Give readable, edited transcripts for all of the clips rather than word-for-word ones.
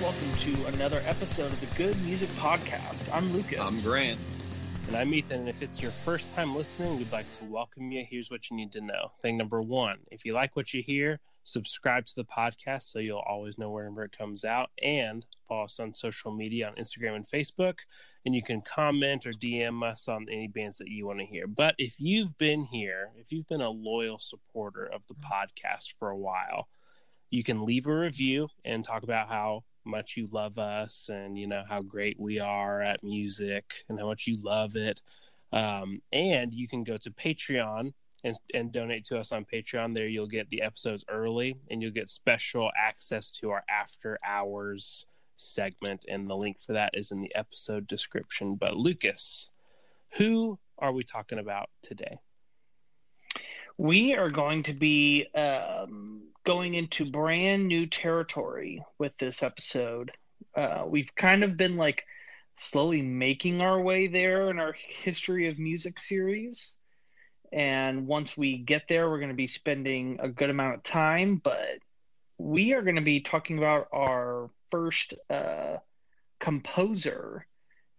Welcome to another episode of the Good Music Podcast. I'm Lucas. I'm Grant. And I'm Ethan. And if it's your first time listening, we'd like to welcome you. Here's what you need to know. Thing number one, if you like what you hear, subscribe to the podcast so you'll always know whenever it comes out. And follow us on social media on Instagram and Facebook. And you can comment or DM us on any bands that you want to hear. But if you've been here, if you've been a loyal supporter of the podcast for a while, you can leave a review and talk about how much you love us and you know how great we are at music and how much you love it, and you can go to Patreon and donate to us on Patreon. There you'll get the episodes early and you'll get special access to our after hours segment, and the link for that is in the episode description. But Lucas, who are we talking about today? We are going to be going into brand new territory with this episode. We've kind of been like slowly making our way there in our history of music series. And once we get there, we're going to be spending a good amount of time, but we are going to be talking about our first composer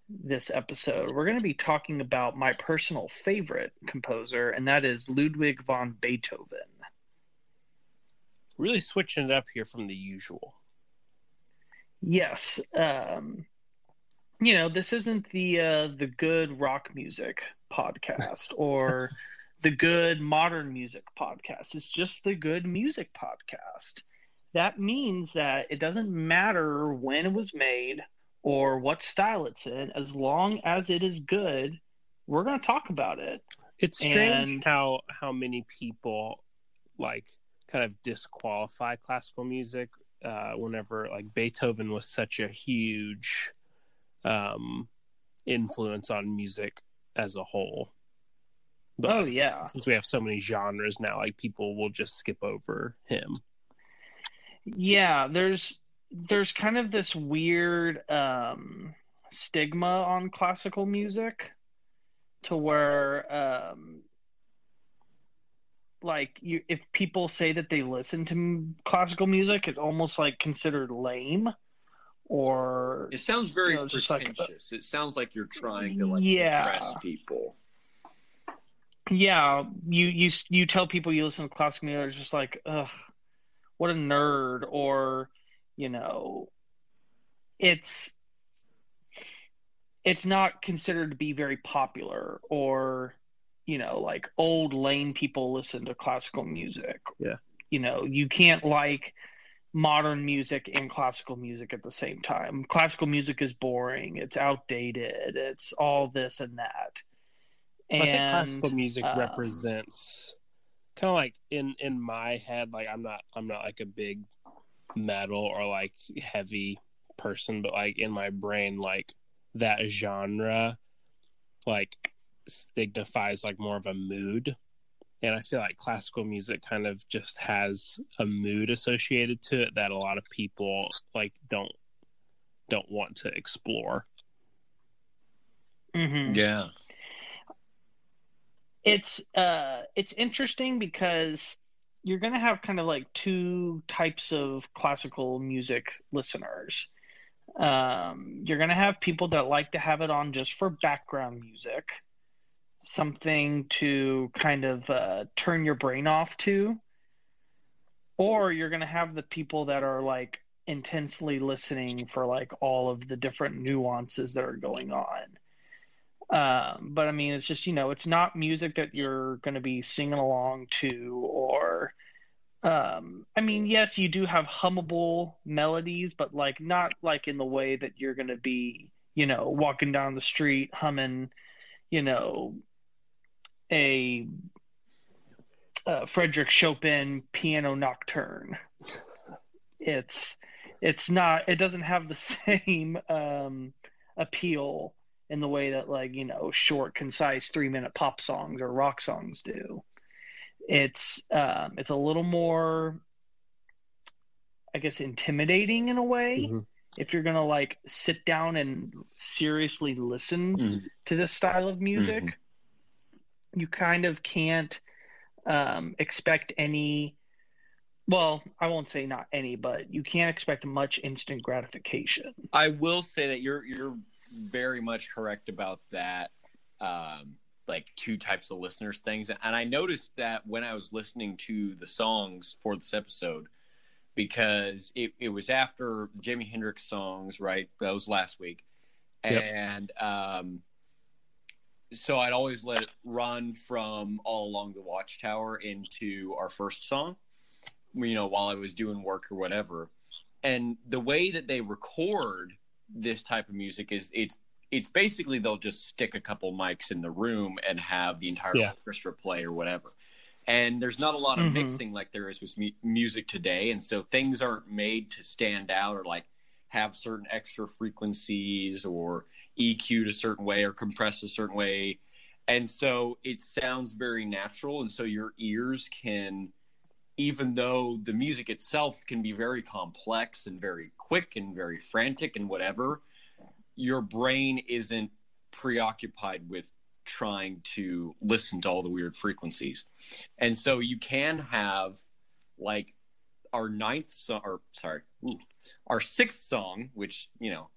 this episode. We're going to be talking about my personal favorite composer, and that is Ludwig van Beethoven. Really switching it up here from the usual. Yes. You know, this isn't the good rock music podcast or the good modern music podcast. It's just the good music podcast. That means that it doesn't matter when it was made or what style it's in, as long as it is good, we're going to talk about it. It's strange how many people like kind of disqualify classical music whenever like Beethoven was such a huge influence on music as a whole. But oh yeah, since we have so many genres now, like people will just skip over him. Yeah, there's kind of this weird stigma on classical music to where if people say that they listen to classical music, it's almost like considered lame, or it sounds very pretentious. It sounds like you're trying to impress people. Yeah, you tell people you listen to classical music, it's just like, ugh, what a nerd, or you know, it's not considered to be very popular, or you know, like old lame people listen to classical music. Yeah. You know, you can't like modern music and classical music at the same time. Classical music is boring. It's outdated. It's all this and that. And I think classical music represents kind of like in my head, like I'm not like a big metal or like heavy person, but like in my brain, like that genre, like signifies like more of a mood, and I feel like classical music kind of just has a mood associated to it that a lot of people like don't want to explore. Mm-hmm. Yeah, it's interesting because you're gonna have kind of like two types of classical music listeners. You're gonna have people that like to have it on just for background music, something to kind of turn your brain off to, or you're going to have the people that are like intensely listening for like all of the different nuances that are going on. But I mean, it's just, you know, it's not music that you're going to be singing along to, or I mean, yes, you do have hummable melodies, but like not like in the way that you're going to be, you know, walking down the street humming, you know, a Frédéric Chopin piano nocturne. It's not, it doesn't have the same appeal in the way that, like, you know, short, concise 3-minute pop songs or rock songs do. It's a little more, I guess, intimidating in a way. Mm-hmm. If you're going to like sit down and seriously listen to this style of music, you kind of can't expect any, well, I won't say not any, but you can't expect much instant gratification. I will say that you're very much correct about that. Like two types of listeners things. And I noticed that when I was listening to the songs for this episode, because it was after Jimi Hendrix songs, right? That was last week. And so I'd always let it run from All Along the Watchtower into our first song, you know, while I was doing work or whatever. And the way that they record this type of music is it's basically they'll just stick a couple mics in the room and have the entire orchestra play or whatever. And there's not a lot of mixing like there is with music today. And so things aren't made to stand out or like have certain extra frequencies or EQ'd a certain way or compressed a certain way. And so it sounds very natural. And so your ears can, even though the music itself can be very complex and very quick and very frantic and whatever, your brain isn't preoccupied with trying to listen to all the weird frequencies. And so you can have like our sixth song, which, you know,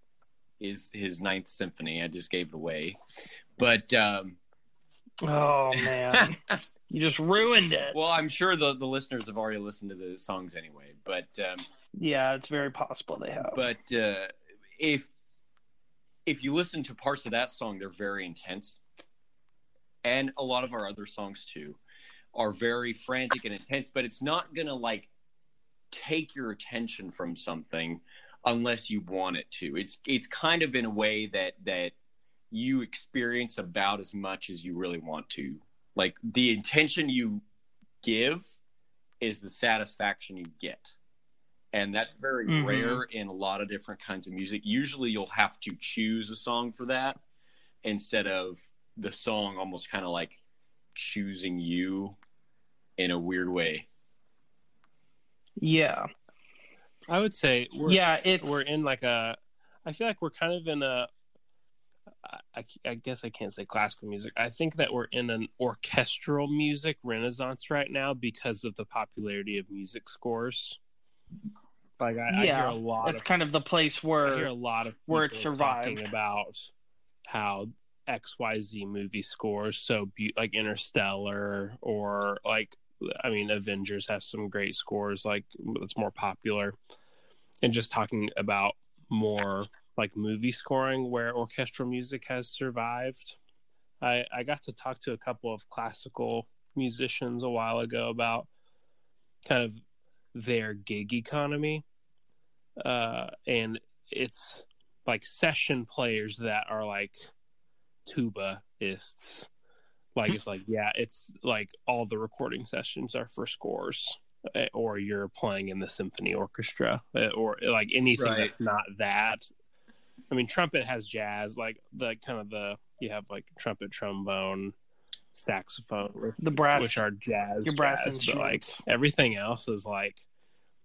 is his ninth symphony. I just gave it away, but oh man, you just ruined it. Well, I'm sure the listeners have already listened to the songs anyway, but yeah, it's very possible they have. But if you listen to parts of that song, they're very intense. And a lot of our other songs, too, are very frantic and intense, but it's not going to, like, take your attention from something unless you want it to. It's kind of in a way that you experience about as much as you really want to. Like, the intention you give is the satisfaction you get. And that's very rare in a lot of different kinds of music. Usually you'll have to choose a song for that instead of the song almost kind of like choosing you in a weird way. Yeah. I would say we're in like a, I feel like we're kind of in a, I guess I can't say classical music. I think that we're in an orchestral music renaissance right now because of the popularity of music scores. Like I hear a lot. That's kind of the place where I hear a lot of where it survived talking about how XYZ movie scores so like Interstellar, or like, I mean, Avengers has some great scores, like it's more popular, and just talking about more like movie scoring where orchestral music has survived. I got to talk to a couple of classical musicians a while ago about kind of their gig economy, and it's like session players that are like tubaists, like it's like, yeah, it's like all the recording sessions are for scores, or you're playing in the symphony orchestra, or like anything that's not that. I mean, trumpet has jazz, like the kind of the, you have like trumpet, trombone, saxophone, the brass, which are jazz, your brass jazz, but like everything else is like,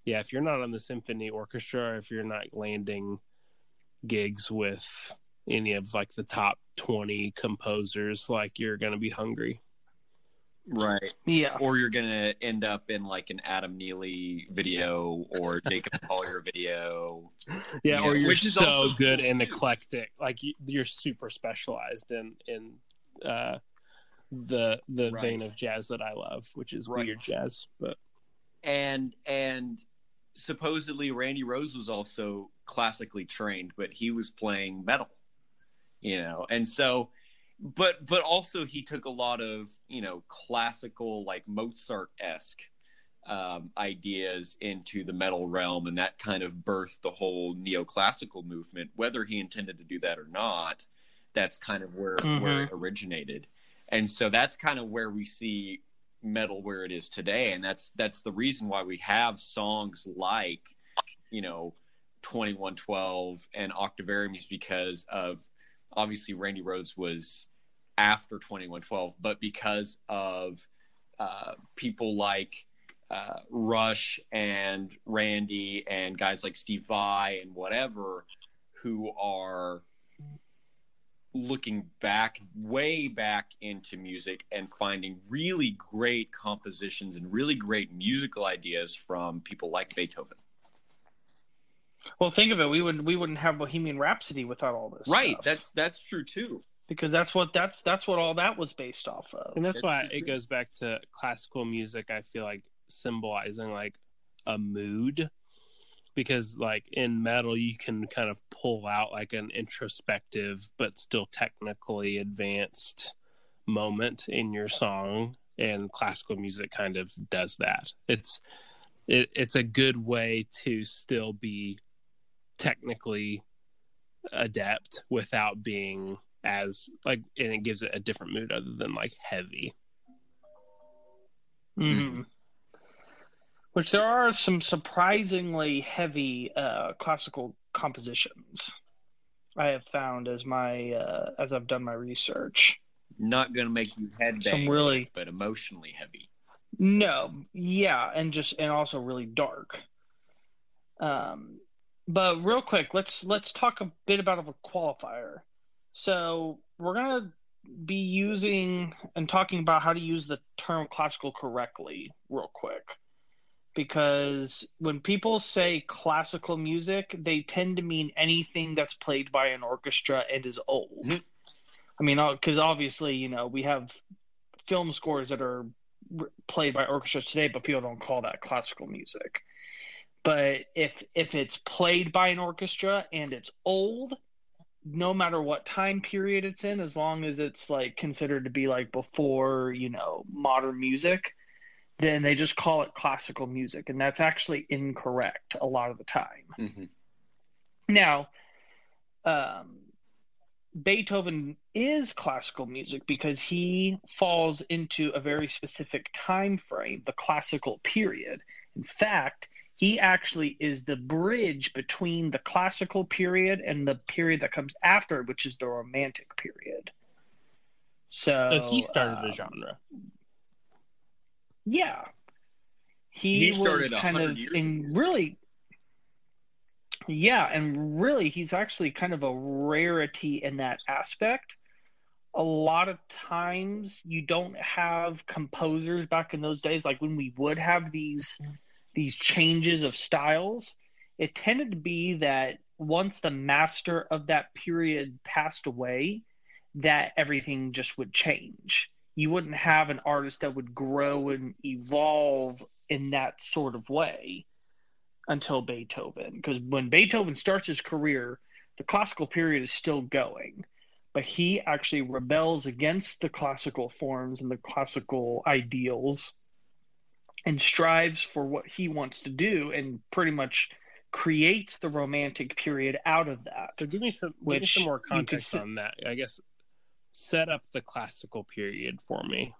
yeah, if you're not on the symphony orchestra, if you're not landing gigs with any of like the top 20 composers, like you're gonna be hungry, right? Yeah, or you're gonna end up in like an Adam Neely video or Jacob Collier video, yeah, or you're so good and eclectic, like you're super specialized in the vein of jazz that I love, which is weird jazz. But and supposedly Randy Rhoads was also classically trained, but he was playing metal, you know, and so. But also he took a lot of, you know, classical, like Mozart-esque ideas into the metal realm, and that kind of birthed the whole neoclassical movement. Whether he intended to do that or not, that's kind of where it originated. And so that's kind of where we see metal where it is today, and that's the reason why we have songs like, you know, 2112 and Octavarium, is because of, obviously Randy Rhoads was after 2112, but because of people like Rush and Randy and guys like Steve Vai and whatever, who are looking back, way back into music and finding really great compositions and really great musical ideas from people like Beethoven. Well, think of it. We wouldn't have Bohemian Rhapsody without all this, right? Stuff. That's true too, because that's what all that was based off of, and that's why it goes back to classical music. I feel like symbolizing like a mood, because like in metal you can kind of pull out like an introspective but still technically advanced moment in your song, and classical music kind of does that. It's a good way to still be technically adept without being as like, and it gives it a different mood other than like heavy. Mm-hmm. Which there are some surprisingly heavy classical compositions I have found as my as I've done my research. Not going to make you headbang, some really, but emotionally heavy. No, yeah, and also really dark. But real quick, let's talk a bit about a qualifier. So we're gonna be using and talking about how to use the term classical correctly, real quick, because when people say classical music, they tend to mean anything that's played by an orchestra and is old. Mm-hmm. I mean, because obviously, you know, we have film scores that are played by orchestras today, but people don't call that classical music. But if it's played by an orchestra and it's old, no matter what time period it's in, as long as it's like considered to be like before, you know, modern music, then they just call it classical music, and that's actually incorrect a lot of the time. Mm-hmm. Now, Beethoven is classical music because he falls into a very specific time frame, the classical period. In fact, he actually is the bridge between the classical period and the period that comes after, which is the Romantic period. So he started a genre. Yeah. He was kind of in really... Yeah, and really, he's actually kind of a rarity in that aspect. A lot of times, you don't have composers back in those days, like when we would have these changes of styles, it tended to be that once the master of that period passed away, that everything just would change. You wouldn't have an artist that would grow and evolve in that sort of way until Beethoven, because when Beethoven starts his career, the classical period is still going, but he actually rebels against the classical forms and the classical ideals and strives for what he wants to do, and pretty much creates the Romantic period out of that. So give me some more context on that. I guess set up the classical period for me.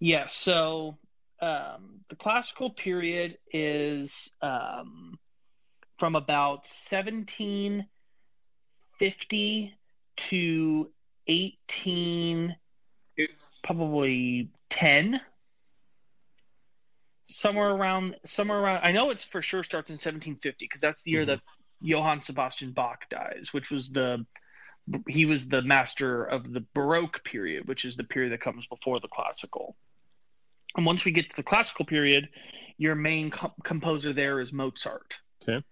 Yeah, so... the classical period is from about 1750 to 1810, somewhere around. I know it's for sure starts in 1750 because that's the year that Johann Sebastian Bach dies, which was he was the master of the Baroque period, which is the period that comes before the classical. And once we get to the classical period, your main composer there is Mozart. Okay.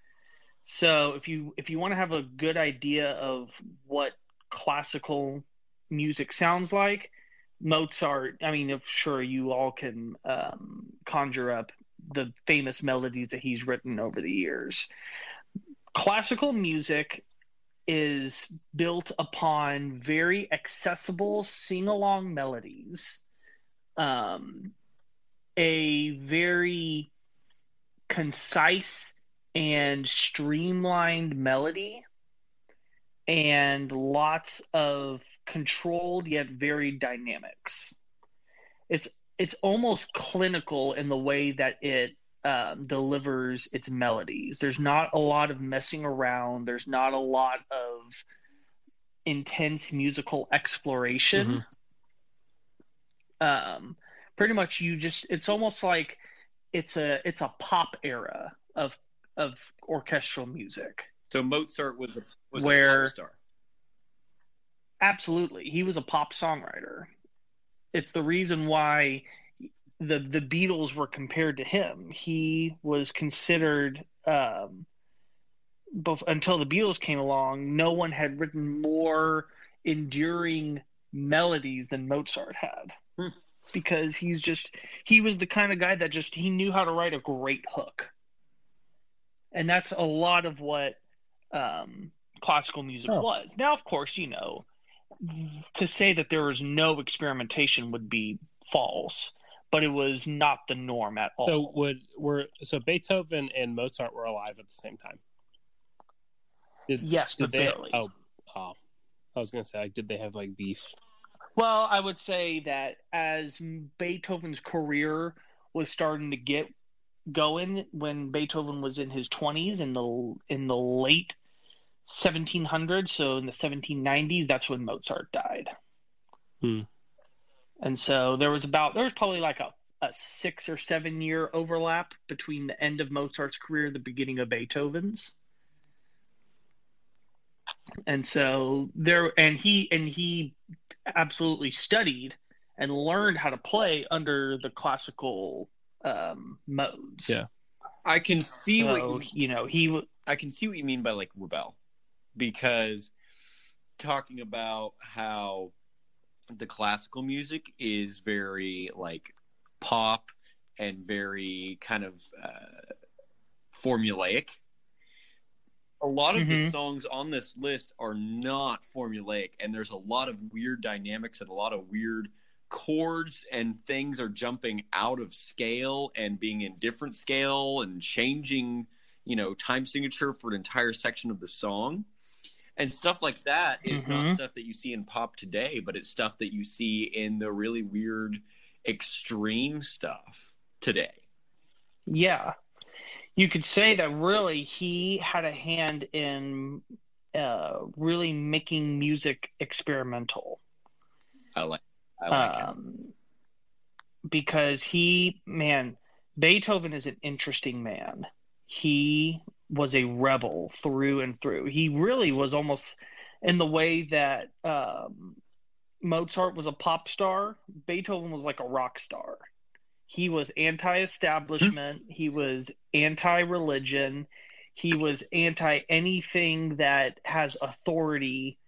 So if you want to have a good idea of what classical music sounds like, Mozart, I mean, I'm sure you all can conjure up the famous melodies that he's written over the years. Classical music is built upon very accessible sing-along melodies, a very concise and streamlined melody, and lots of controlled yet varied dynamics. It's almost clinical in the way that it delivers its melodies. There's not a lot of messing around. There's not a lot of intense musical exploration. Mm-hmm. Pretty much, it's almost like it's a pop era of orchestral music. So Mozart was a pop star. Absolutely, he was a pop songwriter. It's the reason why the Beatles were compared to him. He was considered, until the Beatles came along, no one had written more enduring melodies than Mozart had. Hmm. Because he was the kind of guy that he knew how to write a great hook. And that's a lot of what classical music was. Now, of course, to say that there was no experimentation would be false, but it was not the norm at all. So so Beethoven and Mozart were alive at the same time? Yes, but barely. Oh, I was going to say, did they have beef? Well, I would say that as Beethoven's career was starting to get going, when Beethoven was in his 20s in the late 1700s, so in the 1790s, that's when Mozart died. Hmm. And so there was probably a 6 or 7 year overlap between the end of Mozart's career and the beginning of Beethoven's. And so he absolutely studied and learned how to play under the classical modes. Yeah, I can see I can see what you mean by rebel, because talking about how the classical music is very pop and very kind of formulaic. A lot of the songs on this list are not formulaic, and there's a lot of weird dynamics and a lot of weird chords, and things are jumping out of scale and being in different scale and changing, time signature for an entire section of the song. And stuff like that is not stuff that you see in pop today, but it's stuff that you see in the really weird, extreme stuff today. Yeah. You could say that really he had a hand in really making music experimental. I like him. Because Beethoven is an interesting man. He was a rebel through and through. He really was almost in the way that Mozart was a pop star. Beethoven was like a rock star. He was anti-establishment. He was anti-religion. He was anti-anything that has authority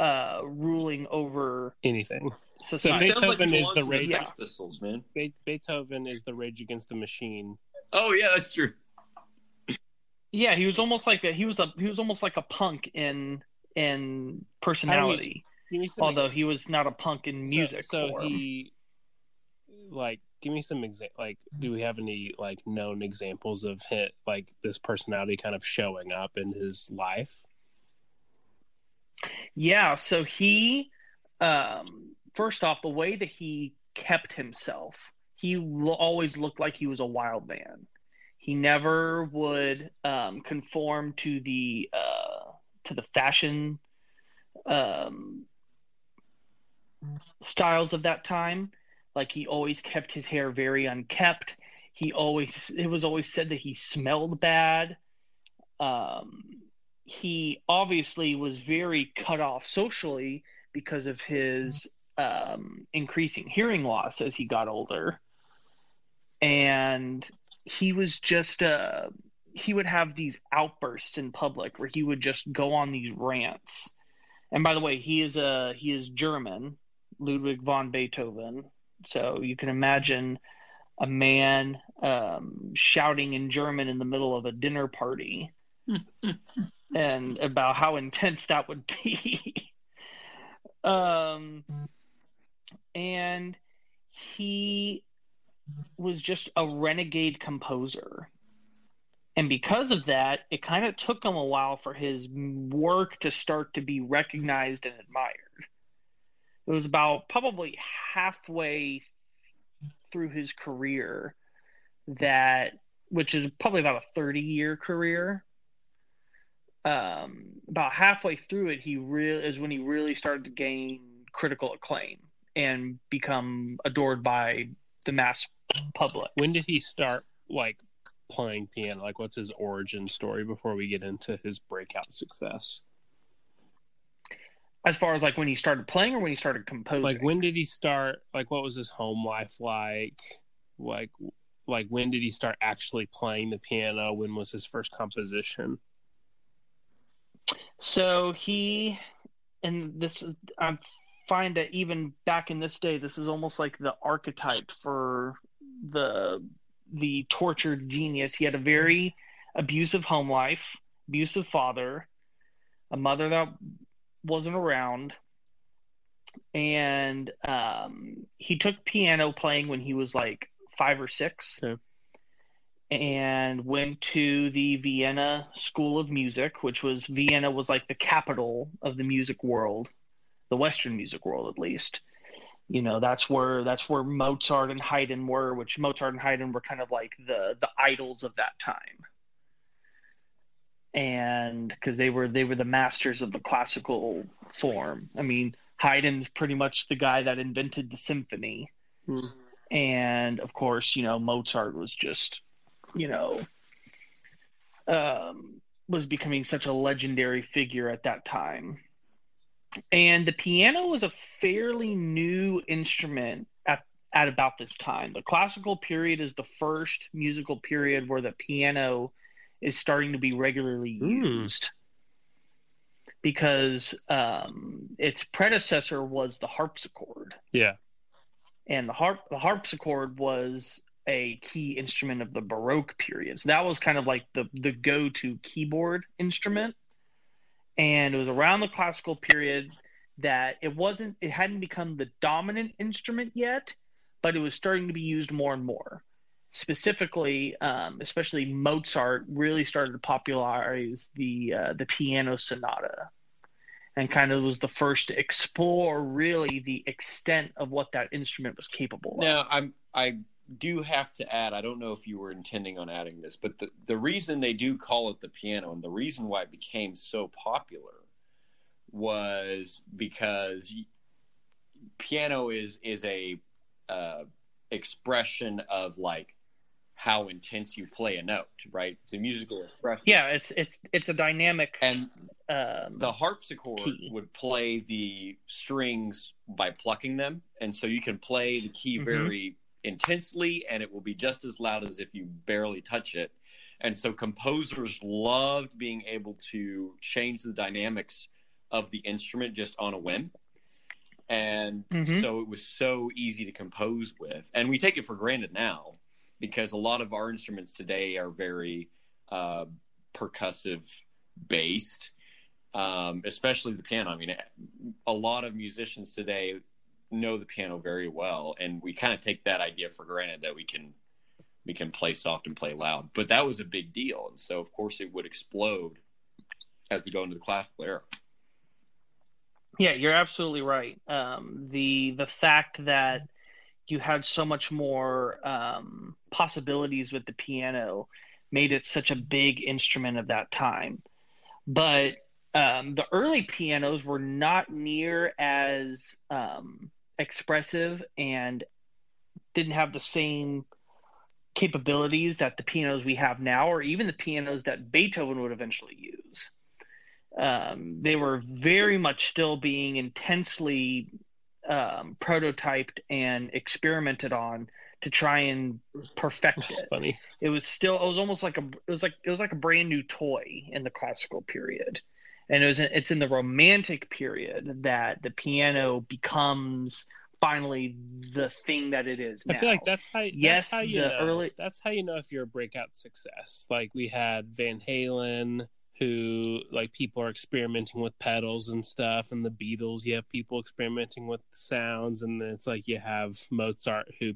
ruling over anything. Society. So Beethoven is the Rage Against the Pistols, man. Beethoven is the Rage Against the Machine. Oh yeah, that's true. Yeah, he was almost like a punk in personality. Although he was not a punk in music. So he give me some do we have any known examples of this personality kind of showing up in his life? Yeah, so he first off, the way that he kept himself, he always looked like he was a wild man. He never would conform to the fashion styles of that time. He always kept his hair very unkept. It was always said that he smelled bad. He obviously was very cut off socially because of his increasing hearing loss as he got older, and he was just he would have these outbursts in public where he would just go on these rants And by the way, he is German, Ludwig van Beethoven. So you can imagine a man shouting in German in the middle of a dinner party, and about how intense that would be. And he was just a renegade composer. And because of that, it kind of took him a while for his work to start to be recognized and admired. It was about probably halfway through his career, which is probably about a 30-year career. About halfway through it, is when he really started to gain critical acclaim and become adored by the mass public. When did he start, playing piano? What's his origin story before we get into his breakout success? As far as when he started playing or when he started composing? When did he start? What was his home life like? When did he start actually playing the piano? When was his first composition? So I find that even back in this day, this is almost like the archetype for the tortured genius. He had a very abusive home life, abusive father, a mother that wasn't around, and he took piano playing when he was 5 or 6, okay, and went to the Vienna School of Music, which was Vienna was the capital of the music world, the Western music world at least. That's where Mozart and Haydn were, which Mozart and Haydn were kind of the idols of that time. And because they were the masters of the classical form. I mean, Haydn's pretty much the guy that invented the symphony. Mm-hmm. And of course, Mozart was just, was becoming such a legendary figure at that time. And the piano was a fairly new instrument at about this time. The classical period is the first musical period where the piano is starting to be regularly used, because its predecessor was the harpsichord. Yeah. And the harpsichord was a key instrument of the Baroque period. So that was kind of the go-to keyboard instrument. And it was around the classical period that it hadn't become the dominant instrument yet, but it was starting to be used more and more. Specifically, especially Mozart really started to popularize the piano sonata, and kind of was the first to explore really the extent of what that instrument was capable of. Now, I do have to add, I don't know if you were intending on adding this, but the reason they do call it the piano and the reason why it became so popular was because piano is a expression of how intense you play a note, right? It's a musical expression. Yeah, it's a dynamic. And the harpsichord key would play the strings by plucking them, and so you can play the key very intensely, and it will be just as loud as if you barely touch it. And so composers loved being able to change the dynamics of the instrument just on a whim. And so it was so easy to compose with. And we take it for granted now, because a lot of our instruments today are very percussive based, especially the piano. I mean, a lot of musicians today know the piano very well, and we kind of take that idea for granted that we can play soft and play loud. But that was a big deal, and so of course it would explode as we go into the classical era. Yeah, you're absolutely right. The fact that you had so much more possibilities with the piano made it such a big instrument of that time. But the early pianos were not near as expressive and didn't have the same capabilities that the pianos we have now, or even the pianos that Beethoven would eventually use. They were very much still being intensely prototyped and experimented on to try and perfect it. That's funny. It was almost like a brand new toy in the classical period. And it's in the Romantic period that the piano becomes finally the thing that it is now. I feel like that's how you know if you're a breakout success. Like we had Van Halen, who like people are experimenting with pedals and stuff, and the Beatles, you have people experimenting with sounds, and then it's like you have Mozart, who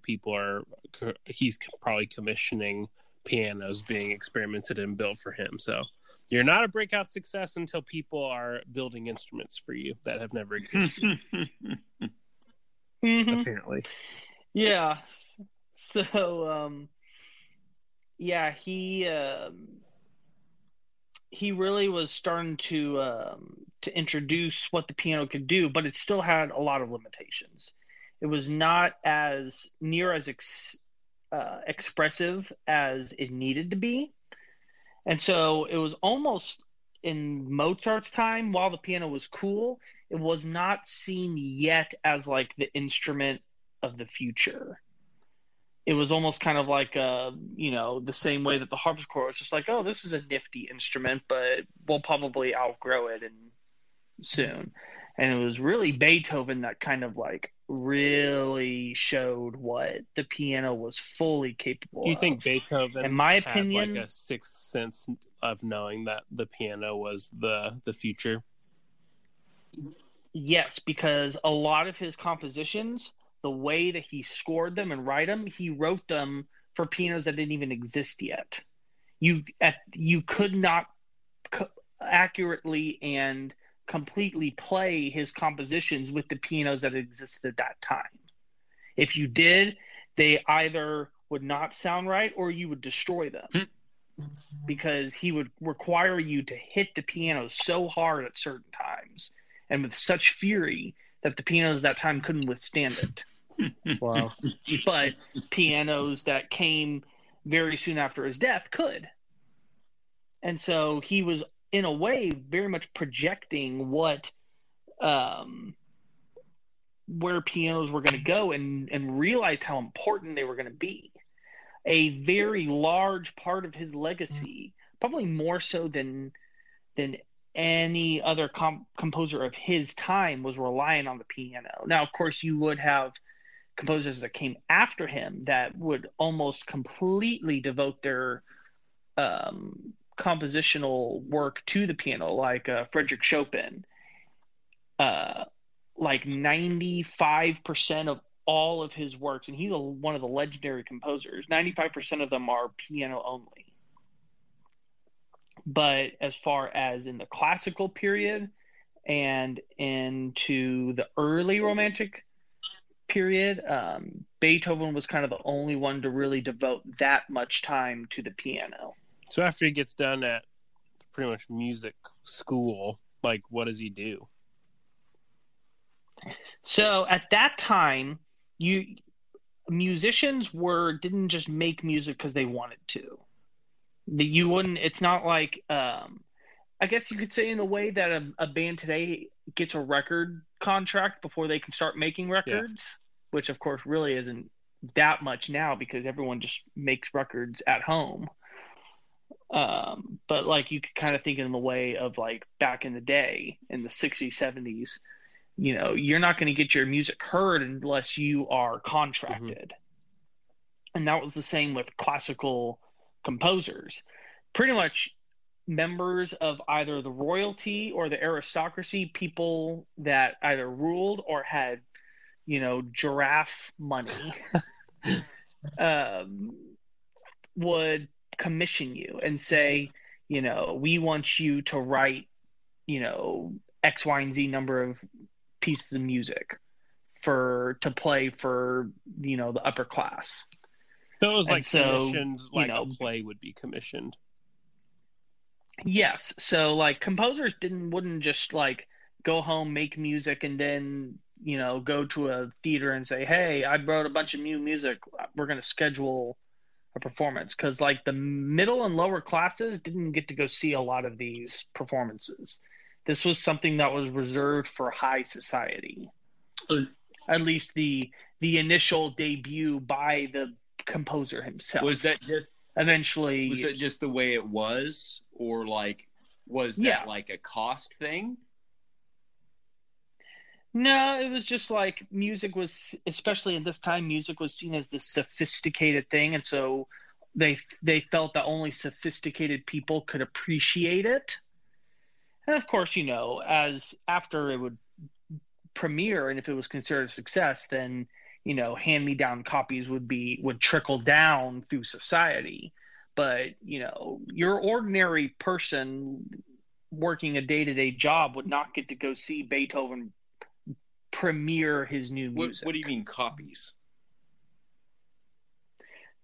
he's probably commissioning pianos being experimented and built for him. So you're not a breakout success until people are building instruments for you that have never existed. Mm-hmm. Apparently. Yeah. So, he really was starting to introduce what the piano could do, but it still had a lot of limitations. It was not as near as expressive as it needed to be. And so it was almost in Mozart's time, while the piano was cool, it was not seen yet as like the instrument of the future. It was almost kind of like, the same way that the harpsichord was just like, oh, this is a nifty instrument, but we'll probably outgrow it soon. And it was really Beethoven that kind of like really showed what the piano was fully capable of. You think Beethoven, in my opinion, had like a sixth sense of knowing that the piano was the future? Yes, because a lot of his compositions, the way that he scored them and write them, he wrote them for pianos that didn't even exist yet. You could not accurately and completely play his compositions with the pianos that existed at that time. If you did, they either would not sound right or you would destroy them, because he would require you to hit the piano so hard at certain times and with such fury that the pianos that time couldn't withstand it. Wow. But pianos that came very soon after his death could. And so he was, in a way, very much projecting what where pianos were going to go, and realized how important they were going to be. A very large part of his legacy, probably more so than any other composer of his time, was relying on the piano. Now, of course, you would have composers that came after him that would almost completely devote their compositional work to the piano, like Frédéric Chopin. Like 95% of all of his works, and he's one of the legendary composers, 95% of them are piano only. But as far as in the classical period and into the early Romantic period, Beethoven was kind of the only one to really devote that much time to the piano. So after he gets done at pretty much music school, like, what does he do? So at that time, musicians didn't just make music because they wanted to. It's not like, I guess you could say in the way that a band today gets a record contract before they can start making records, which of course really isn't that much now because everyone just makes records at home. But like you could kind of think in the way of like back in the day in the 60s, 70s, you're not going to get your music heard unless you are contracted. Mm-hmm. And that was the same with classical composers. Pretty much members of either the royalty or the aristocracy, people that either ruled or had giraffe money would commission you and say, we want you to write X, Y, and Z number of pieces of music to play for the upper class. So it was like commissioned, like a play would be commissioned. Yes. So like composers wouldn't just like go home, make music, and then, go to a theater and say, hey, I wrote a bunch of new music. We're going to schedule a performance. Cause like the middle and lower classes didn't get to go see a lot of these performances. This was something that was reserved for high society. At least the initial debut by the composer himself. Was that just the way it was, or like Was that like a cost thing? No, it was just like music was, especially at this time, music was seen as this sophisticated thing. And so they felt that only sophisticated people could appreciate it. And of course, you know, as after it would premiere and if it was considered a success, then, you know, hand-me-down copies would trickle down through society. But, you know, your ordinary person working a day-to-day job would not get to go see Beethoven premiere his new music. What do you mean copies?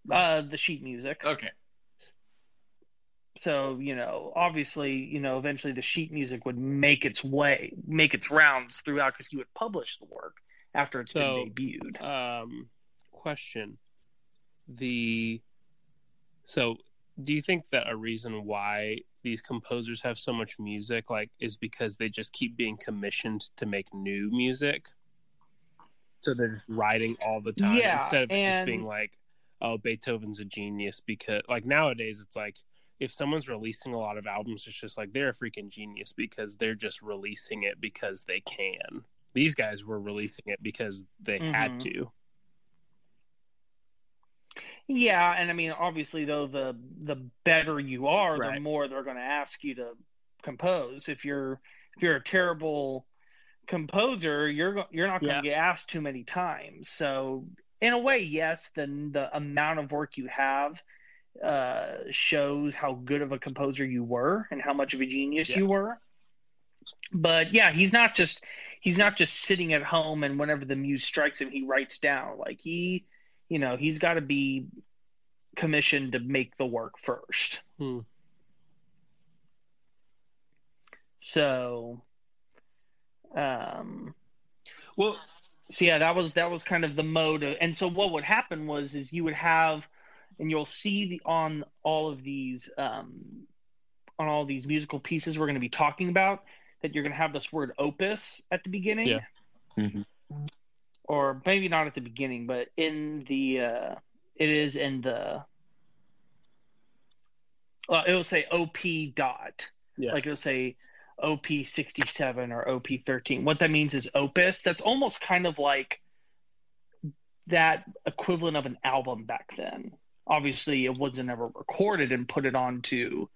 The sheet music. Okay. So, you know, obviously, you know, eventually the sheet music would make its rounds throughout, because he would publish the work after it's been debuted. Question. So do you think that a reason why these composers have so much music, like, is because they just keep being commissioned to make new music? So they're just writing all the time instead of just being like, oh, Beethoven's a genius, because, like, nowadays it's like, if someone's releasing a lot of albums, it's just like, they're a freaking genius because they're just releasing it because they can. These guys were releasing it because they had to. Yeah, and I mean, obviously, though, the better you are, the more they're going to ask you to compose. If you're a terrible composer, you're not going to get asked too many times. So, in a way, yes, the amount of work you have shows how good of a composer you were and how much of a genius you were. But yeah, he's not just sitting at home and whenever the muse strikes him, he writes down. Like you know, he's got to be commissioned to make the work first. So, that was kind of the mode of, and so what would happen is you would have, and you'll see on all of these musical pieces we're going to be talking about, that you're going to have this word opus at the beginning. Yeah. Mm-hmm. Or maybe not at the beginning, but it'll say OP dot. Yeah. Like it'll say OP 67 or OP 13. What that means is opus. That's almost kind of like that equivalent of an album back then. Obviously, it wasn't ever recorded and put it onto,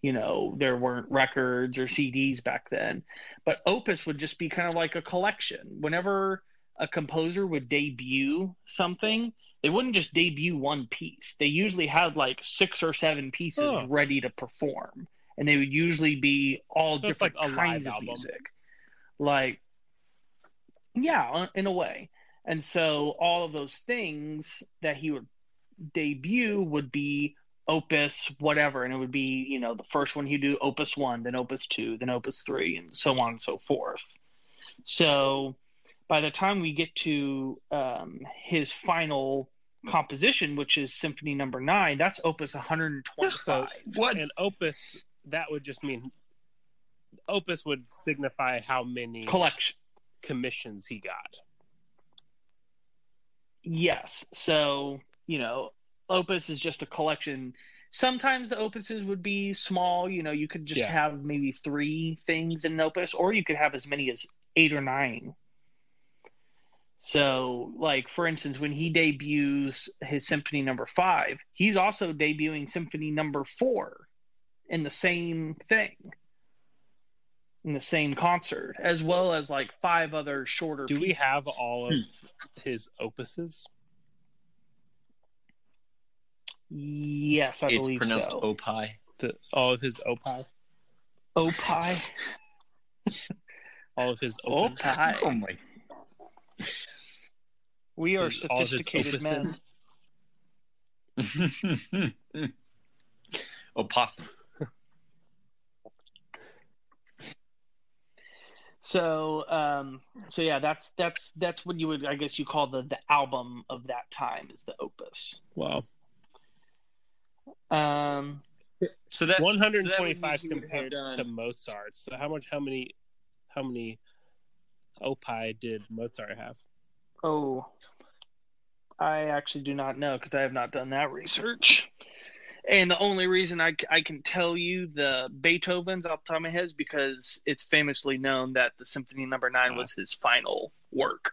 you know, there weren't records or CDs back then. But opus would just be kind of like a collection. Whenever a composer would debut something, they wouldn't just debut one piece. They usually had like 6 or 7 pieces ready to perform. And they would usually be all different kinds of music. Like, yeah, in a way. And so all of those things that he would debut would be opus whatever, and it would be, you know, the first one he'd do opus 1, then opus 2, then opus 3, and so on and so forth. So by the time we get to his final composition, which is Symphony Number 9, that's opus 125. What? And opus, that would just mean opus would signify how many commissions he got. Yes. So, you know, opus is just a collection. Sometimes the opuses would be small. You know, you could just have maybe 3 things in an opus, or you could have as many as 8 or 9. So, like, for instance, when he debuts his Symphony Number 5, he's also debuting Symphony Number 4 in the same thing, in the same concert, as well as, like, 5 other shorter pieces. Do we have all of his opuses? Yes, I believe so. It's pronounced opi. All of his opi. Opi. All of his opi. Oh my. We are sophisticated men. Opossum. So, yeah, that's what you would, I guess, you call the album of that time is the opus. Wow. So that 125 compared to Mozart. So how many opi did Mozart have? Oh, I actually do not know because I have not done that research. And the only reason I can tell you the Beethoven's off the top of my head is because it's famously known that the Symphony No. 9 was his final work.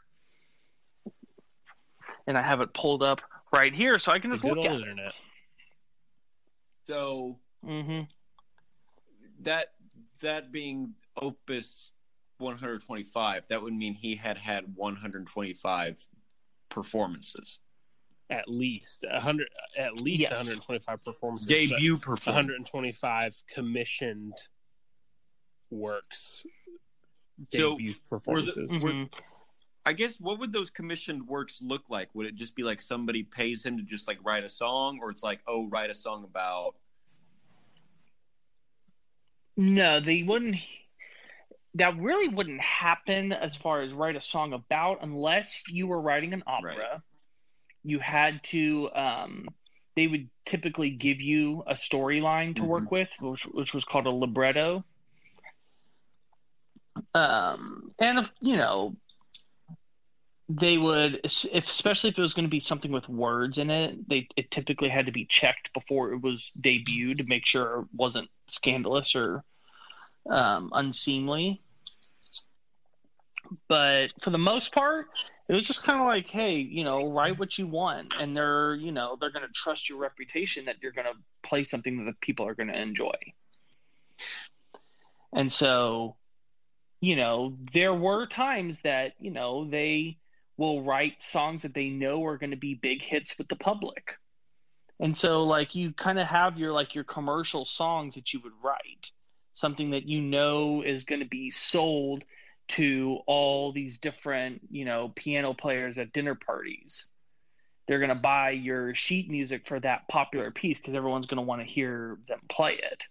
And I have it pulled up right here, so I can just look at it. So that being Opus 125, that would mean he had 125 performances. At least 100, at least 125 performances. Debut performances. 125 commissioned works. So debut performances. I guess what would those commissioned works look like? Would it just be like somebody pays him to just like write a song, or it's like, oh, write a song about? No, they wouldn't. That really wouldn't happen as far as write a song about, unless you were writing an opera. Right. You had to they would typically give you a storyline to work with, which was called a libretto. And, you know, they would, especially if it was going to be something with words in it, it typically had to be checked before it was debuted to make sure it wasn't scandalous or unseemly. But for the most part, it was just kind of like, hey, you know, write what you want. And they're, you know, they're going to trust your reputation that you're going to play something that the people are going to enjoy. And so, you know, there were times that, you know, they will write songs that they know are going to be big hits with the public. And so, like, you kind of have your, like, your commercial songs that you would write, something that you know is going to be sold to all these different, you know, piano players at dinner parties. They're going to buy your sheet music for that popular piece because everyone's going to want to hear them play it.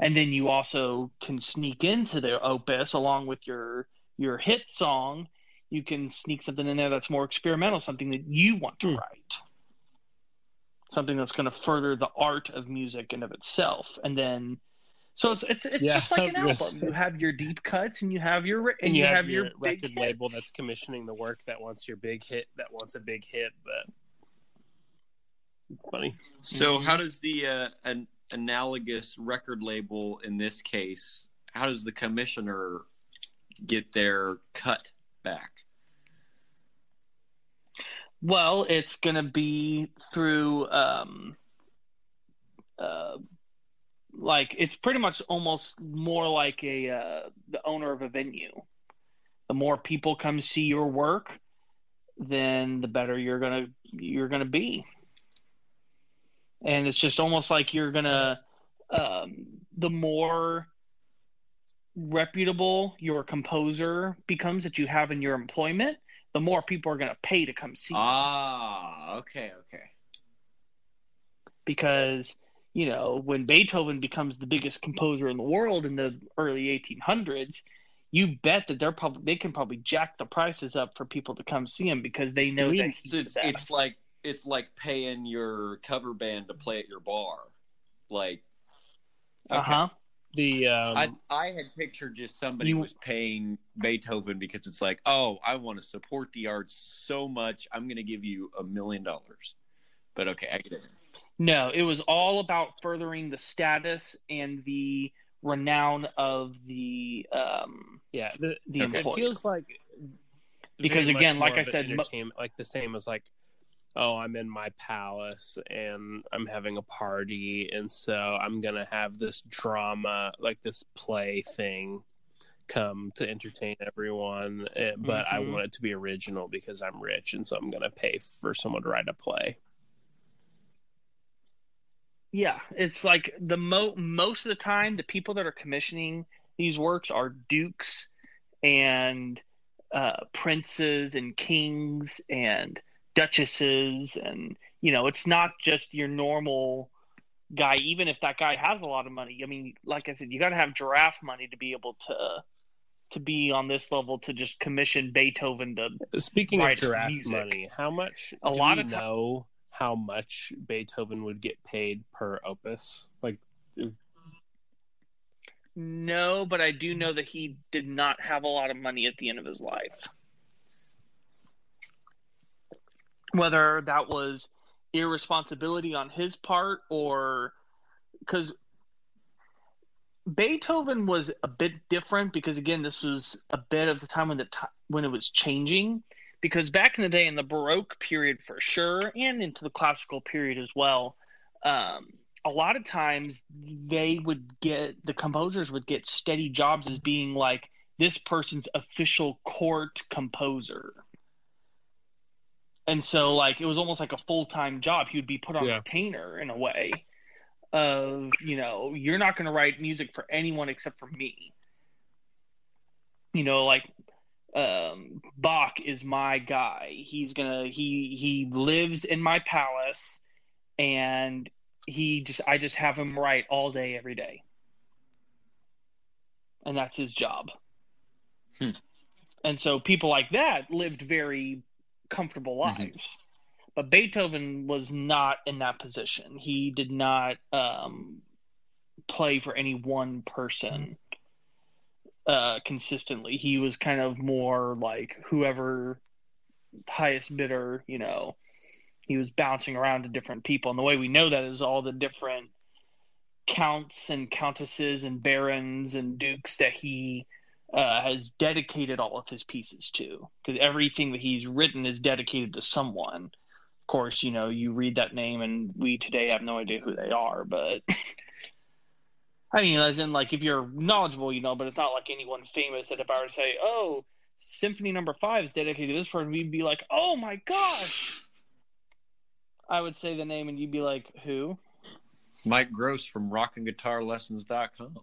And then you also can sneak into their opus along with your hit song. You can sneak something in there that's more experimental, something that you want to write, something that's going to further the art of music and of itself. And then so it's just like an album. You have your deep cuts, and you have your and you have your record big label hits. That's commissioning the work that wants your big hit, that wants a big hit. But funny. So how does the an analogous record label in this case? How does the commissioner get their cut back? Well, it's going to be through. Like it's pretty much almost more like a the owner of a venue. The more people come see your work, then the better you're gonna be. And it's just almost like you're gonna the more reputable your composer becomes that you have in your employment, the more people are gonna pay to come see you. Ah, okay. Because, you know, when Beethoven becomes the biggest composer in the world in the early 1800s, you bet that they can probably jack the prices up for people to come see him because they know that he's the best. It's like paying your cover band to play at your bar, like The I had pictured just somebody was paying Beethoven because it's like, oh, I want to support the arts so much, I'm going to give you $1 million. But okay, I get it. No, it was all about furthering the status and the renown of the the employer. It feels like because again, like I said, like the same as like, oh, I'm in my palace and I'm having a party, and so I'm gonna have this drama, like this play thing, come to entertain everyone. But I want it to be original because I'm rich, and so I'm gonna pay for someone to write a play. Yeah, it's like the most of the time, the people that are commissioning these works are dukes and princes and kings and duchesses, and you know, it's not just your normal guy. Even if that guy has a lot of money, I mean, like I said, you got to have giraffe money to be able to be on this level to just commission Beethoven to. Speaking of giraffe money, how much? A lot of know. How much Beethoven would get paid per opus? Like, no, but I do know that he did not have a lot of money at the end of his life. Whether that was irresponsibility on his part, or because Beethoven was a bit different, because again, this was a bit of the time when it was changing, because back in the day, in the Baroque period for sure, and into the classical period as well, a lot of times the composers would get steady jobs as being like this person's official court composer. And so like, it was almost like a full-time job. He would be put on retainer in a way of, you know, you're not going to write music for anyone except for me. You know, like Bach is my guy. He's going to, he lives in my palace, and I just have him write all day, every day. And that's his job. Hmm. And so people like that lived very comfortable lives. Mm-hmm. But Beethoven was not in that position. He did not play for any one person consistently. He was kind of more like whoever highest bidder, you know, he was bouncing around to different people. And the way we know that is all the different counts and countesses and barons and dukes that he has dedicated all of his pieces to, because everything that he's written is dedicated to someone. Of course, you know, you read that name and we today have no idea who they are, but I mean, as in like, if you're knowledgeable, you know, but it's not like anyone famous that if I were to say, oh, Symphony No. 5 is dedicated to this person, we'd be like, oh my gosh. I would say the name and you'd be like, who? Mike Gross from rockandguitarlessons.com.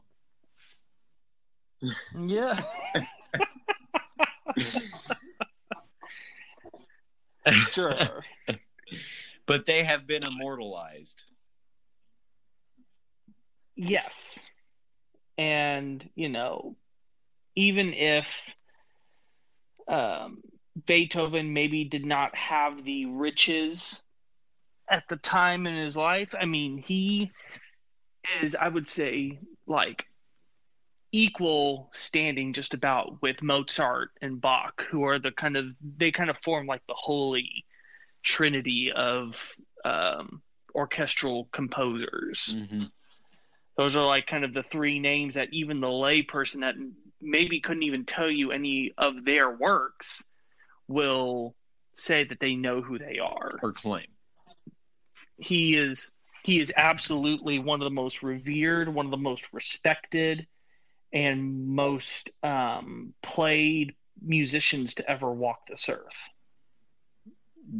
Yeah. Sure. But they have been immortalized. Yes. And, you know, even if Beethoven maybe did not have the riches at the time in his life, I mean, he is, I would say, like, equal standing just about with Mozart and Bach, who are the kind of, they kind of form like the holy trinity of orchestral composers. Mm-hmm. Those are like kind of the three names that even the lay person that maybe couldn't even tell you any of their works will say that they know who they are or claim. He is absolutely one of the most revered, one of the most respected, and most played musicians to ever walk this earth.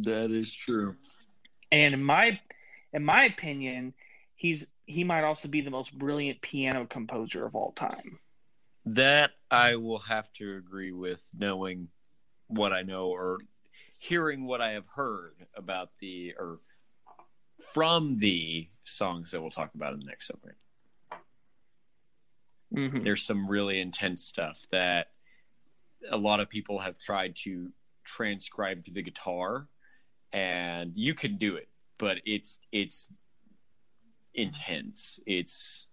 That is true. And in my opinion, he might also be the most brilliant piano composer of all time. That I will have to agree with, knowing what I know or hearing what I have heard about from the songs that we'll talk about in the next segment. Mm-hmm. There's some really intense stuff that a lot of people have tried to transcribe to the guitar, and you can do it, but it's intense. It's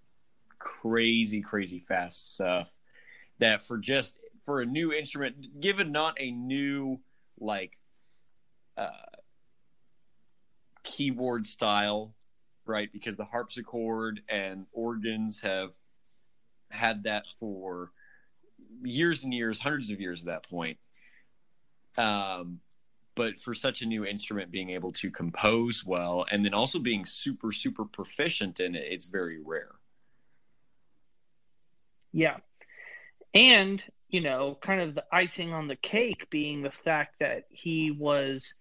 crazy fast stuff that for a new instrument, given not a new like keyboard style, right? Because the harpsichord and organs have had that for years and years, hundreds of years at that point. But for such a new instrument, being able to compose well and then also being super, super proficient in it, it's very rare. Yeah. And, you know, kind of the icing on the cake being the fact that he was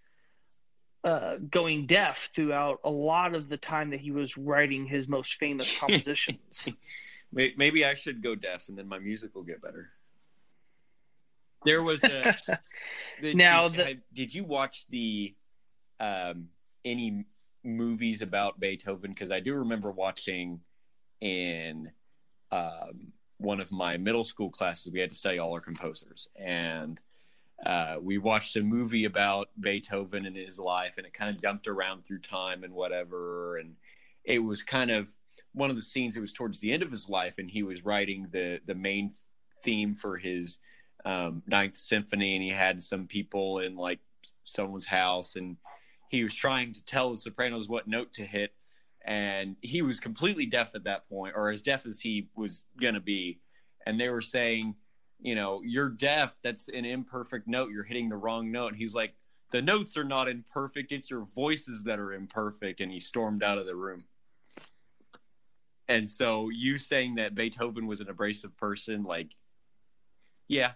going deaf throughout a lot of the time that he was writing his most famous compositions. Maybe I should go deaf, and then my music will get better. There was a... Did you watch the any movies about Beethoven? Because I do remember watching in one of my middle school classes, we had to study all our composers. And we watched a movie about Beethoven and his life, and it kind of jumped around through time and whatever. And it was kind of... one of the scenes, it was towards the end of his life, and he was writing the main theme for his Ninth Symphony, and he had some people in like someone's house, and He was trying to tell the sopranos what note to hit, and he was completely deaf at that point, or as deaf as he was going to be. And they were saying, you know, you're deaf. That's an imperfect note. You're hitting the wrong note. And he's like, the notes are not imperfect. It's your voices that are imperfect. And he stormed out of the room. And so you saying that Beethoven was an abrasive person, like, yeah,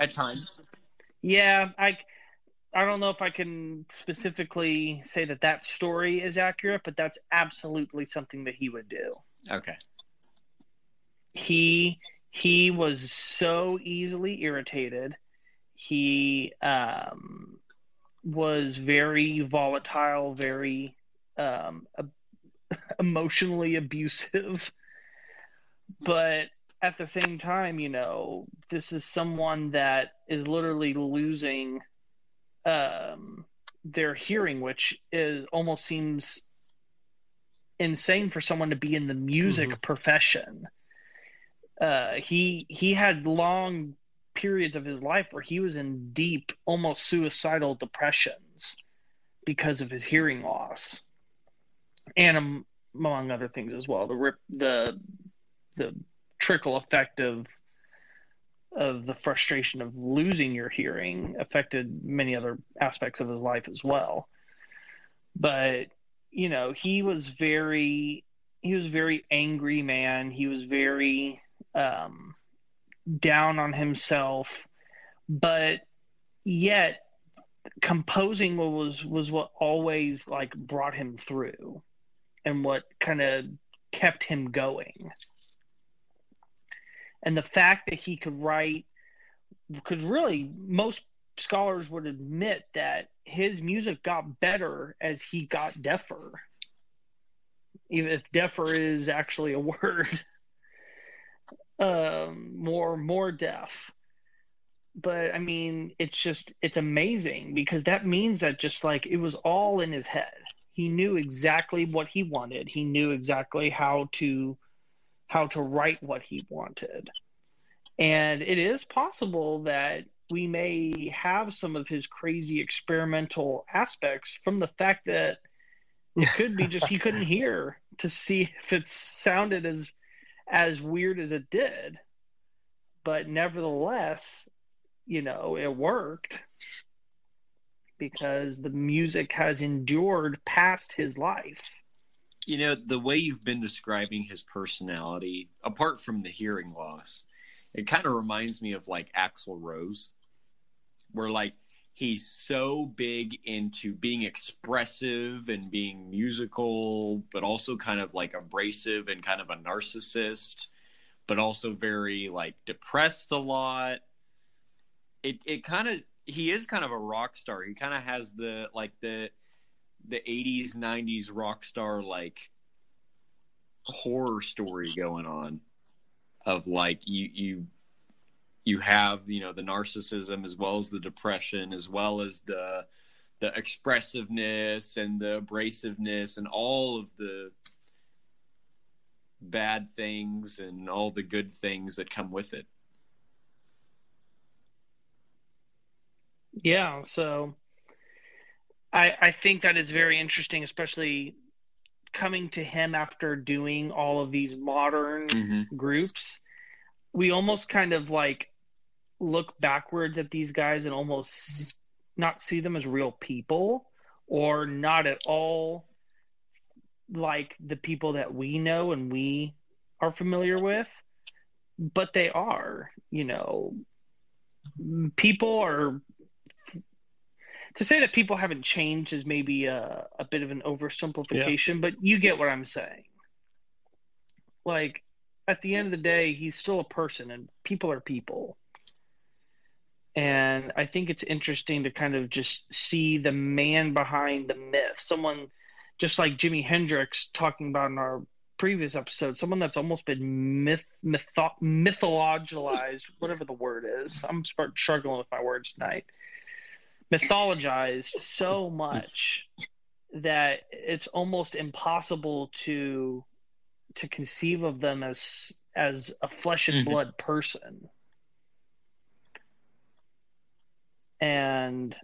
at times. Yeah, I don't know if I can specifically say that that story is accurate, but that's absolutely something that he would do. Okay. He was so easily irritated. He was very volatile, very emotionally abusive. But at the same time, you know, this is someone that is literally losing their hearing, which is almost seems insane for someone to be in the music profession. He had long periods of his life where he was in deep, almost suicidal depressions because of his hearing loss, and among other things as well. The trickle effect of the frustration of losing your hearing affected many other aspects of his life as well. But, you know, he was very angry man. He was very down on himself, but yet composing was what always like brought him through and what kind of kept him going. And the fact that he could write, because really most scholars would admit that his music got better as he got deafer, even if deafer is actually a word, more deaf. But I mean, it's amazing, because that means that just like it was all in his head. He knew exactly what he wanted. He knew exactly how to write what he wanted. And it is possible that we may have some of his crazy experimental aspects from the fact that it could be just he couldn't hear to see if it sounded as weird as it did. But nevertheless, you know, it worked, because the music has endured past his life. You know, the way you've been describing his personality, apart from the hearing loss, it kind of reminds me of, like, Axl Rose, where, like, he's so big into being expressive and being musical, but also kind of, like, abrasive and kind of a narcissist, but also very, like, depressed a lot. It kind of – he is kind of a rock star. He kind of has the, like, the 80s, 90s rock star, like, horror story going on of, like, you have, you know, the narcissism as well as the depression, as well as the expressiveness and the abrasiveness and all of the bad things and all the good things that come with it. Yeah, so I think that is very interesting, especially coming to him after doing all of these modern groups. We almost kind of like look backwards at these guys and almost not see them as real people, or not at all like the people that we know and we are familiar with, but they are, you know, people are. To say that people haven't changed is maybe a bit of an oversimplification, but you get what I'm saying. Like, at the end of the day, he's still a person, and people are people. And I think it's interesting to kind of just see the man behind the myth. Someone, just like Jimi Hendrix talking about in our previous episode, someone that's almost been mythologized, whatever the word is. I'm struggling with my words tonight. Mythologized so much that it's almost impossible to conceive of them as a flesh and blood person. And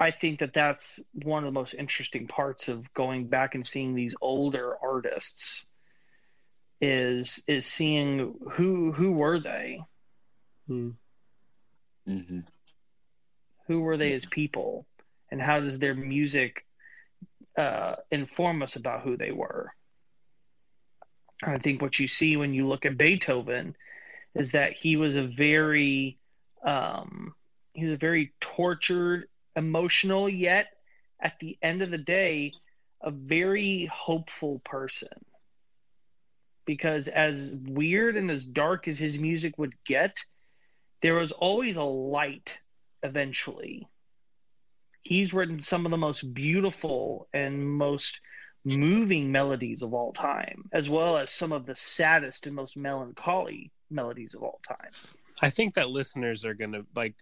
I think that that's one of the most interesting parts of going back and seeing these older artists is seeing who were they? Mm-hmm. Who were they as people, and how does their music inform us about who they were? I think what you see when you look at Beethoven is that he was a very tortured, emotional, yet at the end of the day, a very hopeful person. Because as weird and as dark as his music would get, there was always a light eventually. He's written some of the most beautiful and most moving melodies of all time, as well as some of the saddest and most melancholy melodies of all time. I think that listeners are going to like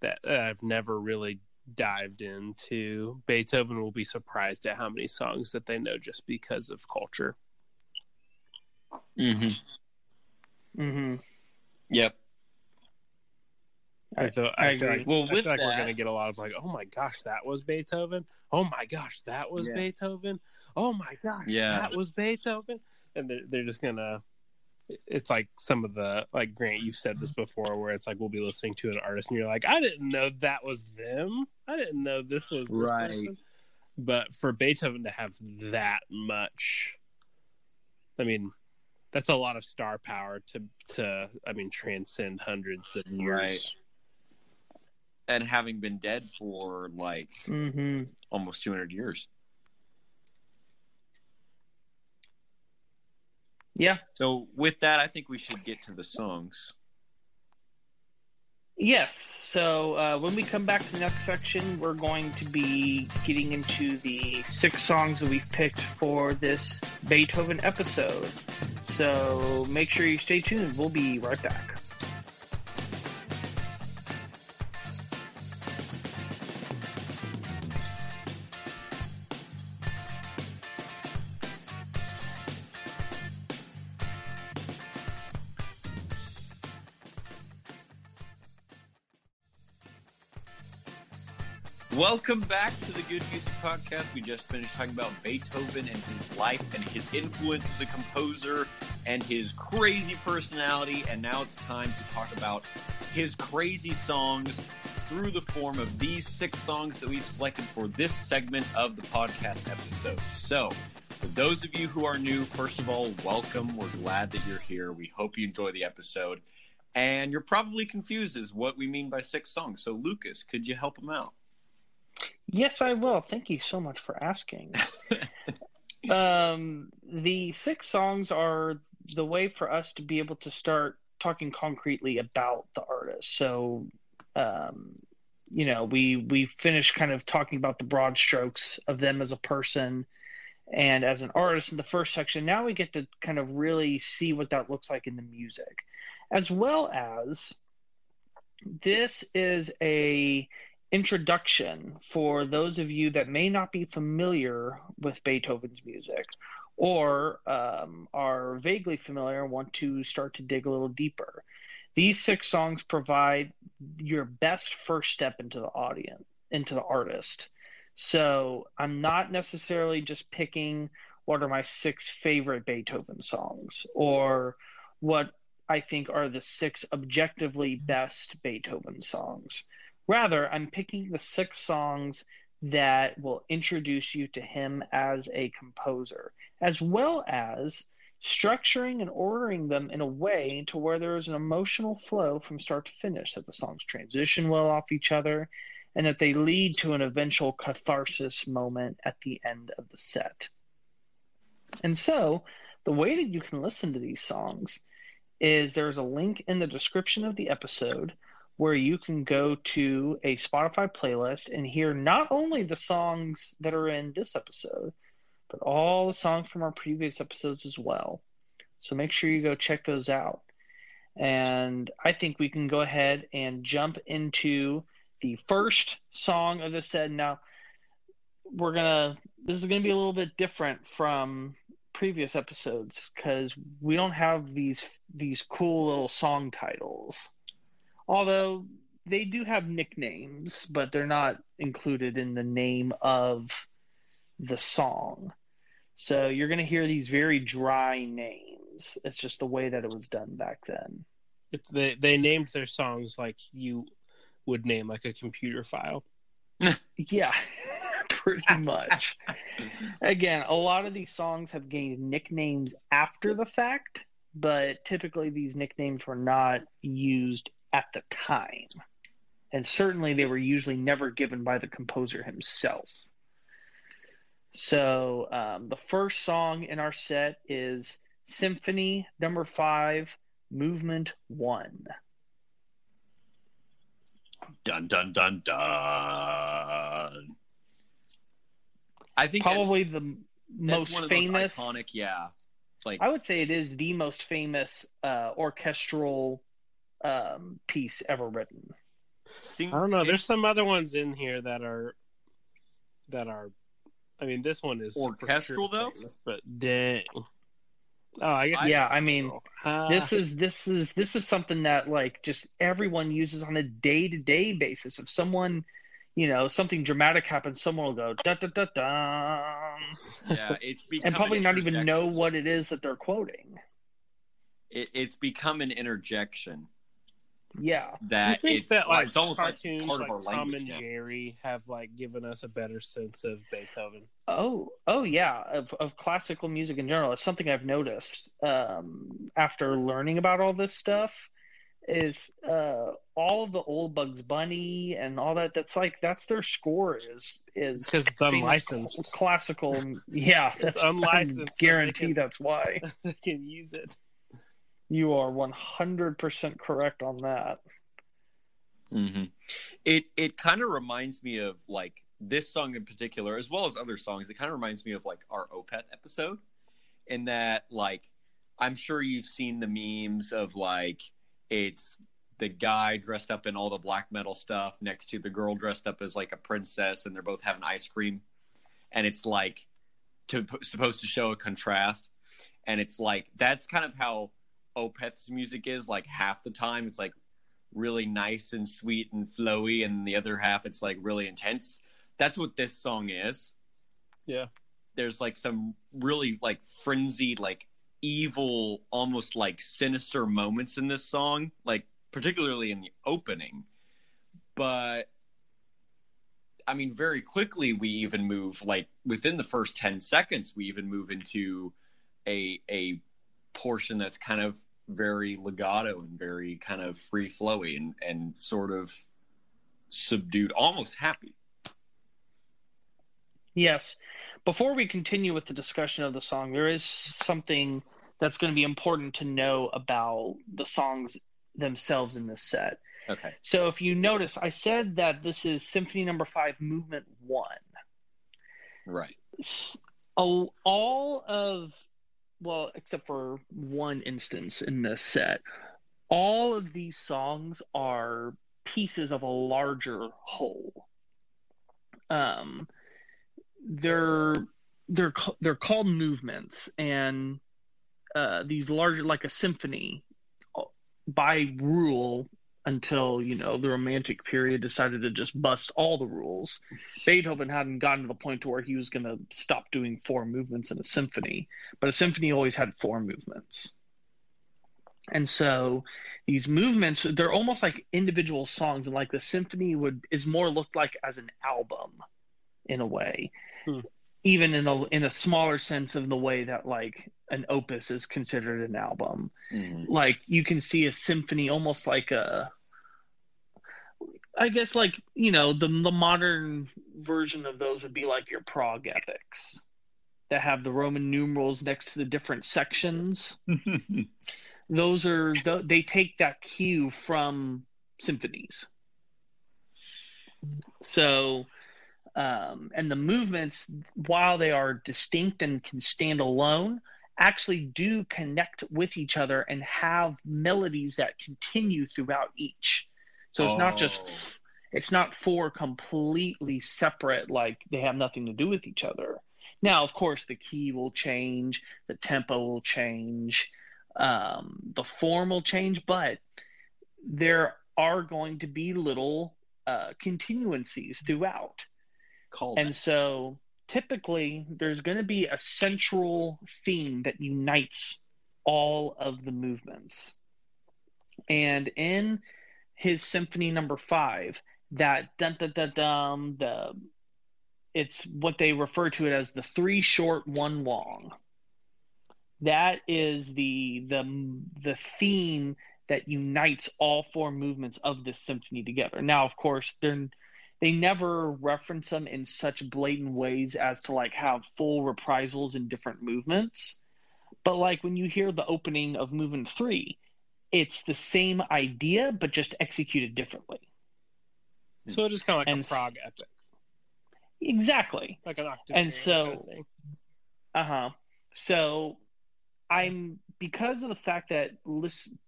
that. I've never really dived into Beethoven will be surprised at how many songs that they know just because of culture. Mm-hmm. Mm-hmm. Yep. I agree. I feel like we're going to get a lot of like, oh my gosh, that was Beethoven. Oh my gosh, that was Beethoven. Oh my gosh, that was Beethoven. And they're just going to, it's like some of the, like Grant, you've said this before, where it's like we'll be listening to an artist and you're like, I didn't know that was them. I didn't know this was this person. But for Beethoven to have that much, I mean, that's a lot of star power to I mean, transcend hundreds of years. Right. And having been dead for like almost 200 years. Yeah. So with that, I think we should get to the songs. Yes. So when we come back to the next section, we're going to be getting into the 6 songs that we've picked for this Beethoven episode. So make sure you stay tuned. We'll be right back. Welcome back to the Good Music Podcast. We just finished talking about Beethoven and his life and his influence as a composer and his crazy personality. And now it's time to talk about his crazy songs through the form of these 6 songs that we've selected for this segment of the podcast episode. So, for those of you who are new, first of all, welcome. We're glad that you're here. We hope you enjoy the episode. And you're probably confused as what we mean by 6 songs. So, Lucas, could you help him out? Yes, I will. Thank you so much for asking. The 6 songs are the way for us to be able to start talking concretely about the artist. So, we finished kind of talking about the broad strokes of them as a person and as an artist in the first section. Now we get to kind of really see what that looks like in the music, as well as this is a introduction for those of you that may not be familiar with Beethoven's music or are vaguely familiar and want to start to dig a little deeper. These 6 songs provide your best first step into the audience, into the artist. So I'm not necessarily just picking what are my 6 favorite Beethoven songs or what I think are the 6 objectively best Beethoven songs. Rather, I'm picking the 6 songs that will introduce you to him as a composer, as well as structuring and ordering them in a way to where there is an emotional flow from start to finish, that the songs transition well off each other, and that they lead to an eventual catharsis moment at the end of the set. And so, the way that you can listen to these songs is there's a link in the description of the episode where you can go to a Spotify playlist and hear not only the songs that are in this episode, but all the songs from our previous episodes as well. So make sure you go check those out. And I think we can go ahead and jump into the first song of this set. Now, this is going to be a little bit different from previous episodes because we don't have these cool little song titles. Although they do have nicknames, but they're not included in the name of the song. So you're going to hear these very dry names. It's just the way that it was done back then. It's they named their songs like you would name like a computer file. Yeah, pretty much. Again, a lot of these songs have gained nicknames after the fact, but typically these nicknames were not used at the time. And certainly they were usually never given by the composer himself. So the first song in our set is Symphony Number 5, Movement 1. Dun, dun, dun, dun. I think probably the most famous, iconic, yeah. Like, I would say it is the most famous orchestral piece ever written. I don't know. There's some other ones in here that are. I mean, this one is orchestral though. Famous, but dang. Oh, I guess. Yeah, I mean, this is something that like just everyone uses on a day-to-day basis. If someone, you know, something dramatic happens, someone will go da da da da. Yeah, it's and probably not even know what it is that they're quoting. It's become an interjection. Yeah, that it's that like it's almost cartoons, like part of our Tom and Jerry have like given us a better sense of Beethoven. Oh yeah, of classical music in general. It's something I've noticed after learning about all this stuff. Is all of the old Bugs Bunny and all that? That's their score is because it's unlicensed classical. Yeah, that's unlicensed. I guarantee that's why they can use it. You are 100% correct on that. Mm-hmm. It kind of reminds me of like this song in particular, as well as other songs. It kind of reminds me of like our Opeth episode, in that like I'm sure you've seen the memes of like it's the guy dressed up in all the black metal stuff next to the girl dressed up as like a princess, and they're both having ice cream, and it's like supposed to show a contrast, and it's like that's kind of how Opeth's music is. Like half the time it's like really nice and sweet and flowy, and the other half it's like really intense. That's what this song is. Yeah, there's like some really like frenzied, like evil, almost like sinister moments in this song, like particularly in the opening. But I mean, very quickly we even move, like within the first 10 seconds we even move into a portion that's kind of very legato and very kind of free flowy and sort of subdued, almost happy. Yes. Before we continue with the discussion of the song, there is something that's going to be important to know about the songs themselves in this set. Okay. So if you notice, I said that this is Symphony Number 5, Movement 1. Right. Well, except for one instance in this set, all of these songs are pieces of a larger whole. They're called movements, and these larger, like a symphony, by rule, until the Romantic period decided to just bust all the rules. Beethoven hadn't gotten to the point to where he was going to stop doing four movements in a symphony, but a symphony always had four movements. And so these movements, they're almost like individual songs, and like the symphony is more looked like as an album in a way, even in a smaller sense of the way that like an opus is considered an album. Like you can see a symphony almost like the modern version of those would be like your Prague epics that have the Roman numerals next to the different sections. Those are they take that cue from symphonies. So and the movements, while they are distinct and can stand alone, actually do connect with each other and have melodies that continue throughout each. So it's not just four completely separate, like they have nothing to do with each other. Now, of course, the key will change, the tempo will change, the form will change, but there are going to be little continuancies throughout. And so typically there's going to be a central theme that unites all of the movements. And in his Symphony Number 5, that dun dun dun dum, it's what they refer to it as the 3 short, 1 long. That is the theme that unites all 4 movements of this symphony together. Now, of course, they never reference them in such blatant ways as to like have full reprisals in different movements. But like when you hear the opening of Movement 3, it's the same idea but just executed differently. So it is kind of like a prog epic. Exactly. Like an octave. And so kind of thing. So because of the fact that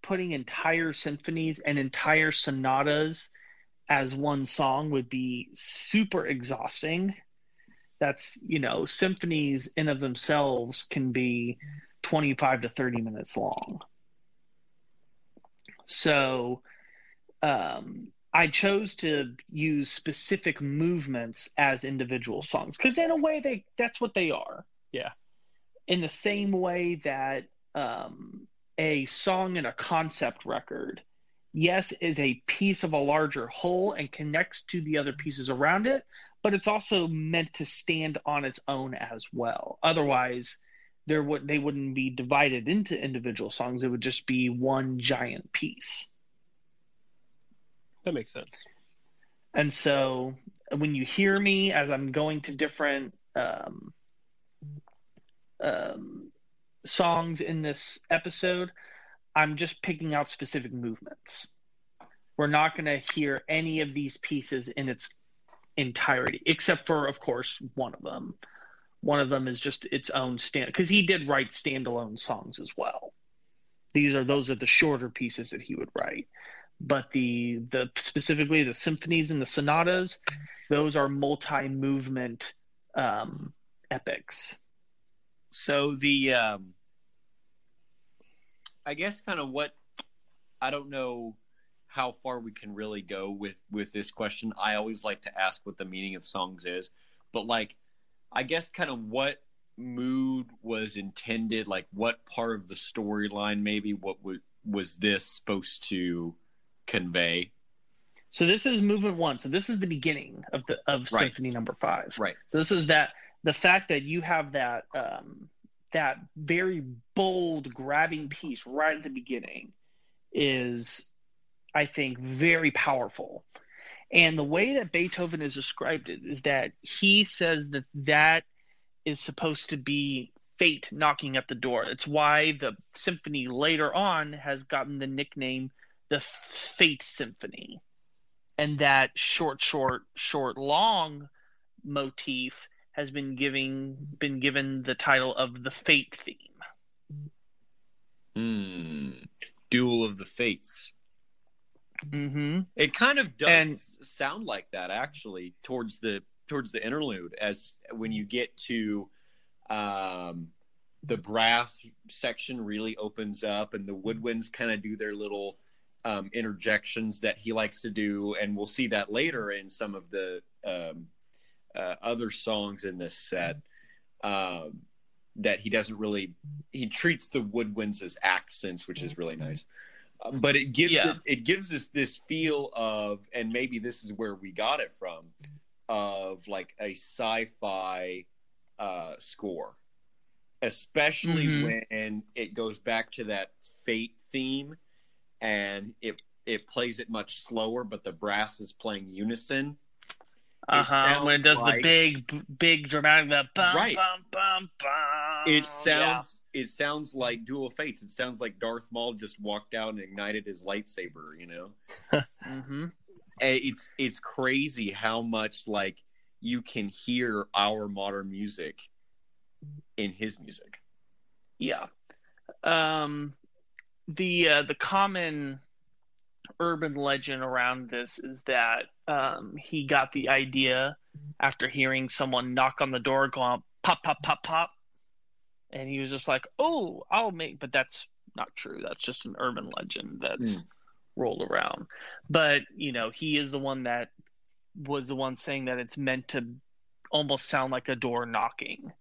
putting entire symphonies and entire sonatas as one song would be super exhausting. That's, symphonies in of themselves can be 25 to 30 minutes long. So I chose to use specific movements as individual songs because in a way that's what they are. Yeah. In the same way that a song in a concept record, yes, is a piece of a larger whole and connects to the other pieces around it, but it's also meant to stand on its own as well. Otherwise, they wouldn't be divided into individual songs. It would just be one giant piece. That makes sense. And so when you hear me as I'm going to different songs in this episode, I'm just picking out specific movements. We're not going to hear any of these pieces in its entirety, except for, of course, one of them. One of them is just its own because he did write standalone songs as well. Those are the shorter pieces that he would write, but the specifically the symphonies and the sonatas, those are multi-movement epics. So the I guess kind of what I don't know how far we can really go with this question. I always like to ask what the meaning of songs is, but like I guess kind of what mood was intended, like what part of the storyline maybe what was this supposed to convey? So this is movement 1. So this is the beginning of right. Symphony Number 5. Right. So this is the fact that you have that very bold grabbing piece right at the beginning is, I think, very powerful. And the way that Beethoven has described it is that he says that is supposed to be fate knocking at the door. It's why the symphony later on has gotten the nickname the Fate Symphony. And that short, short, short, long motif has been given the title of the Fate Theme. Duel of the Fates. Mm-hmm. It kind of does sound like that actually towards the interlude as when you get to the brass section really opens up and the woodwinds kind of do their little interjections that he likes to do, and we'll see that later in some of the other songs in this set that he treats the woodwinds as accents, which is really nice. But it gives it gives us this feel of, and maybe this is where we got it from, of like a sci-fi score, especially when it goes back to that fate theme, and it plays it much slower, but the brass is playing unison. When it does the big dramatic, bum, bum, bum. It sounds. Yeah. It sounds like Duel of Fates. It sounds like Darth Maul just walked out and ignited his lightsaber, Mm-hmm. It's crazy how much, like, you can hear our modern music in his music. Yeah. The common urban legend around this is that he got the idea after hearing someone knock on the door going, pop, pop, pop, pop. And he was just like, "Oh, I'll make," but that's not true. That's just an urban legend. That's rolled around. But, you know, he is the one that was the one saying that it's meant to almost sound like a door knocking,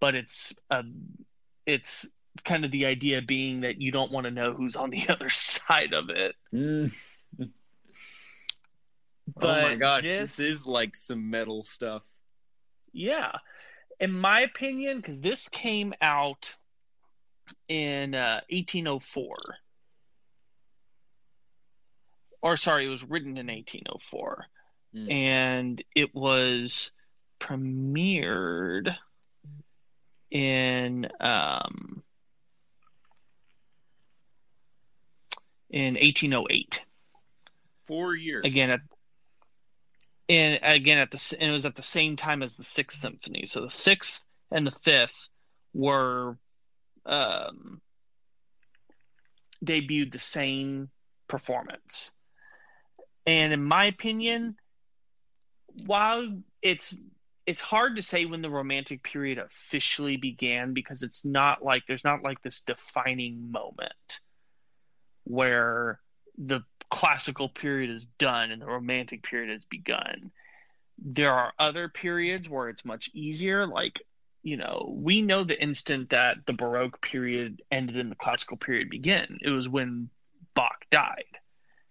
but it's kind of the idea being that you don't want to know who's on the other side of it. But oh my gosh, this is like some metal stuff. Yeah. In my opinion, because this came out in 1804. Or sorry, it was written in 1804. Mm. And it was premiered in 1808. 4 years. It was at the same time as the Sixth Symphony. So the Sixth and the Fifth were debuted the same performance. And in my opinion, while it's hard to say when the Romantic period officially began, because it's not like there's not like this defining moment where the classical period is done and the Romantic period has begun. There are other periods where it's much easier. Like, you know, we know the instant that the Baroque period ended and the classical period began. It was when Bach died.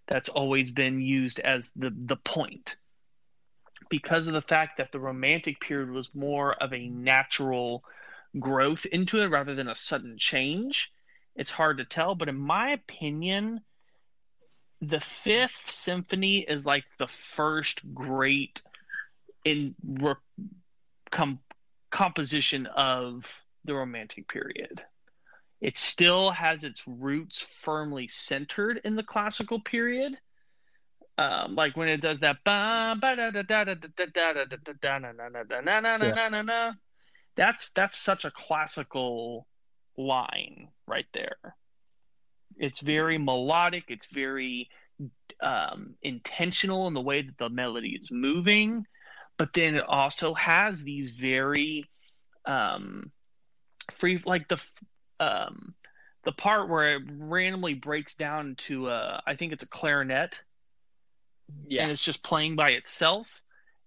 That's always been used as the point, because of the fact that the Romantic period was more of a natural growth into it rather than a sudden change. It's hard to tell, but in my opinion, the Fifth Symphony is like the first great composition of the Romantic period. It still has its roots firmly centered in the classical period. Like when it does that, that's such a classical line right there. It's very melodic. It's very intentional in the way that the melody is moving. But then it also has these very free, like the part where it randomly breaks down to I think it's a clarinet. Yeah. And it's just playing by itself.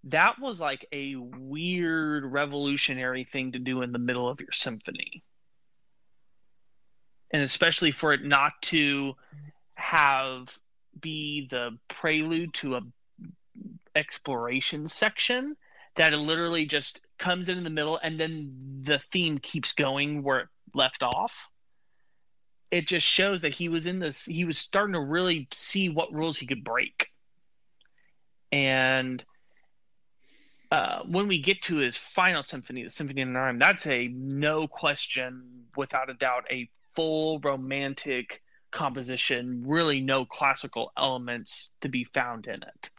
That was like a weird revolutionary thing to do in the middle of your symphony. And especially for it not to be the prelude to a exploration section, that it literally just comes in the middle and then the theme keeps going where it left off. It just shows that he was starting to really see what rules he could break. And when we get to his final symphony, the Symphony in Rhyme, that's a no question, without a doubt, a full Romantic composition, really no classical elements to be found in it.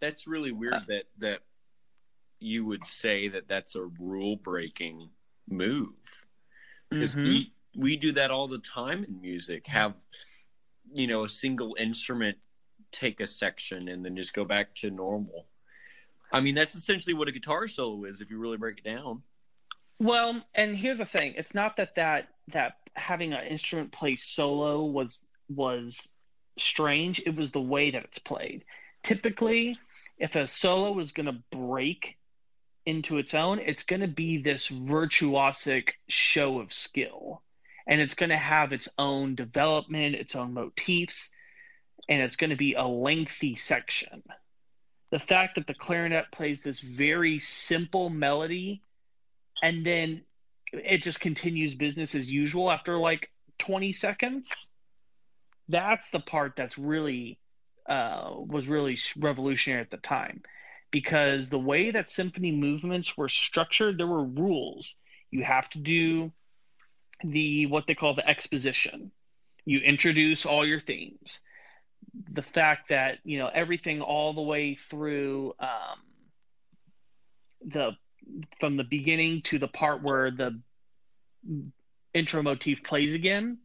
That's really weird that you would say that that's a rule-breaking move. Because we do that all the time in music, have, you know, a single instrument take a section and then just go back to normal. I mean, that's essentially what a guitar solo is if you really break it down. Well, and here's the thing. It's not that having an instrument play solo was strange. It was the way that it's played. Typically, if a solo is going to break into its own, it's going to be this virtuosic show of skill. And it's going to have its own development, its own motifs, and it's going to be a lengthy section. The fact that the clarinet plays this very simple melody and then it just continues business as usual after like 20 seconds, that's the part that's really was really revolutionary at the time, because the way that symphony movements were structured, there were rules. You have to do what they call the exposition. You introduce all your themes. The fact that, you know, everything all the way through from the beginning to the part where the intro motif plays again,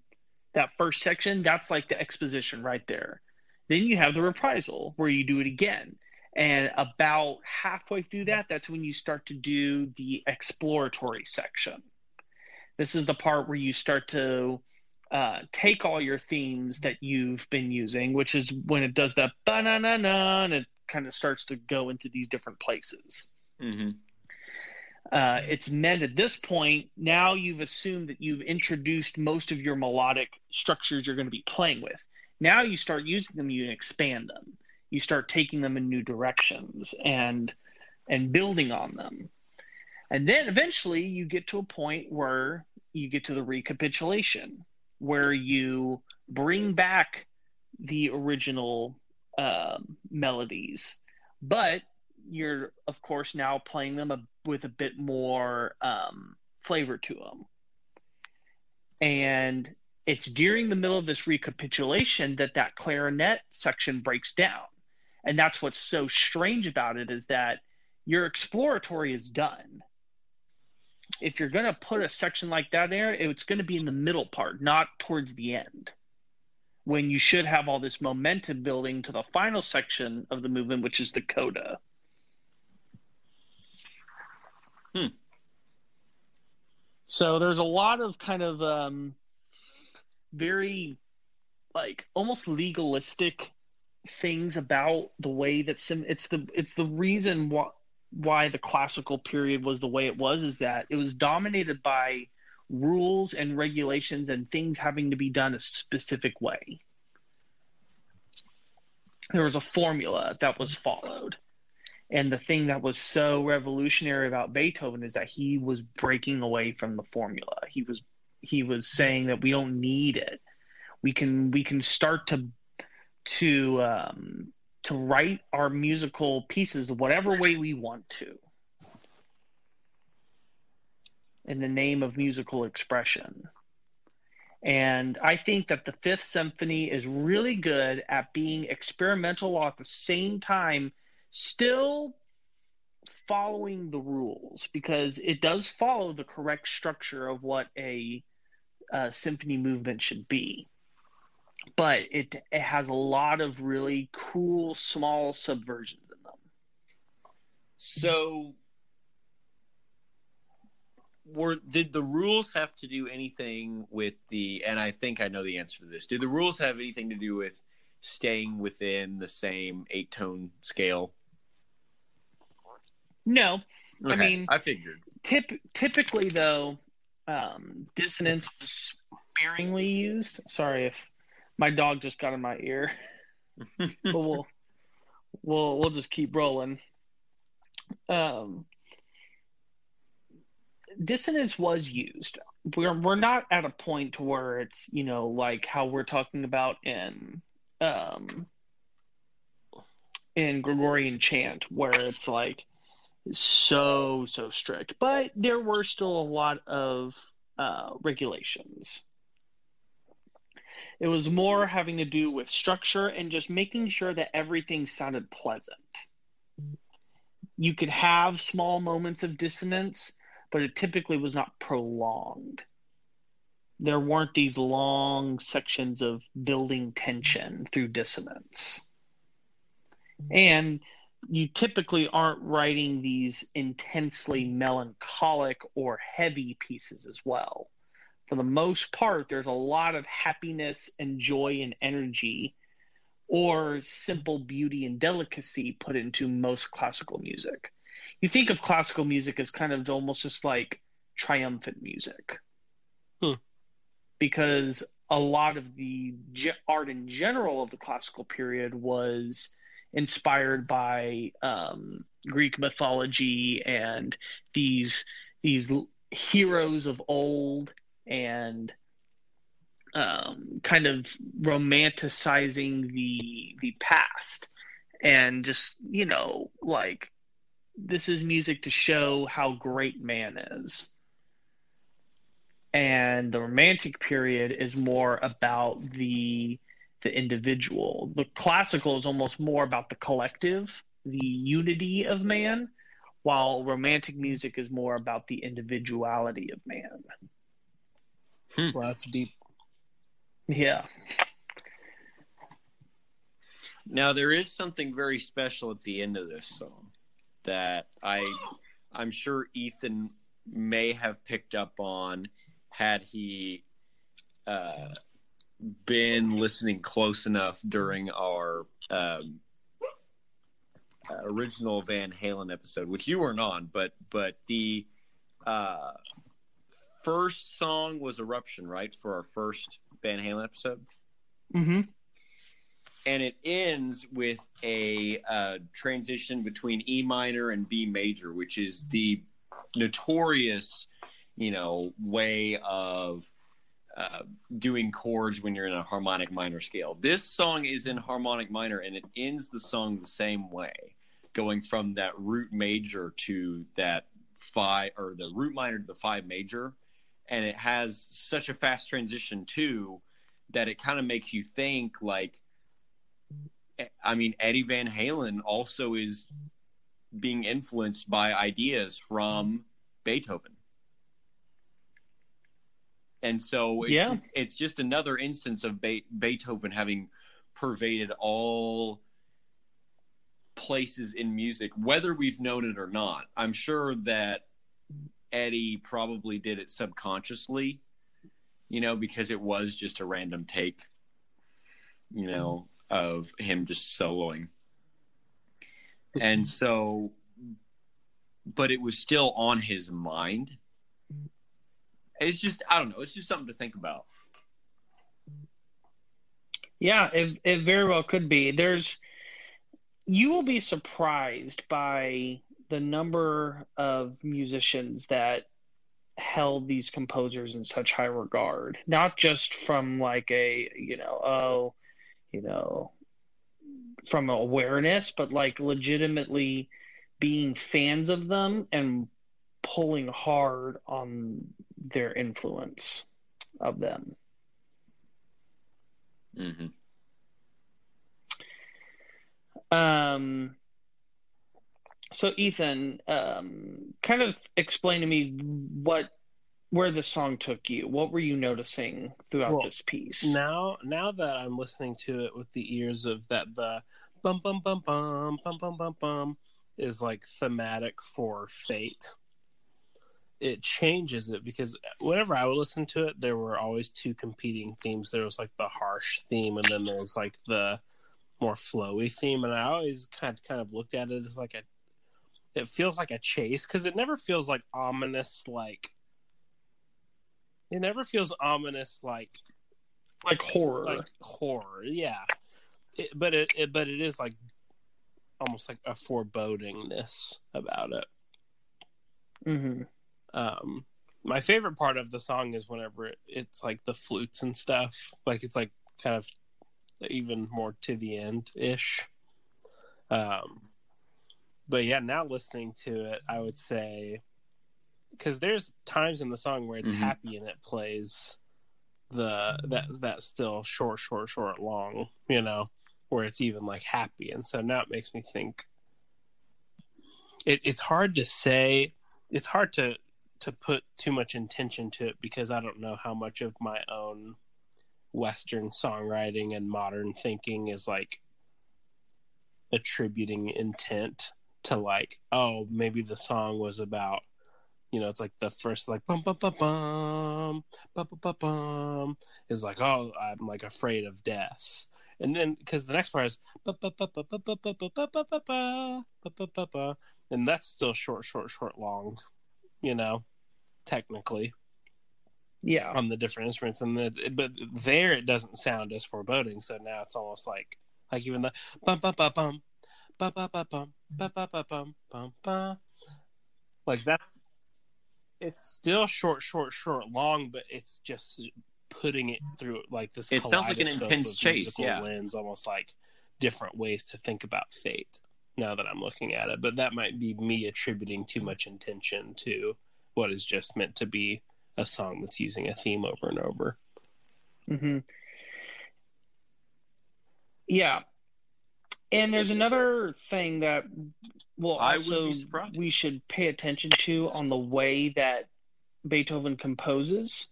that first section, that's like the exposition right there. Then you have the reprisal where you do it again. And about halfway through that's when you start to do the exploratory section. This is the part where you start to take all your themes that you've been using, which is when it does that ba-na-na-na, and it kind of starts to go into these different places. Mm-hmm. It's meant at this point, now you've assumed that you've introduced most of your melodic structures you're going to be playing with. Now you start using them, you expand them. You start taking them in new directions and building on them. And then eventually you get to a point where you get to the recapitulation, where you bring back the original melodies, but you're, of course, now playing them with a bit more flavor to them. And it's during the middle of this recapitulation that that clarinet section breaks down. And that's what's so strange about it, is that your exploratory is done. If you're going to put a section like that there, it's going to be in the middle part, not towards the end, when you should have all this momentum building to the final section of the movement, which is the coda. Hmm. So there's a lot of kind of very like almost legalistic things about the way that it's the reason why the classical period was the way it was, is that it was dominated by rules and regulations and things having to be done a specific way. There was a formula that was followed. And the thing that was so revolutionary about Beethoven is that he was breaking away from the formula. He was saying that we don't need it. We can start to write our musical pieces whatever way we want to, in the name of musical expression. And I think that the Fifth Symphony is really good at being experimental while at the same time still following the rules, because it does follow the correct structure of what a symphony movement should be. But it has a lot of really cool, small subversions in them. So did the rules have to do anything with the, and I think I know the answer to this, did the rules have anything to do with staying within the same 8-tone scale? No. Okay. I mean, I figured. Typically, though, dissonance was sparingly used. Sorry if my dog just got in my ear. But we'll just keep rolling. Dissonance was used. We're not at a point to where it's, you know, like how we're talking about in Gregorian chant, where it's like so strict, but there were still a lot of regulations. It was more having to do with structure and just making sure that everything sounded pleasant. You could have small moments of dissonance, but it typically was not prolonged. There weren't these long sections of building tension through dissonance. And you typically aren't writing these intensely melancholic or heavy pieces as well. For the most part, there's a lot of happiness and joy and energy, or simple beauty and delicacy, put into most classical music. You think of classical music as kind of almost just like triumphant music. Hmm. Because a lot of the art in general of the classical period was inspired by Greek mythology and these heroes of old, and kind of romanticizing the past, and just, you know, like, this is music to show how great man is. And the Romantic period is more about the individual. The classical is almost more about the collective, the unity of man, while Romantic music is more about the individuality of man. Hmm. Well, that's deep. Yeah. Now, there is something very special at the end of this song that I'm sure Ethan may have picked up on had he been listening close enough during our original Van Halen episode, which you weren't on, but the first song was Eruption, right, for our first Van Halen episode? Mm-hmm. And it ends with a transition between E minor and B major, which is the notorious, you know, way of doing chords when you're in a harmonic minor scale. This song is in harmonic minor, and it ends the song the same way, going from that root major to that five, or the root minor to the five major. And it has such a fast transition too, that it kind of makes you think like, I mean, Eddie Van Halen also is being influenced by ideas from Beethoven. And so it's just another instance of Beethoven having pervaded all places in music, whether we've known it or not. I'm sure that Eddie probably did it subconsciously, you know, because it was just a random take, you know, of him just soloing. And so, but it was still on his mind. It's just, I don't know, it's just something to think about. Yeah, it very well could be. You will be surprised by the number of musicians that held these composers in such high regard, not just from like a, you know, from awareness, but like legitimately being fans of them and pulling hard on their influence of them. Mm-hmm. So Ethan, kind of explain to me where the song took you. What were you noticing throughout this piece? Now that I'm listening to it with the ears of that, the bum bum bum bum bum bum bum bum is like thematic for fate. It changes it because whenever I would listen to it, there were always two competing themes. There was like the harsh theme, and then there was like the more flowy theme. And I always kind of looked at it as like it feels like a chase, because it never feels like ominous, like. It never feels ominous, like horror. Like horror, yeah. But it is like almost like a forebodingness about it. Mm-hmm. My favorite part of the song is whenever it's like the flutes and stuff. Like it's like kind of even more to the end ish. But yeah, now listening to it, I would say. Because there's times in the song where it's mm-hmm. happy and it plays that still short long, you know, where it's even like happy, and so now it makes me think. It's hard to say. It's hard to put too much intention to it, because I don't know how much of my own Western songwriting and modern thinking is like attributing intent to like, oh, maybe the song was about. You know, it's like the first like bum bum bum bum bum bum bum is like, oh, I'm like afraid of death, and then because the next part is bum bum bum bum bum bum bum bum bum bum bum, and that's still short long, you know, technically, yeah, on the different instruments, but there it doesn't sound as foreboding, so now it's almost like even the bum bum bum bum bum bum bum bum bum bum bum, like that. It's still short, long, but it's just putting it through like this. It sounds like an intense chase, yeah. Lens, almost like different ways to think about fate. Now that I'm looking at it, but that might be me attributing too much intention to what is just meant to be a song that's using a theme over and over. Mm-hmm. Yeah, and there's another thing that we should pay attention to on the way that Beethoven composes.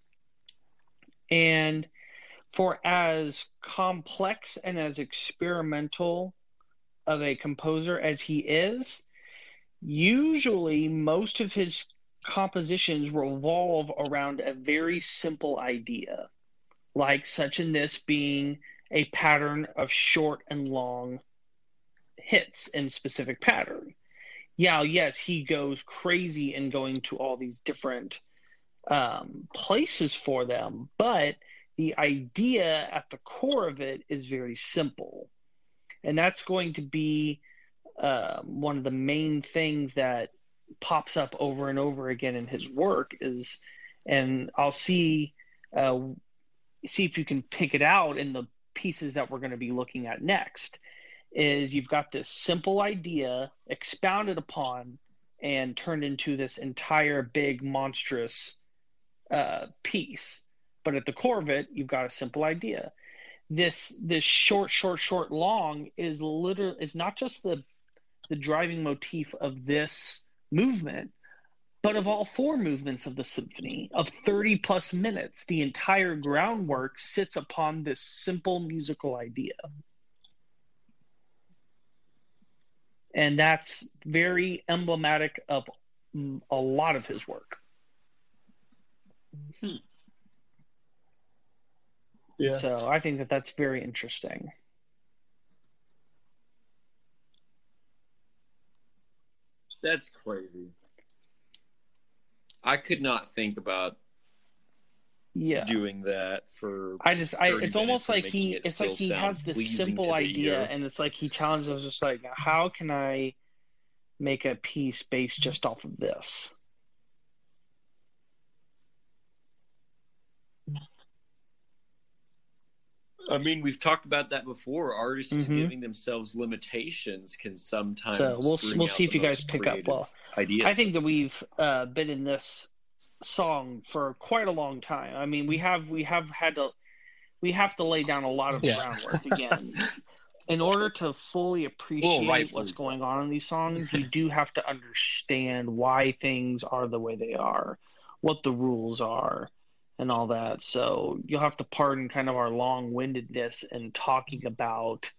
And for as complex and as experimental of a composer as he is, usually most of his compositions revolve around a very simple idea like such and this being a pattern of short and long hits in specific pattern. Yeah, yes, he goes crazy in going to all these different places for them, but the idea at the core of it is very simple. And that's going to be one of the main things that pops up over and over again in his work is, and I'll see if you can pick it out in the pieces that we're going to be looking at next, is you've got this simple idea expounded upon and turned into this entire big monstrous piece. But at the core of it, you've got a simple idea. This short, long is literally, is not just the driving motif of this movement, but of all four movements of the symphony, of 30 plus minutes, the entire groundwork sits upon this simple musical idea. And that's very emblematic of a lot of his work. Mm-hmm. Yeah. So I think that that's very interesting. That's crazy. I could not think about doing that for. It's almost like he has this simple idea, and it's like he challenges us, just like, how can I make a piece based just off of this? I mean, we've talked about that before. Artists giving themselves limitations can sometimes. So we'll see if you guys pick up. Well, ideas. I think that we've been in this song for quite a long time. I mean, we have to lay down a lot of groundwork again in order to fully appreciate what's going on in these songs. You do have to understand why things are the way they are, what the rules are, and all that. So you'll have to pardon kind of our long-windedness in talking about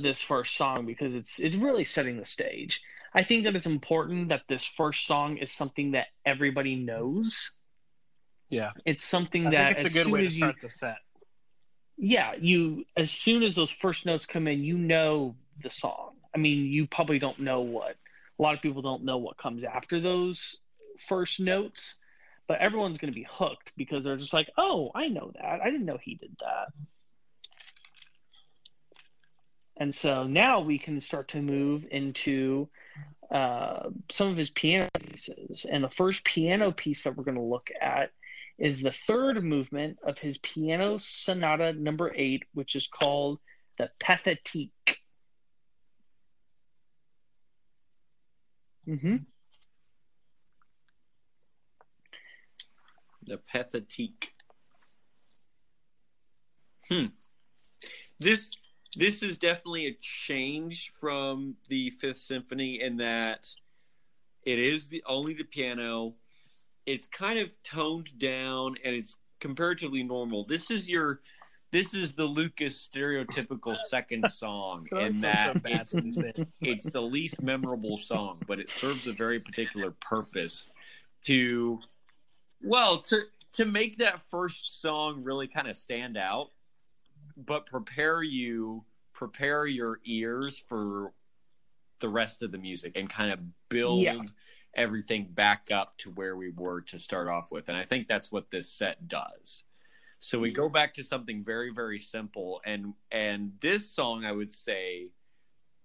this first song, because it's really setting the stage. I think that it's important that this first song is something that everybody knows. Yeah. It's something that it's a good way to start the set. Yeah, as soon as those first notes come in, you know the song. I mean, you probably don't know a lot of people don't know what comes after those first notes. But everyone's going to be hooked because they're just like, oh, I know that. I didn't know he did that. And so now we can start to move into some of his piano pieces. And the first piano piece that we're going to look at is the third movement of his piano sonata number 8, which is called the Pathétique. Mm-hmm. The Pathétique. This is definitely a change from the Fifth Symphony in that it is only the piano. It's kind of toned down and it's comparatively normal. This is the Lucas stereotypical second song in that it's the least memorable song, but it serves a very particular purpose to make that first song really kind of stand out, but prepare your ears for the rest of the music and kind of build everything back up to where we were to start off with. And I think that's what this set does. So we go back to something very, very simple. And this song, I would say,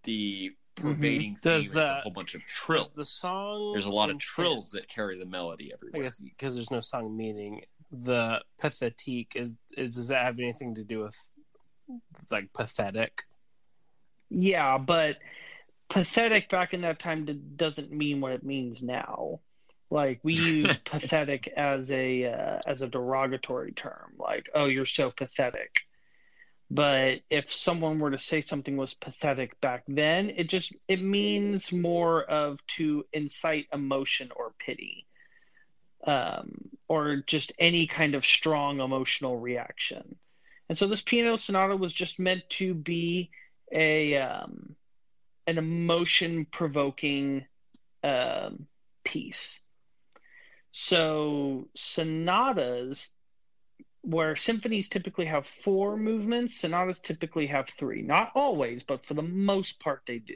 the pervading theme is a whole bunch of trills. There's a lot of trills that carry the melody everywhere. I guess because there's no song meaning. The Pathétique is does that have anything to do with like pathetic? Yeah, but pathetic back in that time doesn't mean what it means now. Like we use pathetic as a derogatory term. Like, oh, you're so pathetic. But if someone were to say something was pathetic back then, it means more of to incite emotion or pity, or just any kind of strong emotional reaction. And so this piano sonata was just meant to be an emotion-provoking piece. So sonatas where symphonies typically have 4 movements, sonatas typically have 3. Not always, but for the most part they do.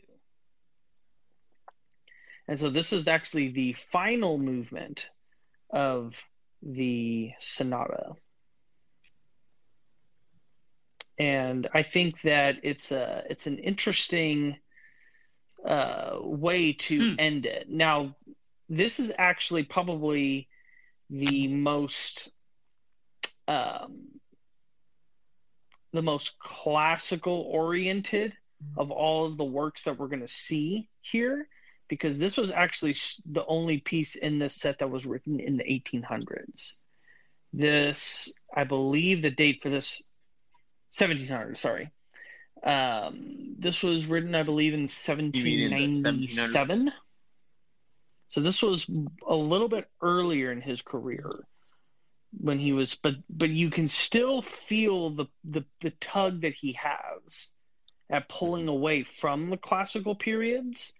And so this is actually the final movement of the sonata. And I think that it's an interesting way to end it. Now, this is actually probably the most classical oriented of all of the works that we're going to see here, because this was actually the only piece in this set that was written in the 1800s. This, I believe, the date for this 1700s. Sorry, this was written, I believe, in 1797. So this was a little bit earlier in his career when he was, but you can still feel the tug that he has at pulling away from the classical periods.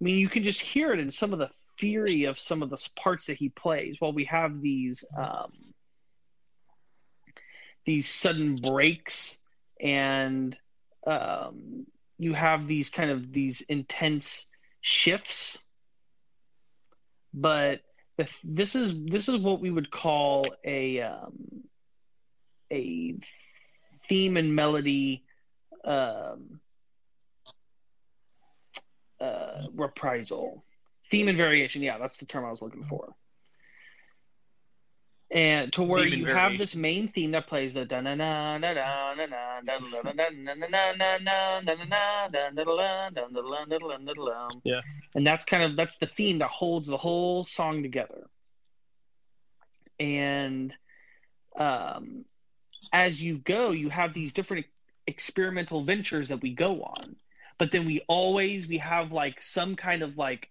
I mean, you can just hear it in some of the theory of some of the parts that he plays. While we have these sudden breaks, and you have these kind of these intense shifts, but this is what we would call a theme and melody reprisal. Theme and variation, yeah, that's the term I was looking for. And to where you have this main theme that plays the da na na na na na na na na na na na, yeah, and that's kind of that's the theme that holds the whole song together. And as you go, you have these different experimental ventures that we go on, but then we have like some kind of like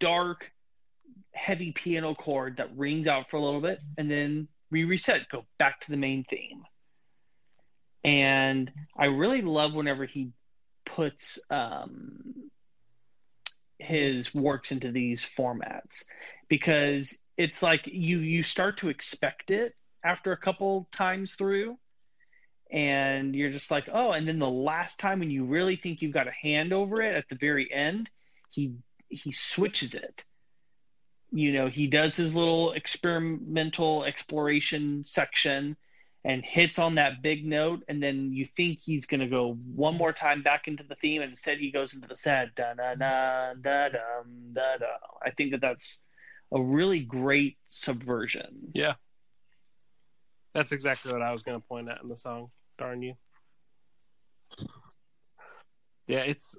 dark, heavy piano chord that rings out for a little bit, and then we reset, go back to the main theme. And I really love whenever he puts his works into these formats, because it's like you start to expect it after a couple times through, and you're just like, oh, and then the last time when you really think you've got a hand over it, at the very end, he switches it. You know, he does his little experimental exploration section and hits on that big note, and then you think he's going to go one more time back into the theme, and instead he goes into the sad da-da-da-da-da-da. I think that that's a really great subversion. Yeah. That's exactly what I was going to point at in the song, darn you. Yeah, it's...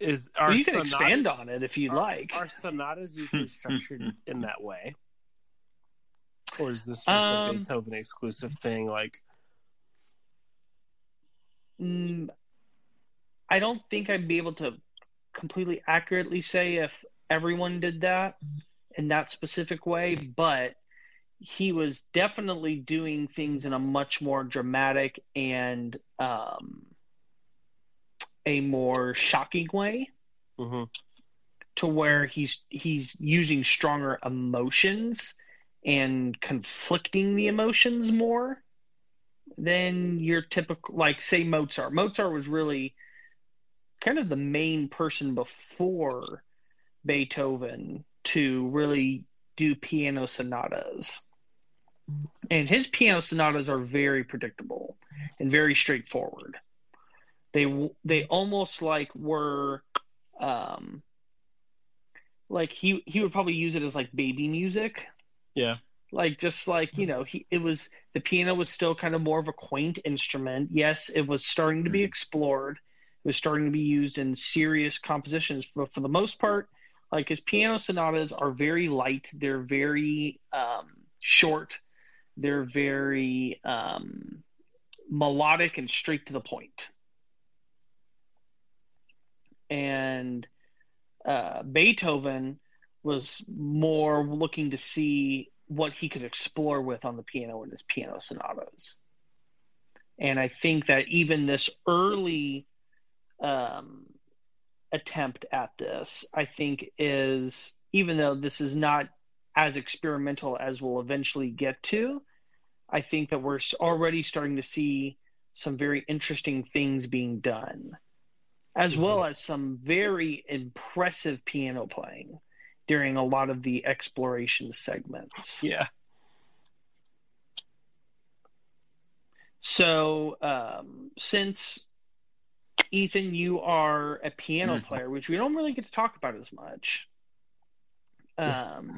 you can expand on it if you'd like. Are sonatas usually structured in that way, or is this just a Beethoven exclusive thing? Like, I don't think I'd be able to completely accurately say if everyone did that in that specific way, but he was definitely doing things in a much more dramatic and a more shocking way, to where he's using stronger emotions and conflicting the emotions more than your typical, like, say, Mozart. Mozart was really kind of the main person before Beethoven to really do piano sonatas. And his piano sonatas are very predictable and very straightforward. They almost like were like he would probably use it as like baby music. Yeah. Like, just like, you know, the piano was still kind of more of a quaint instrument. Yes, it was starting to be explored. It was starting to be used in serious compositions, but for the most part, like, his piano sonatas are very light. They're very short. They're very melodic and straight to the point. And Beethoven was more looking to see what he could explore with on the piano in his piano sonatas. And I think that even this early attempt at this, I think, is, even though this is not as experimental as we'll eventually get to, I think that we're already starting to see some very interesting things being done, as well as some very impressive piano playing during a lot of the exploration segments. Yeah. So since, Ethan, you are a piano player, which we don't really get to talk about as much, kind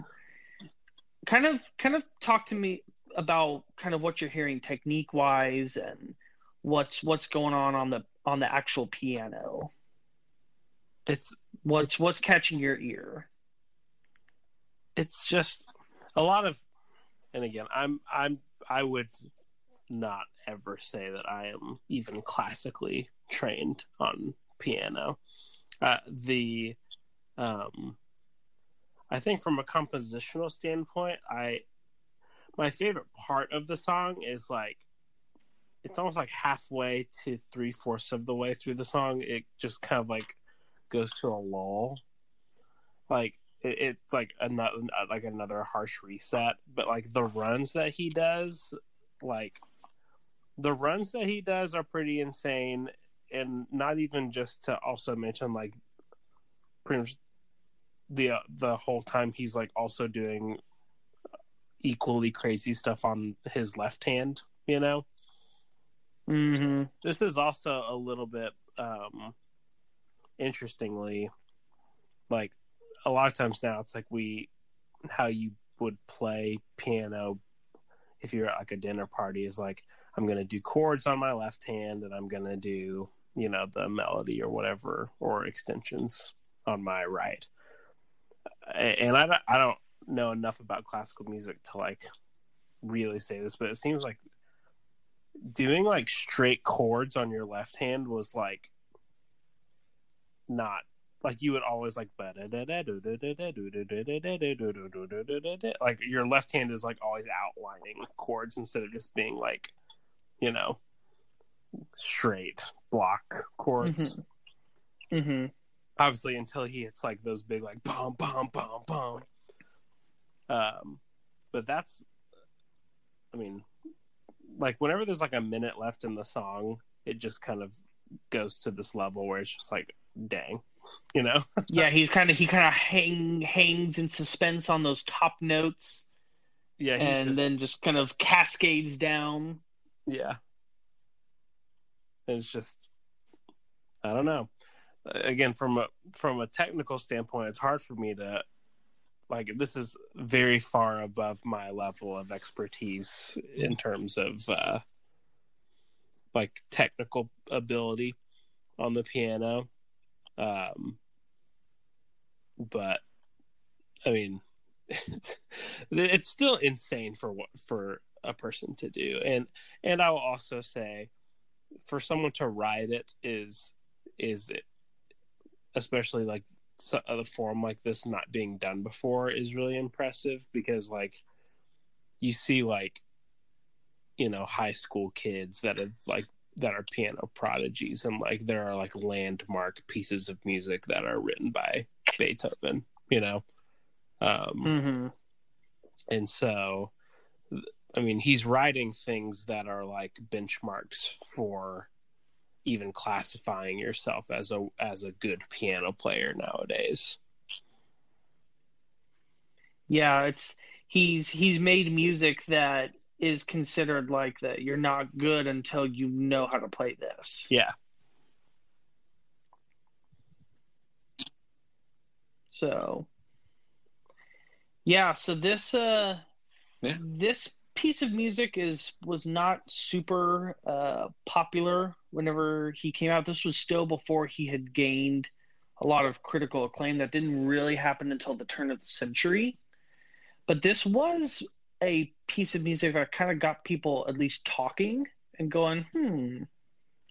of talk to me about kind of what you're hearing technique wise and what's going on the actual piano. What's catching your ear. It's just a lot of, and again, I would not ever say that I am even classically trained on piano. I think from a compositional standpoint, my favorite part of the song is like, it's almost like halfway to 3/4 of the way through the song, it just kind of like goes to a lull. Like it's like another harsh reset, but like the runs that he does are pretty insane. And not even just to also mention like pretty much the whole time he's like also doing equally crazy stuff on his left hand, you know? Mm-hmm. This is also a little bit, interestingly, like a lot of times now it's like how you would play piano if you're at like a dinner party is like, I'm going to do chords on my left hand and I'm going to do, you know, the melody or whatever, or extensions on my right. And I don't know enough about classical music to like really say this, but it seems like doing like straight chords on your left hand was like not like you would always like like your left hand is like always outlining chords instead of just being like, you know, straight block chords. Mm-hmm. Mm-hmm. Obviously, until he hits like those big like bum bum bum bum. But that's, I mean, like whenever there's like a minute left in the song, it just kind of goes to this level where it's just like, dang, you know? Yeah, he kind of hangs in suspense on those top notes. Yeah, then just kind of cascades down. Yeah, it's just, I don't know. Again, from a technical standpoint, it's hard for me to. Like, this is very far above my level of expertise in terms of, like, technical ability on the piano. But, I mean, it's still insane for a person to do. And I will also say, for someone to ride it is, especially, like, so a form like this not being done before is really impressive, because like you see like, you know, high school kids that are piano prodigies, and like there are like landmark pieces of music that are written by Beethoven, you know. And so I mean he's writing things that are like benchmarks for even classifying yourself as a good piano player nowadays. Yeah, he's made music that is considered like that you're not good until you know how to play this. Yeah. So yeah, so this this piece of music was not super popular whenever he came out. This was still before he had gained a lot of critical acclaim. That didn't really happen until the turn of the century. But this was a piece of music that kind of got people at least talking and going,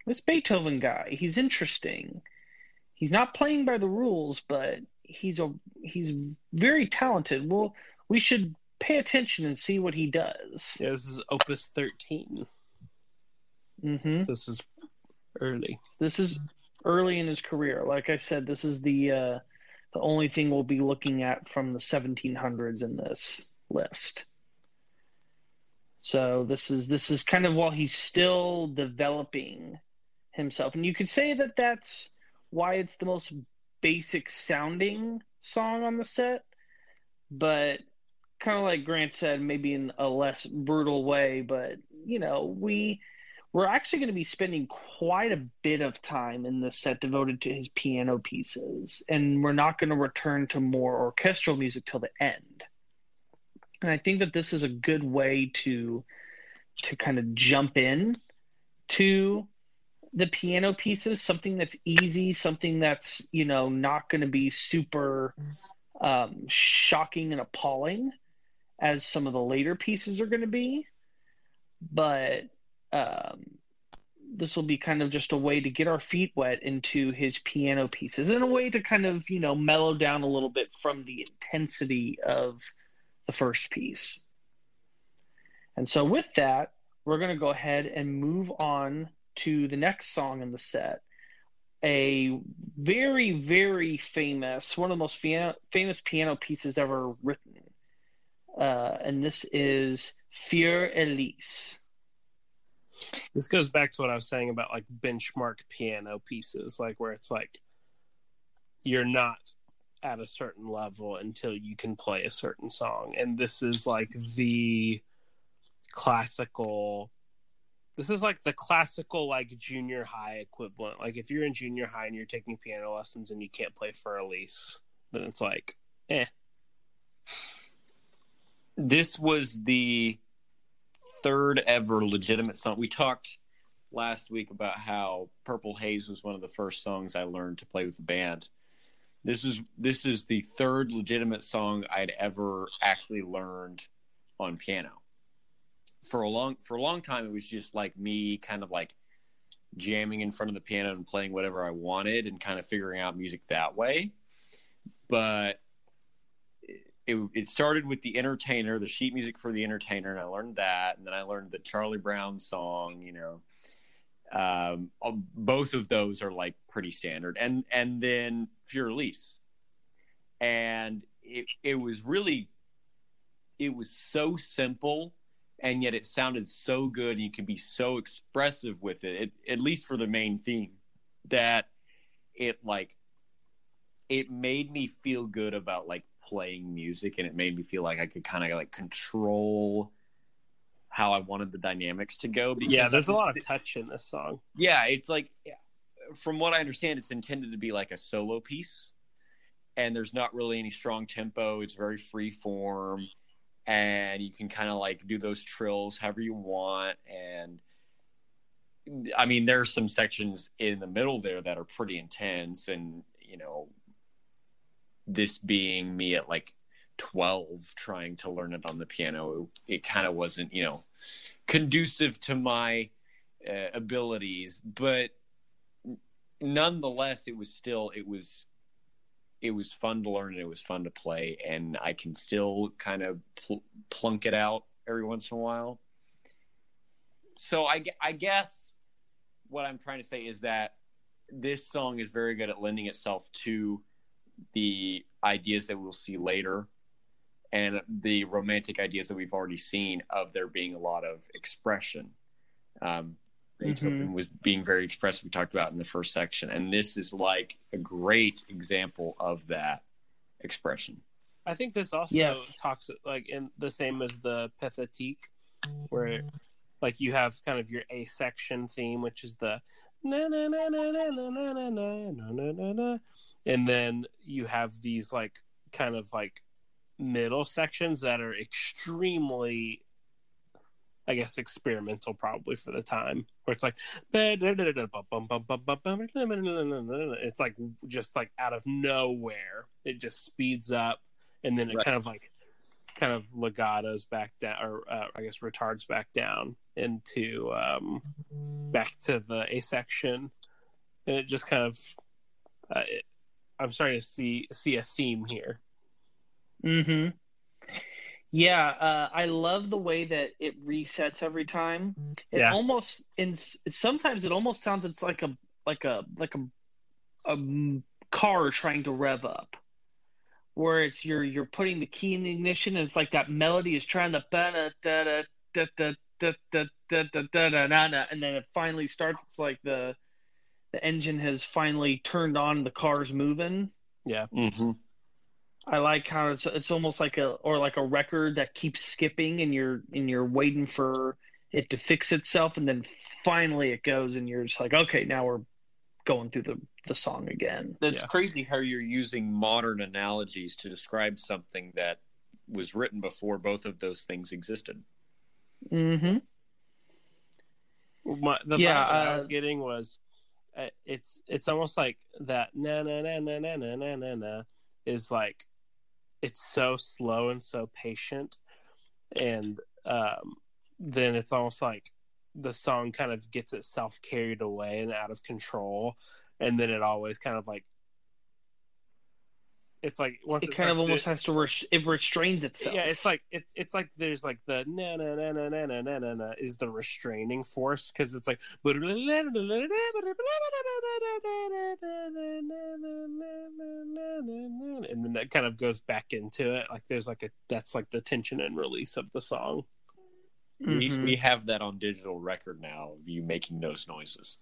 this Beethoven guy, he's interesting. He's not playing by the rules, but he's very talented. Well, we should pay attention and see what he does. Yeah, this is Opus 13. Mm-hmm. This is early in his career. Like I said, this is the only thing we'll be looking at from the 1700s in this list. So this is kind of while he's still developing himself. And you could say that that's why it's the most basic sounding song on the set, but kind of like Grant said, maybe in a less brutal way. But, you know, we're actually going to be spending quite a bit of time in this set devoted to his piano pieces, and we're not going to return to more orchestral music till the end. And I think that this is a good way to kind of jump in to the piano pieces, something that's easy, something that's, you know, not going to be super shocking and appalling as some of the later pieces are going to be. But this will be kind of just a way to get our feet wet into his piano pieces, and a way to kind of, you know, mellow down a little bit from the intensity of the first piece. And so with that, we're going to go ahead and move on to the next song in the set. A very, very famous, one of the most famous piano pieces ever written. And this is Für Elise. This goes back to what I was saying about like benchmark piano pieces, like where it's like you're not at a certain level until you can play a certain song. And this is like the classical like junior high equivalent. Like if you're in junior high and you're taking piano lessons and you can't play Für Elise, then it's like, eh. This was the third ever legitimate song. We talked last week about how Purple Haze was one of the first songs I learned to play with the band. This is the third legitimate song I'd ever actually learned on piano. For a long time, it was just like me kind of like jamming in front of the piano and playing whatever I wanted and kind of figuring out music that way. But it started with the Entertainer, the sheet music for the Entertainer, and I learned that. And then I learned the Charlie Brown song, you know. Both of those are like pretty standard. And then Für Elise. And it was so simple, and yet it sounded so good, and you can be so expressive with it, at least for the main theme, that it made me feel good about like playing music, and it made me feel like I could kind of like control how I wanted the dynamics to go. Yeah, there's a lot of touch in this song. Yeah, it's like, from what I understand, it's intended to be like a solo piece, and there's not really any strong tempo. It's very free form, and you can kind of like do those trills however you want. And I mean, there's some sections in the middle there that are pretty intense, and you know, this being me at like 12 trying to learn it on the piano, it kind of wasn't, you know, conducive to my abilities. But nonetheless, it was fun to learn, and it was fun to play, and I can still kind of plunk it out every once in a while. So I guess what I'm trying to say is that this song is very good at lending itself to the ideas that we'll see later, and the romantic ideas that we've already seen of there being a lot of expression. Beethoven was being very expressive, we talked about in the first section, and this is like a great example of that expression. I think this also talks like in the same as the Pathétique, where like you have kind of your A section theme, which is the na na na na na na na na na na na. And then you have these like kind of like middle sections that are extremely, I guess, experimental probably for the time, where it's like, it's like just like out of nowhere. It just speeds up, and then it kind of legatos back down, or I guess retards back down into back to the A section. And it just kind of, I'm starting to see a theme here. Mm-hmm. Yeah, I love the way that it resets every time. It almost, sometimes it almost sounds, it's like a car trying to rev up, where it's you're putting the key in the ignition, and it's like that melody is trying to and then it finally starts. It's like the engine has finally turned on, the car's moving. Yeah. Mm-hmm. I like how it's almost like a record that keeps skipping, and you're waiting for it to fix itself, and then finally it goes, and you're just like, okay, now we're going through the song again. That's crazy how you're using modern analogies to describe something that was written before both of those things existed. Mm-hmm. The vibe I was getting was it's almost like that na na na na na na na na na is like, it's so slow and so patient, and then it's almost like the song kind of gets itself carried away and out of control, and then it always kind of like, it's like once it kind of almost has to it restrains itself. Yeah, it's like there's like the na na na na na na na na na is the restraining force, because it's like, and then that kind of goes back into it. Like there's like that's like the tension and release of the song. Mm-hmm. We have that on digital record now, of you making those noises.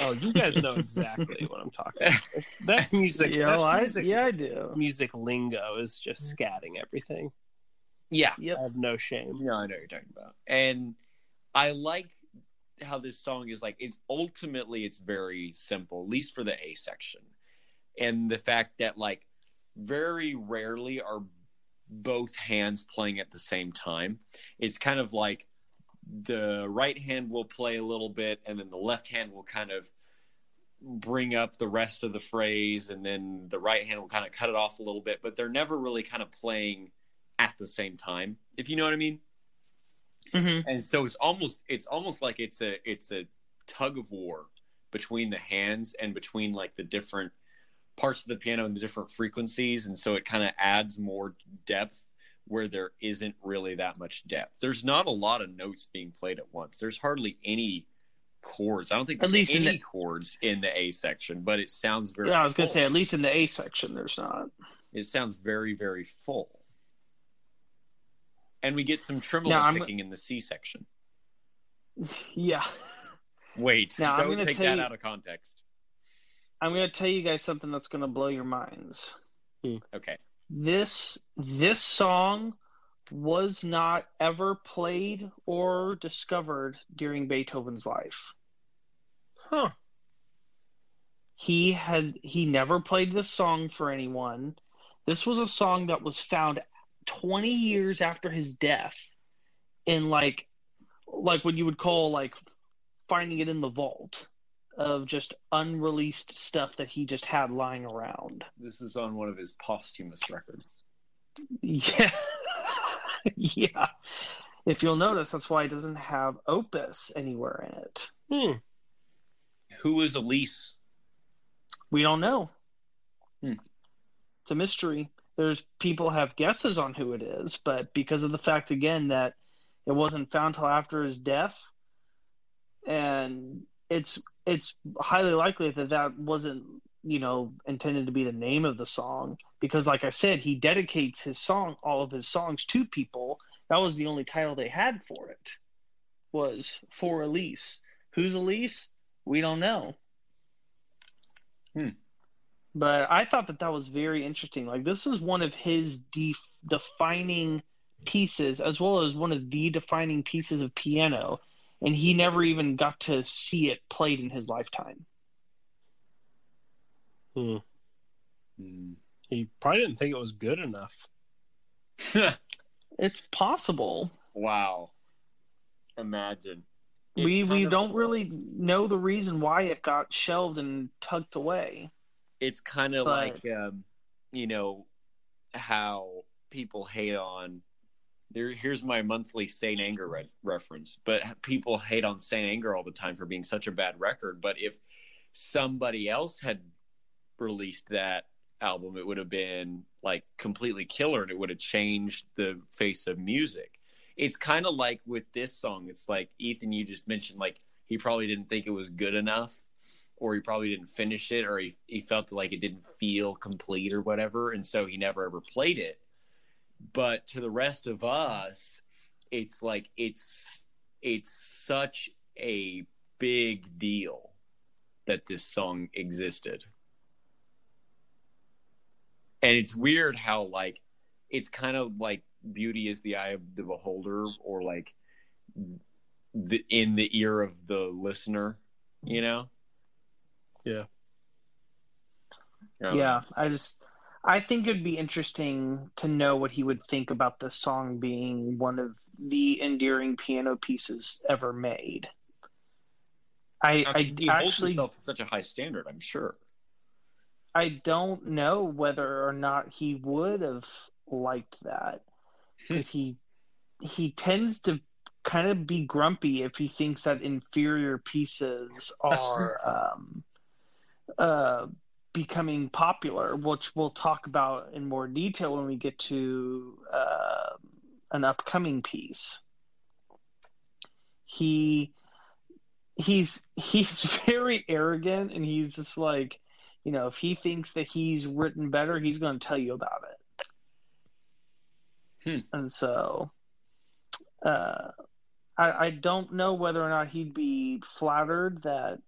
Oh, you guys know exactly what I'm talking about. That's music. Yeah, I do. Music lingo is just scatting everything. Yeah. Yep. I have no shame. Yeah, I know what you're talking about. And I like how this song is like, it's very simple, at least for the A section. And the fact that like very rarely are both hands playing at the same time. It's kind of like the right hand will play a little bit, and then the left hand will kind of bring up the rest of the phrase, and then the right hand will kind of cut it off a little bit, but they're never really kind of playing at the same time, if you know what I mean. Mm-hmm. And so it's almost like it's a tug of war between the hands and between like the different parts of the piano and the different frequencies, and so it kind of adds more depth where there isn't really that much depth. There's not a lot of notes being played at once. There's hardly any chords. I don't think there's any chords in the A section, but it sounds very full. I was going to say, at least in the A section, there's not. It sounds very, very full. And we get some tremolo picking in the C section. Yeah. Wait, don't take that out of context. I'm going to tell you guys something that's going to blow your minds. Okay. This song was not ever played or discovered during Beethoven's life. Huh. He never played this song for anyone. This was a song that was found 20 years after his death in like what you would call like finding it in the vault of just unreleased stuff that he just had lying around. This is on one of his posthumous records. Yeah. Yeah. If you'll notice, that's why it doesn't have Opus anywhere in it. Hmm. Who is Elise? We don't know. Hmm. It's a mystery. People have guesses on who it is, but because of the fact, again, that it wasn't found till after his death, and it's highly likely that wasn't, you know, intended to be the name of the song, because like I said, he dedicates all of his songs to people. That was the only title they had for it, was For Elise. Who's Elise? We don't know. But I thought that was very interesting. Like, this is one of his defining pieces, as well as one of the defining pieces of piano. And he never even got to see it played in his lifetime. He probably didn't think it was good enough. It's possible. Wow. Imagine. We don't really know the reason why it got shelved and tucked away. It's kind of like, you know, how people hate on... Here's my monthly Saint Anger reference, but people hate on Saint Anger all the time for being such a bad record. But if somebody else had released that album, it would have been like completely killer, and it would have changed the face of music. It's kind of like with this song. It's like, Ethan, you just mentioned, like, he probably didn't think it was good enough, or he probably didn't finish it, or he felt like it didn't feel complete or whatever, and so he never ever played it. But to the rest of us, it's such a big deal that this song existed. And it's weird how, like, it's kind of like beauty is the eye of the beholder, or like in the ear of the listener, you know? Yeah. Yeah. I think it'd be interesting to know what he would think about the song being one of the endearing piano pieces ever made. He holds himself to such a high standard, I'm sure. I don't know whether or not he would have liked that, because he tends to kind of be grumpy if he thinks that inferior pieces are becoming popular, which we'll talk about in more detail when we get to an upcoming piece. He's very arrogant, and he's just like, you know, if he thinks that he's written better, he's going to tell you about it. And so I don't know whether or not he'd be flattered that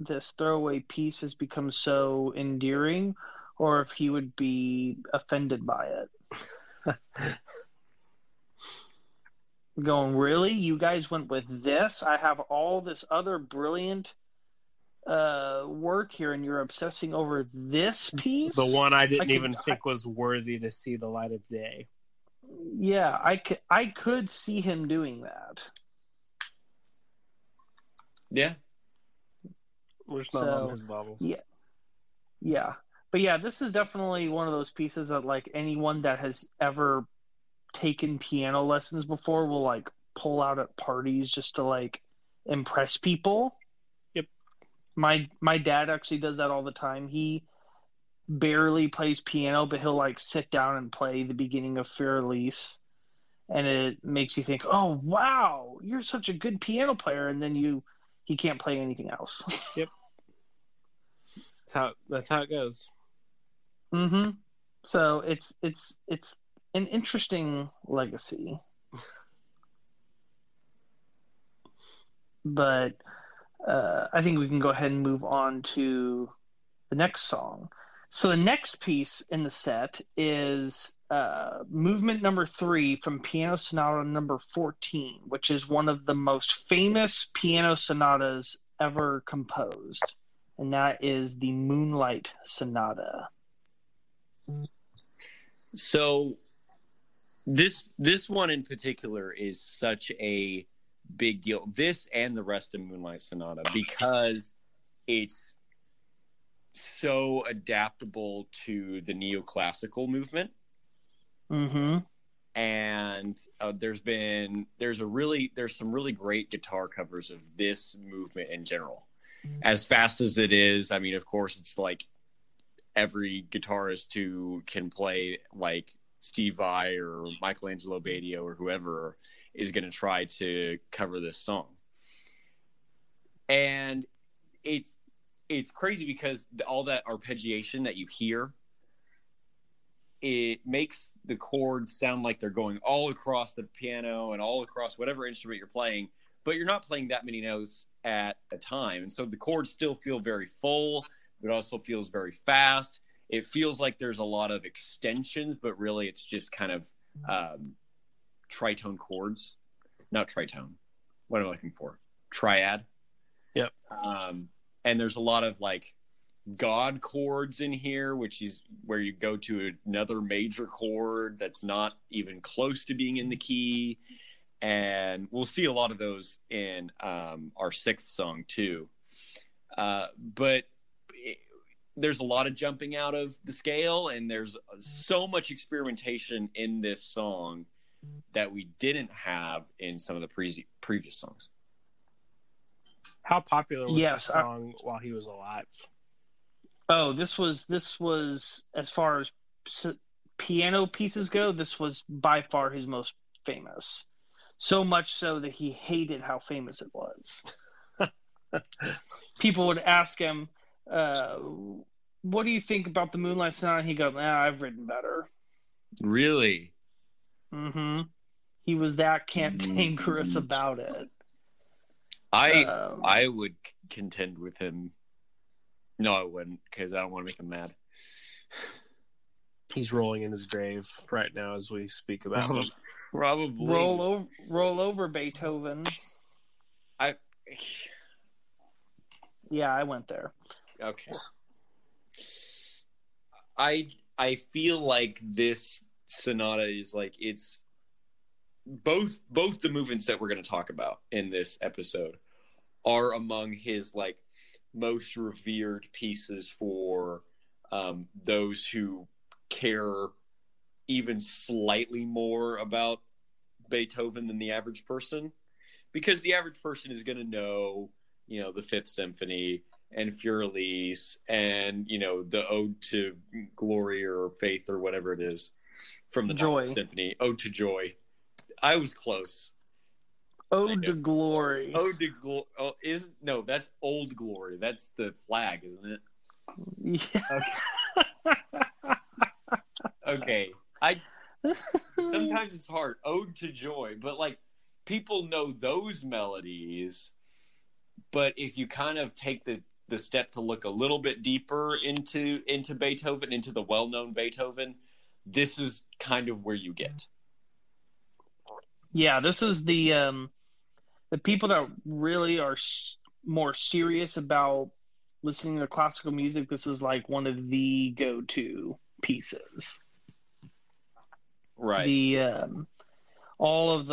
this throwaway piece has become so endearing, or if he would be offended by it. Going, really? You guys went with this? I have all this other brilliant work here, and you're obsessing over this piece? The one I didn't think was worthy to see the light of day. Yeah, I could see him doing that. Yeah. We're just not on his level. Yeah. But yeah, this is definitely one of those pieces that, like, anyone that has ever taken piano lessons before will, like, pull out at parties just to, like, impress people. Yep. My dad actually does that all the time. He barely plays piano, but he'll, like, sit down and play the beginning of Fairlease, and it makes you think, oh wow, you're such a good piano player, and then he can't play anything else. Yep. That's how it goes. Mm-hmm. So it's an interesting legacy. But I think we can go ahead and move on to the next song. So the next piece in the set is movement number 3 from Piano Sonata number 14, which is one of the most famous piano sonatas ever composed. And that is the Moonlight Sonata. So this one in particular is such a big deal. This and the rest of Moonlight Sonata, because it's so adaptable to the neoclassical movement. Mm-hmm. And there's some really great guitar covers of this movement in general. Mm-hmm. As fast as it is, I mean, of course, it's like every guitarist who can play like Steve Vai or Michelangelo Badio or whoever is going to try to cover this song. And it's crazy because all that arpeggiation that you hear, it makes the chords sound like they're going all across the piano and all across whatever instrument you're playing, but you're not playing that many notes at a time. And so the chords still feel very full, but it also feels very fast. It feels like there's a lot of extensions, but really it's just kind of tritone chords. Not tritone. What am I looking for? Triad. Yep. And there's a lot of, like, God chords in here, which is where you go to another major chord that's not even close to being in the key. And we'll see a lot of those in our 6th song, too. But there's a lot of jumping out of the scale, and there's so much experimentation in this song that we didn't have in some of the previous songs. How popular was this song while he was alive? Oh, this was as far as piano pieces go, this was by far his most famous. So much so that he hated how famous it was. People would ask him, what do you think about the Moonlight Sonata? And he'd go, I've written better. Really? Mm-hmm. He was that cantankerous about it. I would contend with him. No, I wouldn't, because I don't want to make him mad. He's rolling in his grave right now as we speak about him. Probably. Roll over, Beethoven. Yeah, I went there. Okay. I feel like this sonata is like, it's both the movements that we're going to talk about in this episode are among his like most revered pieces for those who care even slightly more about Beethoven than the average person, because the average person is going to know, you know, the Fifth Symphony and Furie's and, you know, the Ode to Glory or Faith or whatever it is from the Ninth Symphony. Ode to Joy. I was close. Ode to Glory. Ode to Glory. Oh, no, that's Old Glory. That's the flag, isn't it? Yeah. Okay. Okay. Sometimes it's hard. Ode to Joy, but like people know those melodies, but if you kind of take the step to look a little bit deeper into Beethoven, into the well-known Beethoven, this is kind of where you get. Yeah, this is the people that really are more serious about listening to classical music. This is like one of the go-to pieces, right? The all of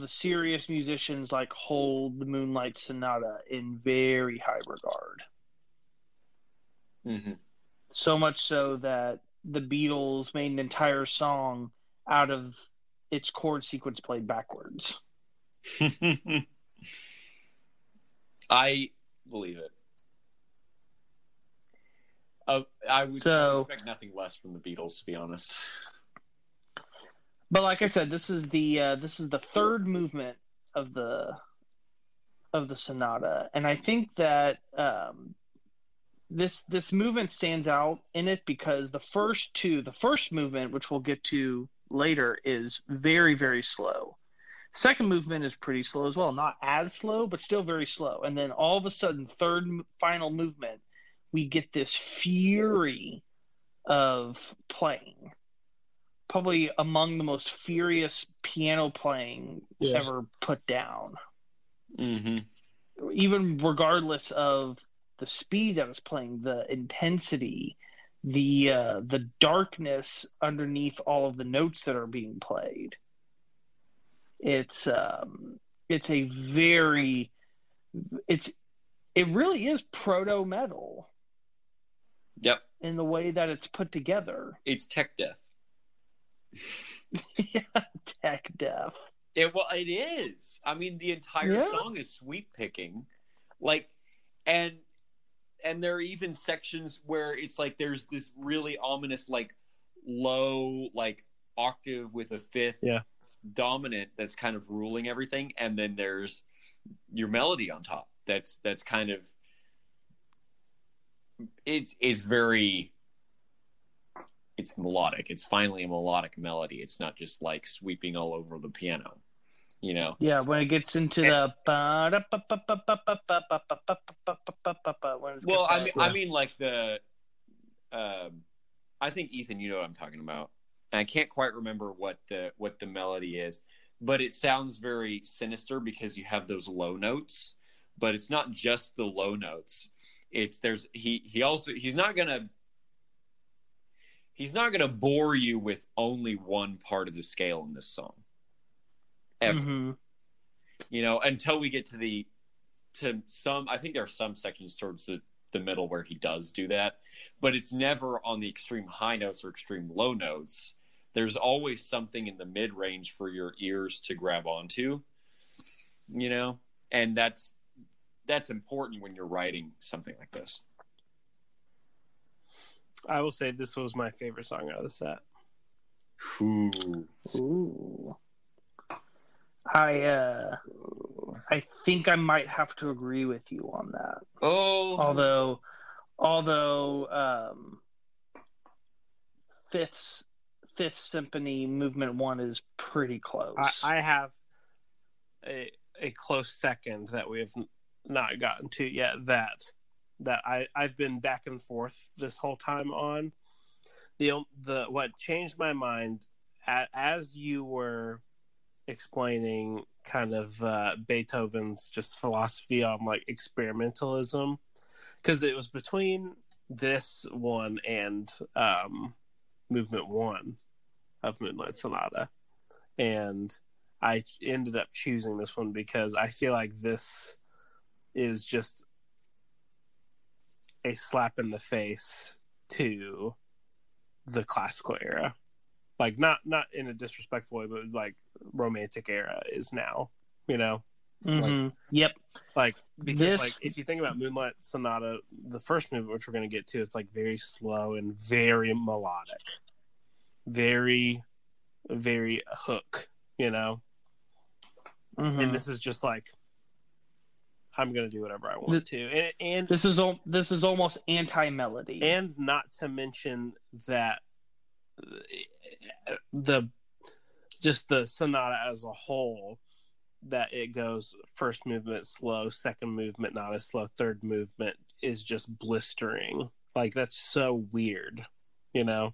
the serious musicians like hold the Moonlight Sonata in very high regard. Mm-hmm. So much so that the Beatles made an entire song out of its chord sequence played backwards. I believe it. I would expect nothing less from the Beatles, to be honest. But like I said, this is the third movement of the sonata, and I think that this movement stands out in it because the first movement, which we'll get to later, is very, very slow. Second movement is pretty slow as well, not as slow, but still very slow. And then all of a sudden, third final movement, we get this fury of playing, probably among the most furious piano playing ever put down. Mm-hmm. Even regardless of the speed that was playing, the intensity, the darkness underneath all of the notes that are being played. It really is proto-metal. Yep. In the way that it's put together. It's tech death. Yeah, tech death. It is. I mean, the entire song is sweep picking. Like, and there are even sections where it's like there's this really ominous, like, low, like, octave with a fifth dominant that's kind of ruling everything, and then there's your melody on top. That's kind of it's melodic. It's finally a melodic melody. It's not just like sweeping all over the piano, you know. Yeah, when it gets into the I mean like the I think, Ethan, you know what I'm talking about. I can't quite remember what the melody is, but it sounds very sinister because you have those low notes. But it's not just the low notes. It's there's he's not gonna bore you with only one part of the scale in this song. Ever. Mm-hmm. You know, until we get to some, I think there are some sections towards the middle where he does do that, but it's never on the extreme high notes or extreme low notes. There's always something in the mid range for your ears to grab onto, you know, and that's important when you're writing something like this. I will say this was my favorite song out of the set. Ooh. I think I might have to agree with you on that. Oh, although, Fifth's Fifth Symphony Movement 1 is pretty close. I have a close second that we have not gotten to yet that I've been back and forth this whole time on. The what changed my mind as you were explaining kind of Beethoven's just philosophy on like experimentalism, because it was between this one and Movement 1 of Moonlight Sonata, and I ended up choosing this one because I feel like this is just a slap in the face to the classical era. Like not in a disrespectful way, but like romantic era is now, you know? Mm-hmm. Like, yep. Like, because like if you think about Moonlight Sonata, the first movement, which we're going to get to, it's like very slow and very melodic, very, very hook, you know? Mm-hmm. And this is just like, I'm going to do whatever I want to. And this is almost anti-melody. And not to mention that the sonata as a whole, that it goes first movement slow, second movement not as slow, third movement is just blistering. Like, that's so weird, you know,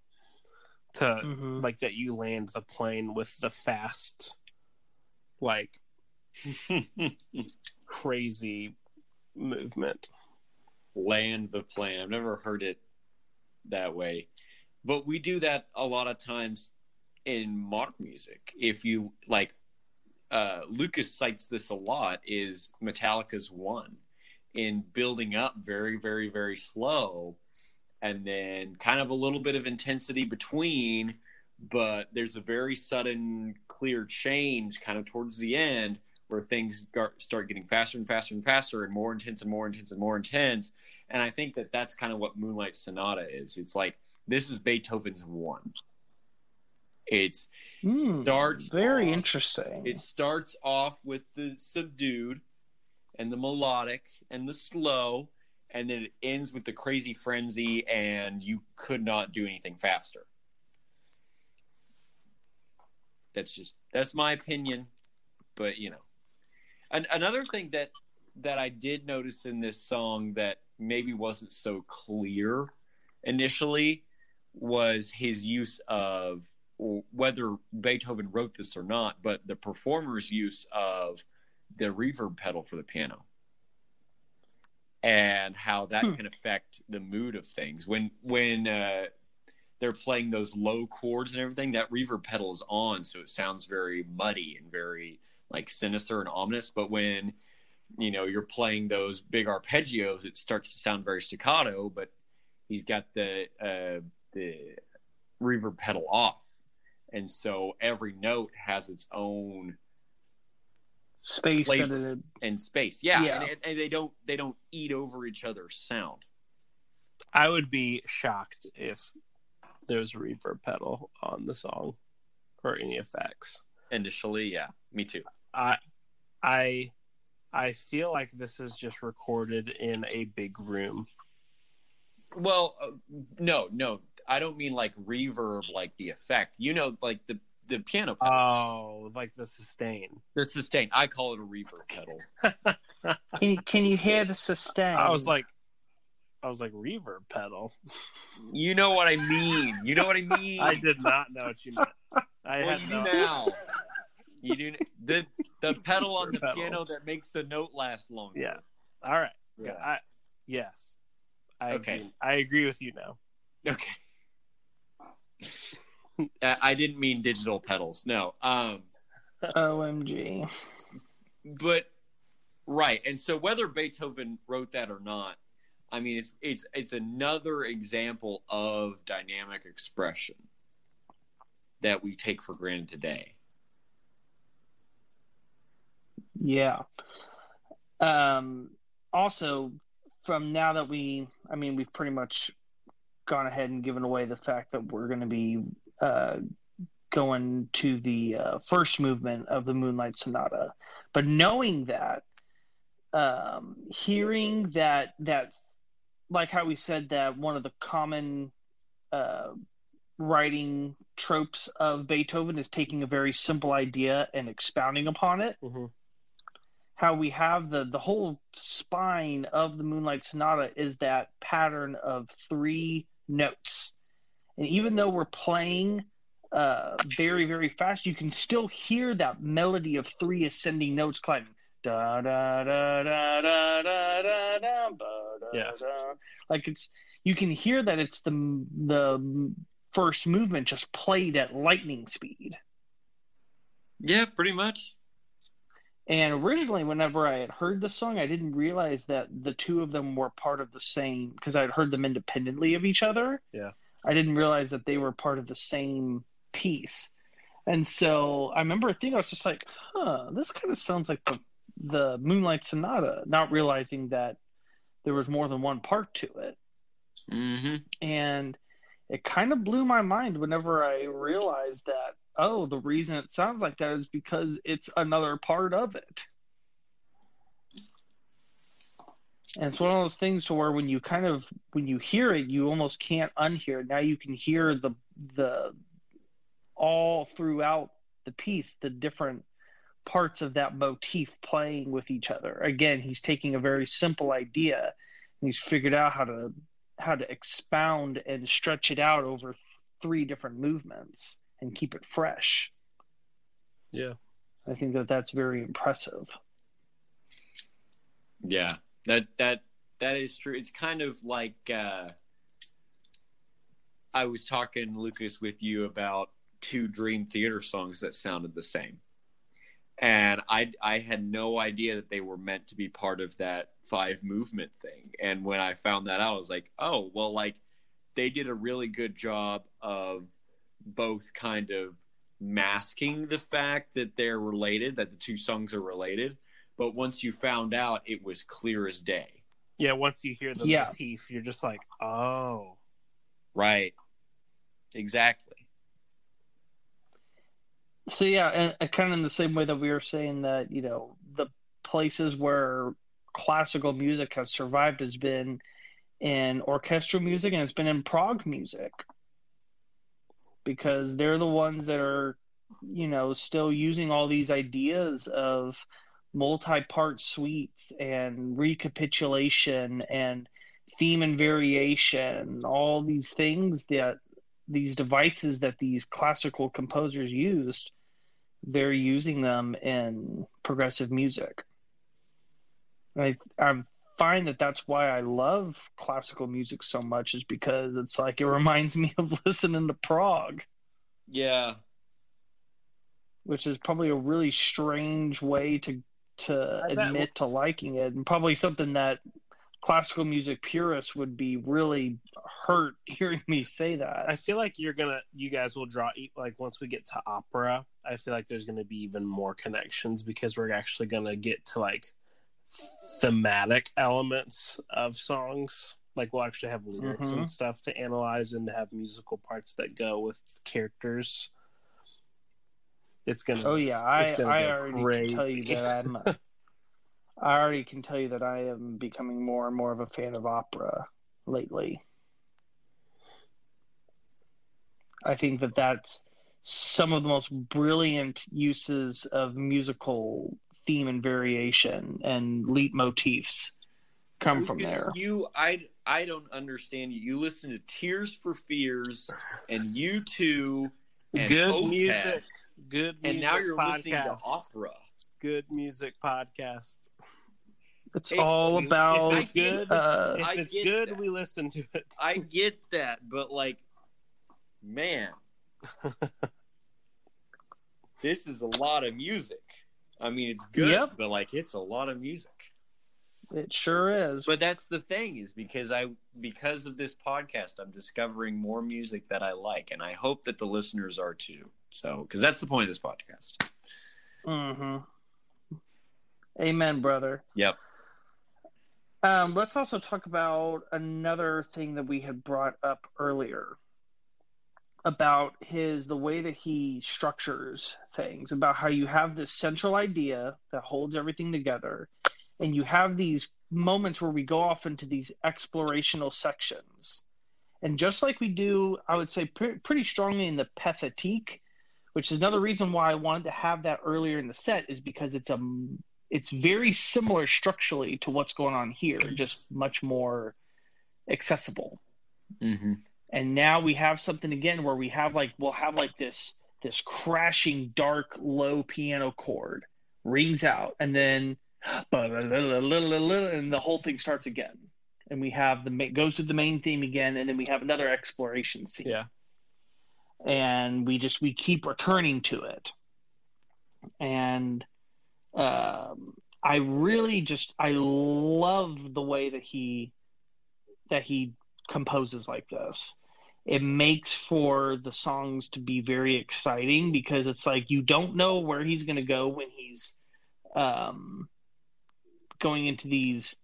to mm-hmm. like that you land the plane with the fast, like crazy movement. Land the plane. I've never heard it that way. But we do that a lot of times in modern music. If you like, Lucas cites this a lot, is Metallica's One, in building up very, very, very slow, and then kind of a little bit of intensity between, but there's a very sudden, clear change kind of towards the end where things start getting faster and faster and faster and more intense and more intense and more intense. And I think that that's kind of what Moonlight Sonata is. It's like, this is Beethoven's One. It's starts very off, interesting. It starts off with the subdued and the melodic and the slow, and then it ends with the crazy frenzy, and you could not do anything faster. That's my opinion, but you know. Another thing that I did notice in this song that maybe wasn't so clear initially was his use of, or whether Beethoven wrote this or not, but the performer's use of the reverb pedal for the piano and how that can affect the mood of things. When they're playing those low chords and everything, that reverb pedal is on, so it sounds very muddy and very like sinister and ominous. But when, you know, you're playing those big arpeggios, it starts to sound very staccato, but he's got the reverb pedal off, and so every note has its own space and space. Yeah. And they don't eat over each other's sound. I would be shocked if there's a reverb pedal on the song or any effects initially. Yeah, me too. I feel like this is just recorded in a big room. Well, no, I don't mean like reverb, like the effect. You know, like the piano pedal. Oh, like the sustain. The sustain. I call it a reverb pedal. Can you hear the sustain? I was like reverb pedal. You know what I mean. I did not know what you meant. You do the pedal on the piano that makes the note last longer. Yeah. All right. Yeah. Yes. I agree with you now. Okay. I didn't mean digital pedals. No. OMG. But right, and so whether Beethoven wrote that or not, I mean, it's another example of dynamic expression that we take for granted today. Yeah. Also, from now that we've pretty much gone ahead and given away the fact that we're going to be going to the first movement of the Moonlight Sonata. But knowing that, hearing that, like how we said that one of the common writing tropes of Beethoven is taking a very simple idea and expounding upon it. Mm-hmm. How we have the whole spine of the Moonlight Sonata is that pattern of three notes. And even though we're playing very, very fast, you can still hear that melody of three ascending notes climbing. Da da da da da da da da da. Like it's, you can hear that it's the first movement just played at lightning speed. Yeah, pretty much. And originally, whenever I had heard the song, I didn't realize that the two of them were part of the same, because I had heard them independently of each other. Yeah. I didn't realize that they were part of the same piece. And so I remember thinking, I was just like, huh, this kind of sounds like the Moonlight Sonata, not realizing that there was more than one part to it. Mm-hmm. And it kind of blew my mind whenever I realized that, oh, the reason it sounds like that is because it's another part of it. And it's one of those things to where when you kind of, when you hear it, you almost can't unhear it. Now you can hear the all throughout the piece, the different parts of that motif playing with each other. Again, he's taking a very simple idea and he's figured out how to expound and stretch it out over three different movements and keep it fresh. Yeah. I think that's very impressive. Yeah, that is true. It's kind of like, I was talking, Lucas, with you about two Dream Theater songs that sounded the same. And I had no idea that they were meant to be part of that 5 movement thing. And when I found that out, I was like, oh, well, like they did a really good job of both kind of masking the fact that they're related, that the two songs are related. But once you found out, it was clear as day. Yeah, once you hear the motif, you're just like, oh. Right. Exactly. So yeah, and kind of in the same way that we were saying that, you know, the places where classical music has survived has been in orchestral music and it's been in prog music, because they're the ones that are, you know, still using all these ideas of multi-part suites and recapitulation and theme and variation, all these things that these devices that these classical composers used, they're using them in progressive music. I find that's why I love classical music so much, is because it's like it reminds me of listening to prog. Yeah. Which is probably a really strange way to admit to liking it, and probably something that classical music purists would be really hurt hearing me say that. I feel like you guys will draw, like once we get to opera, I feel like there's going to be even more connections, because we're actually going to get to like thematic elements of songs. Like we'll actually have lyrics mm-hmm. and stuff to analyze, and have musical parts that go with characters. It's going to. Oh yeah, I already can tell you that I am becoming more and more of a fan of opera lately. I think that's some of the most brilliant uses of musical theme and variation and leitmotifs come from there. I don't understand you. You listen to Tears for Fears and U2 and Good music. And now you're listening to opera. Good music podcasts. It's all about good. If it's good, we listen to it. I get that, but like, man, this is a lot of music. I mean, it's good, but like, it's a lot of music. It sure is. But that's the thing, is because of this podcast, I'm discovering more music that I like, and I hope that the listeners are too. So, because that's the point of this podcast. Mm-hmm. Amen, brother. Yep. Let's also talk about another thing that we had brought up earlier about the way that he structures things, about how you have this central idea that holds everything together, and you have these moments where we go off into these explorational sections. And just like we do, I would say pretty strongly in the Pathétique, which is another reason why I wanted to have that earlier in the set, is because it's very similar structurally to what's going on here, just much more accessible. Mm-hmm. And now we have something again where we have this crashing dark low piano chord rings out, and then and the whole thing starts again. And we have goes to the main theme again, and then we have another exploration scene. Yeah. And we keep returning to it. And I love the way that he composes like this. It makes for the songs to be very exciting, because it's like you don't know where he's going to go when he's going into these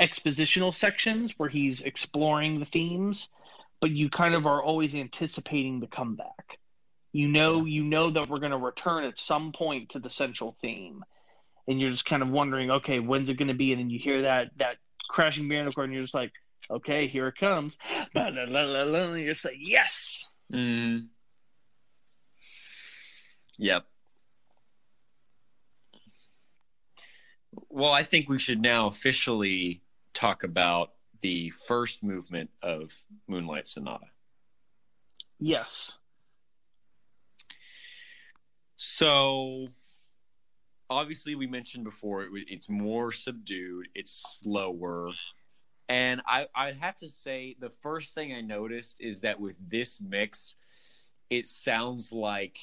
expositional sections where he's exploring the themes, but you kind of are always anticipating the comeback. You know that we're going to return at some point to the central theme, and you're just kind of wondering, okay, when's it going to be? And then you hear that crashing piano chord, and you're just like, okay, here it comes. And you're just like, yes. Mm. Yep. Well, I think we should now officially talk about the first movement of Moonlight Sonata. Yes. So, obviously, we mentioned before, it's more subdued, it's slower. And I have to say, the first thing I noticed is that with this mix, it sounds like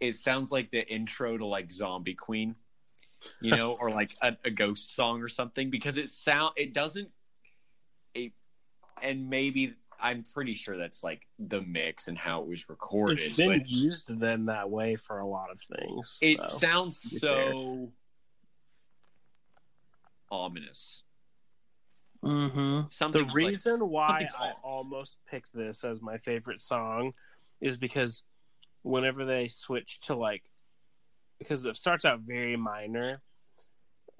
the intro to like Zombie Queen, you know, or like a ghost song or something, because it doesn't, and maybe I'm pretty sure that's like the mix and how it was recorded. It's been used then that way for a lot of things. It sounds so ominous. Mm-hmm. The reason why I almost picked this as my favorite song is because whenever they switch to like, because it starts out very minor,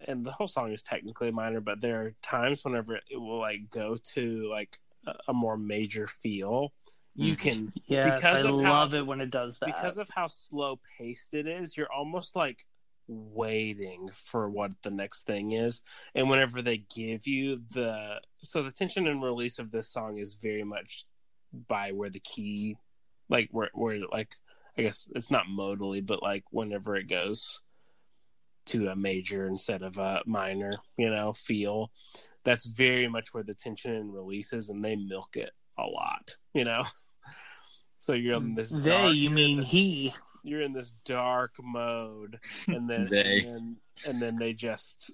and the whole song is technically minor, but there are times whenever it will like go to like a more major feel. You can, yes, I love it when it does that. Because of how slow paced it is, you're almost like waiting for what the next thing is. And whenever they give you the tension and release of this song is very much by where the key, like where like, I guess it's not modally, but like whenever it goes to a major instead of a minor, you know, feel, that's very much where the tension and release is, and they milk it a lot, you know. So you're in this. You're in this dark mode, and then and then they just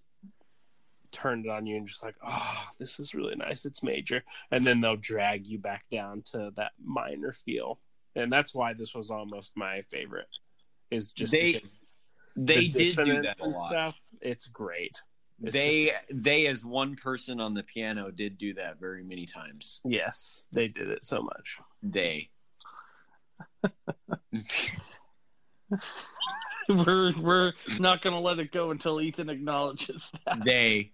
turned it on you, and just like, oh, this is really nice. It's major, and then they'll drag you back down to that minor feel. And that's why this was almost my favorite. Is just they did do that a lot. Stuff, it's great. It's they as one person on the piano did do that very many times. Yes, they did it so much. We're not going to let it go until Ethan acknowledges that. Okay.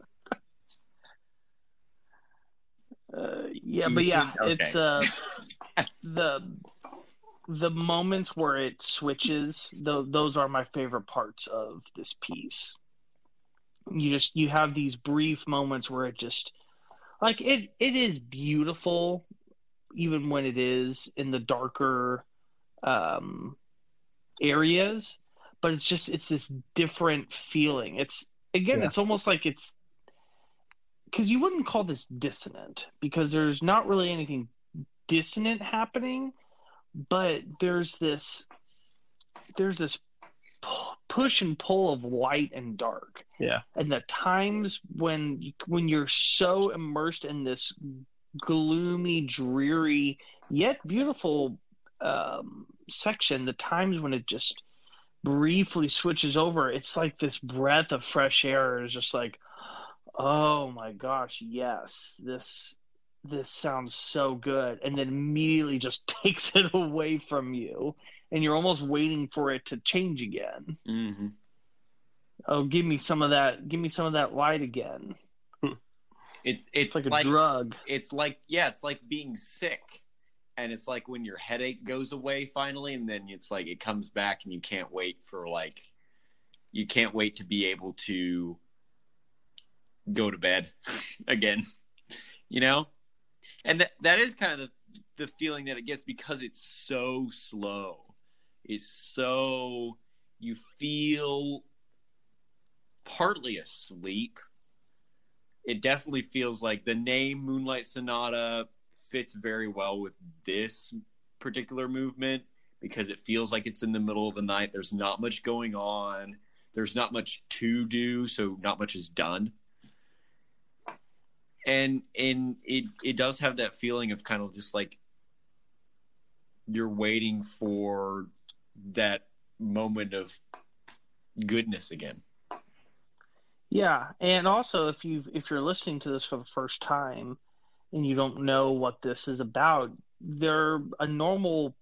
It's the moments where it switches, those are my favorite parts of this piece. You have these brief moments where it just like it is beautiful, even when it is in the darker areas, but it's just this different feeling. It's again, It's almost like it's because you wouldn't call this dissonant, because there's not really anything dissonant happening. But there's this push and pull of light and dark. Yeah. And the times when you're so immersed in this gloomy, dreary, yet beautiful section, the times when it just briefly switches over, it's like this breath of fresh air is just like, oh my gosh, yes, this sounds so good, and then immediately just takes it away from you, and you're almost waiting for it to change again. Mm-hmm. Oh, give me some of that light again. It's like a drug. It's like, yeah, it's like being sick. And it's like when your headache goes away finally, and then it's like it comes back and you can't wait for like, you can't wait to be able to go to bed again, you know? And that is kind of the feeling that it gets, because it's so slow. It's so, you feel partly asleep. It definitely feels like the name Moonlight Sonata fits very well with this particular movement, because it feels like it's in the middle of the night. There's not much going on. There's not much to do, so not much is done. And it does have that feeling of kind of just like you're waiting for that moment of goodness again. Yeah, and also if you're listening to this for the first time, and you don't know what this is about, a normal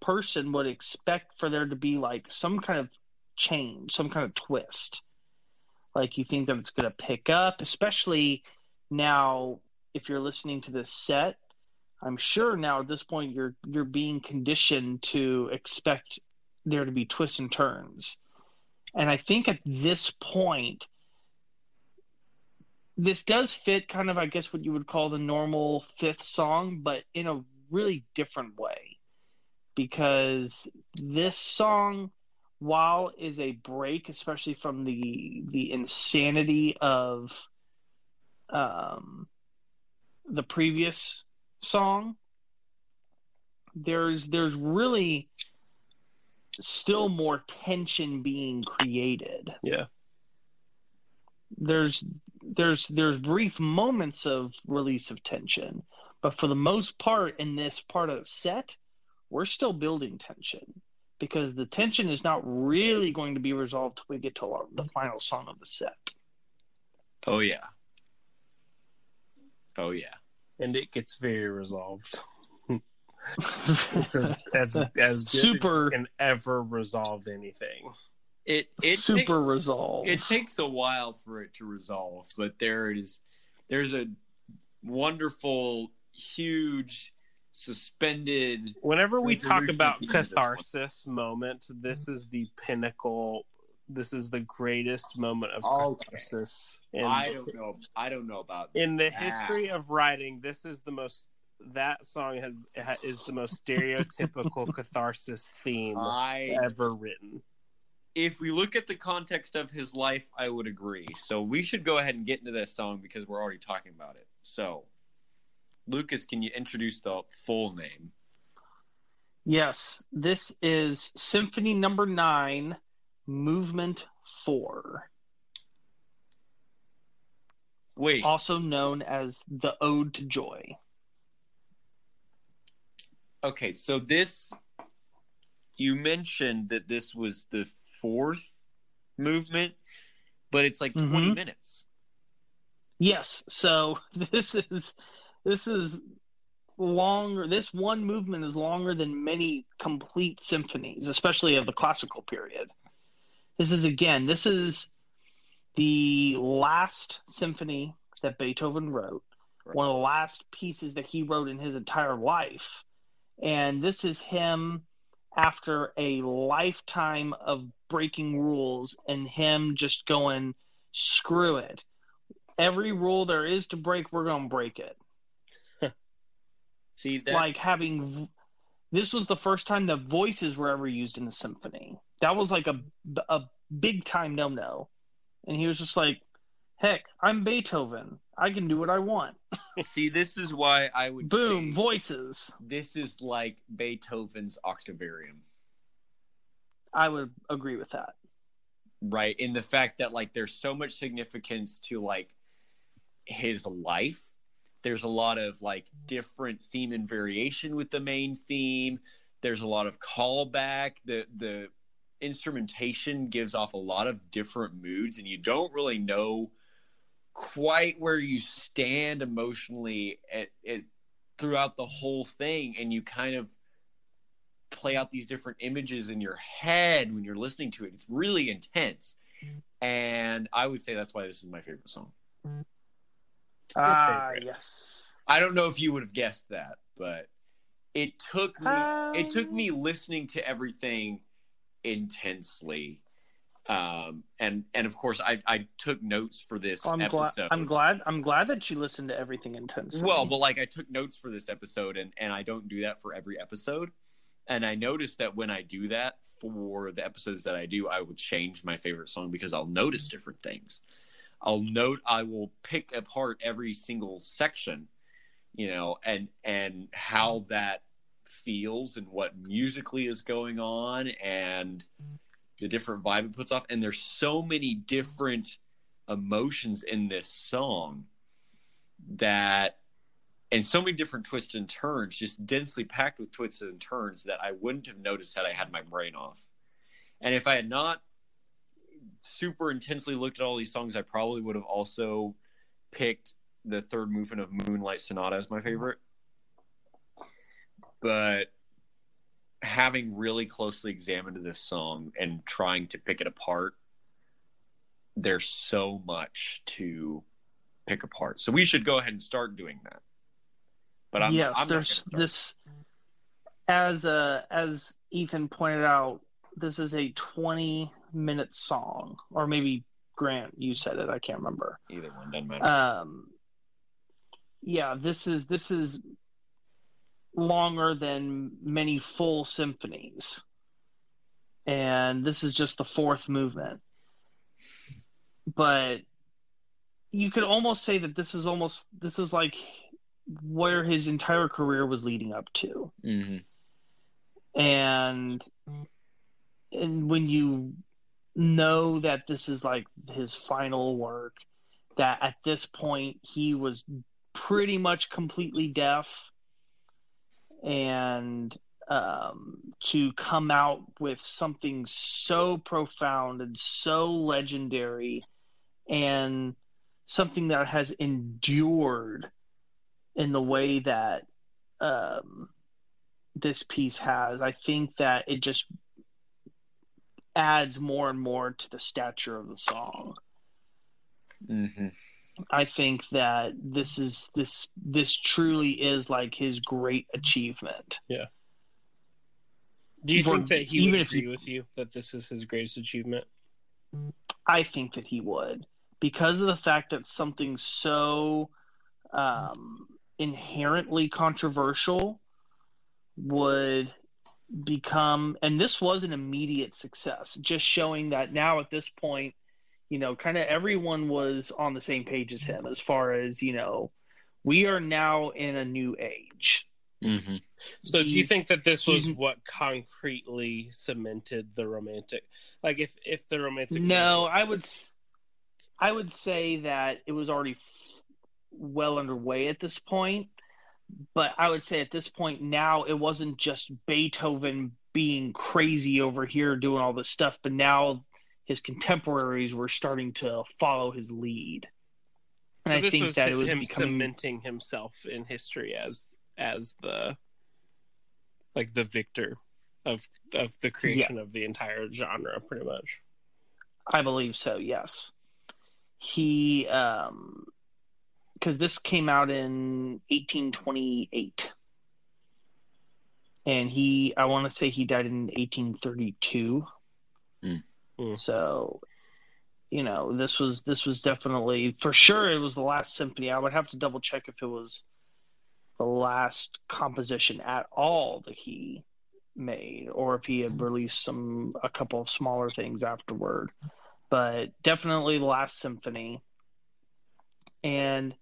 person would expect for there to be like some kind of change, some kind of twist. Like you think that it's going to pick up, especially now if you're listening to this set. I'm sure now at this point you're being conditioned to expect there to be twists and turns. And I think at this point, this does fit kind of, I guess, what you would call the normal fifth song, but in a really different way. Because this song, while is a break, especially from the insanity of the previous song, there's really still more tension being created. Yeah. There's brief moments of release of tension, but for the most part in this part of the set, we're still building tension, because the tension is not really going to be resolved till we get to the final song of the set. Oh yeah. Oh yeah. And it gets very resolved. It's as good super as you can ever resolve anything. It takes a while for it to resolve, but there's a wonderful, huge, suspended. Whenever we talk about catharsis moment, this is the pinnacle. This is the greatest moment of catharsis. I don't know about in the history of writing. This is the most. That song is the most stereotypical catharsis theme ever written. If we look at the context of his life, I would agree. So we should go ahead and get into this song, because we're already talking about it. So, Lucas, can you introduce the full name? Yes, this is Symphony Number 9, Movement 4. Wait. Also known as the Ode to Joy. Okay, so this... You mentioned that this was the fourth movement, but it's like 20 minutes. Yes, so this is longer. This one movement is longer than many complete symphonies, especially of the classical period. This is the last symphony that Beethoven wrote. Correct. One of the last pieces that he wrote in his entire life, and this is him after a lifetime of breaking rules and him just going, screw it. Every rule there is to break, we're going to break it. See, that... Like this was the first time that voices were ever used in the symphony. That was like a big time no-no. And he was just like, heck, I'm Beethoven. I can do what I want. See, this is why I would boom, voices. This is like Beethoven's Octavarium. I would agree with that. Right, in the fact that like there's so much significance to like his life. There's a lot of like different theme and variation with the main theme. There's a lot of callback. The instrumentation gives off a lot of different moods, and you don't really know quite where you stand emotionally throughout the whole thing, and you kind of play out these different images in your head when you're listening to it. It's really intense, and I would say that's why this is my favorite song. Ah, yes. I don't know if you would have guessed that, but it took me listening to everything intensely. And of course I took notes for this episode. I'm glad that you listened to everything intensely. Well, but like I took notes for this episode, and I don't do that for every episode. And I noticed that when I do that for the episodes that I do, I would change my favorite song because I'll notice different things. I will pick apart every single section, you know, and how that feels and what musically is going on and the different vibe it puts off. And there's so many different emotions in this song and so many different twists and turns, just densely packed with twists and turns that I wouldn't have noticed had I had my brain off. And if I had not super intensely looked at all these songs, I probably would have also picked the third movement of Moonlight Sonata as my favorite. But having really closely examined this song and trying to pick it apart, there's so much to pick apart. So we should go ahead and start doing that. But I'm there's this, as Ethan pointed out, this is a 20-minute song, or maybe Grant, you said it. I can't remember. Either one doesn't matter. This is longer than many full symphonies, and this is just the fourth movement. But you could almost say that this is like where his entire career was leading up to. Mm-hmm. And when you know that this is like his final work, that at this point he was pretty much completely deaf, and to come out with something so profound and so legendary and something that has endured in the way that this piece has, I think that it just adds more and more to the stature of the song. Mm-hmm. I think that this truly is like his great achievement. Yeah. Do you think that he would agree with you that this is his greatest achievement? I think that he would, because of the fact that something so inherently controversial would become, and this was an immediate success, just showing that now at this point, you know, kind of everyone was on the same page as him as far as, you know, we are now in a new age. Mm-hmm. So do you think that this was what concretely cemented the romantic, like if the romantic? No, I would say that it was already well underway at this point. But I would say at this point now, it wasn't just Beethoven being crazy over here doing all this stuff, but now his contemporaries were starting to follow his lead. And so I think that it was him cementing himself in history as the, like, the victor of the creation of the entire genre, pretty much. I believe so, yes. He, because this came out in 1828, and I want to say he died in 1832. Mm. Mm. So, you know, this was definitely, for sure, it was the last symphony. I would have to double check if it was the last composition at all that he made, or if he had released a couple of smaller things afterward, but definitely the last symphony. And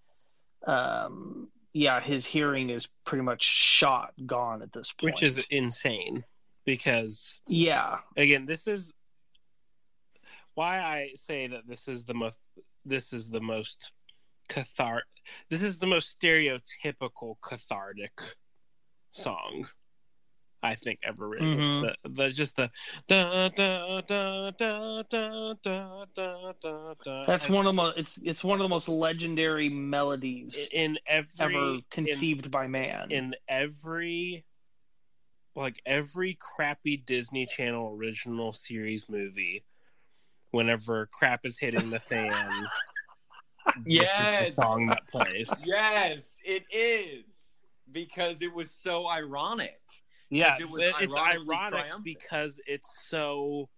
his hearing is pretty much gone at this point, which is insane, because again, this is why I say that this is the most stereotypical cathartic song I think ever written. Mm-hmm. It's the da da da da da da da da da. That's one of the most. It's one of the most legendary melodies ever conceived by man. In every crappy Disney Channel original series movie, whenever crap is hitting the fan, Yes, the song that plays. Yes, it is, because it was so ironic. Yeah, it's ironic triumphant. Because it's so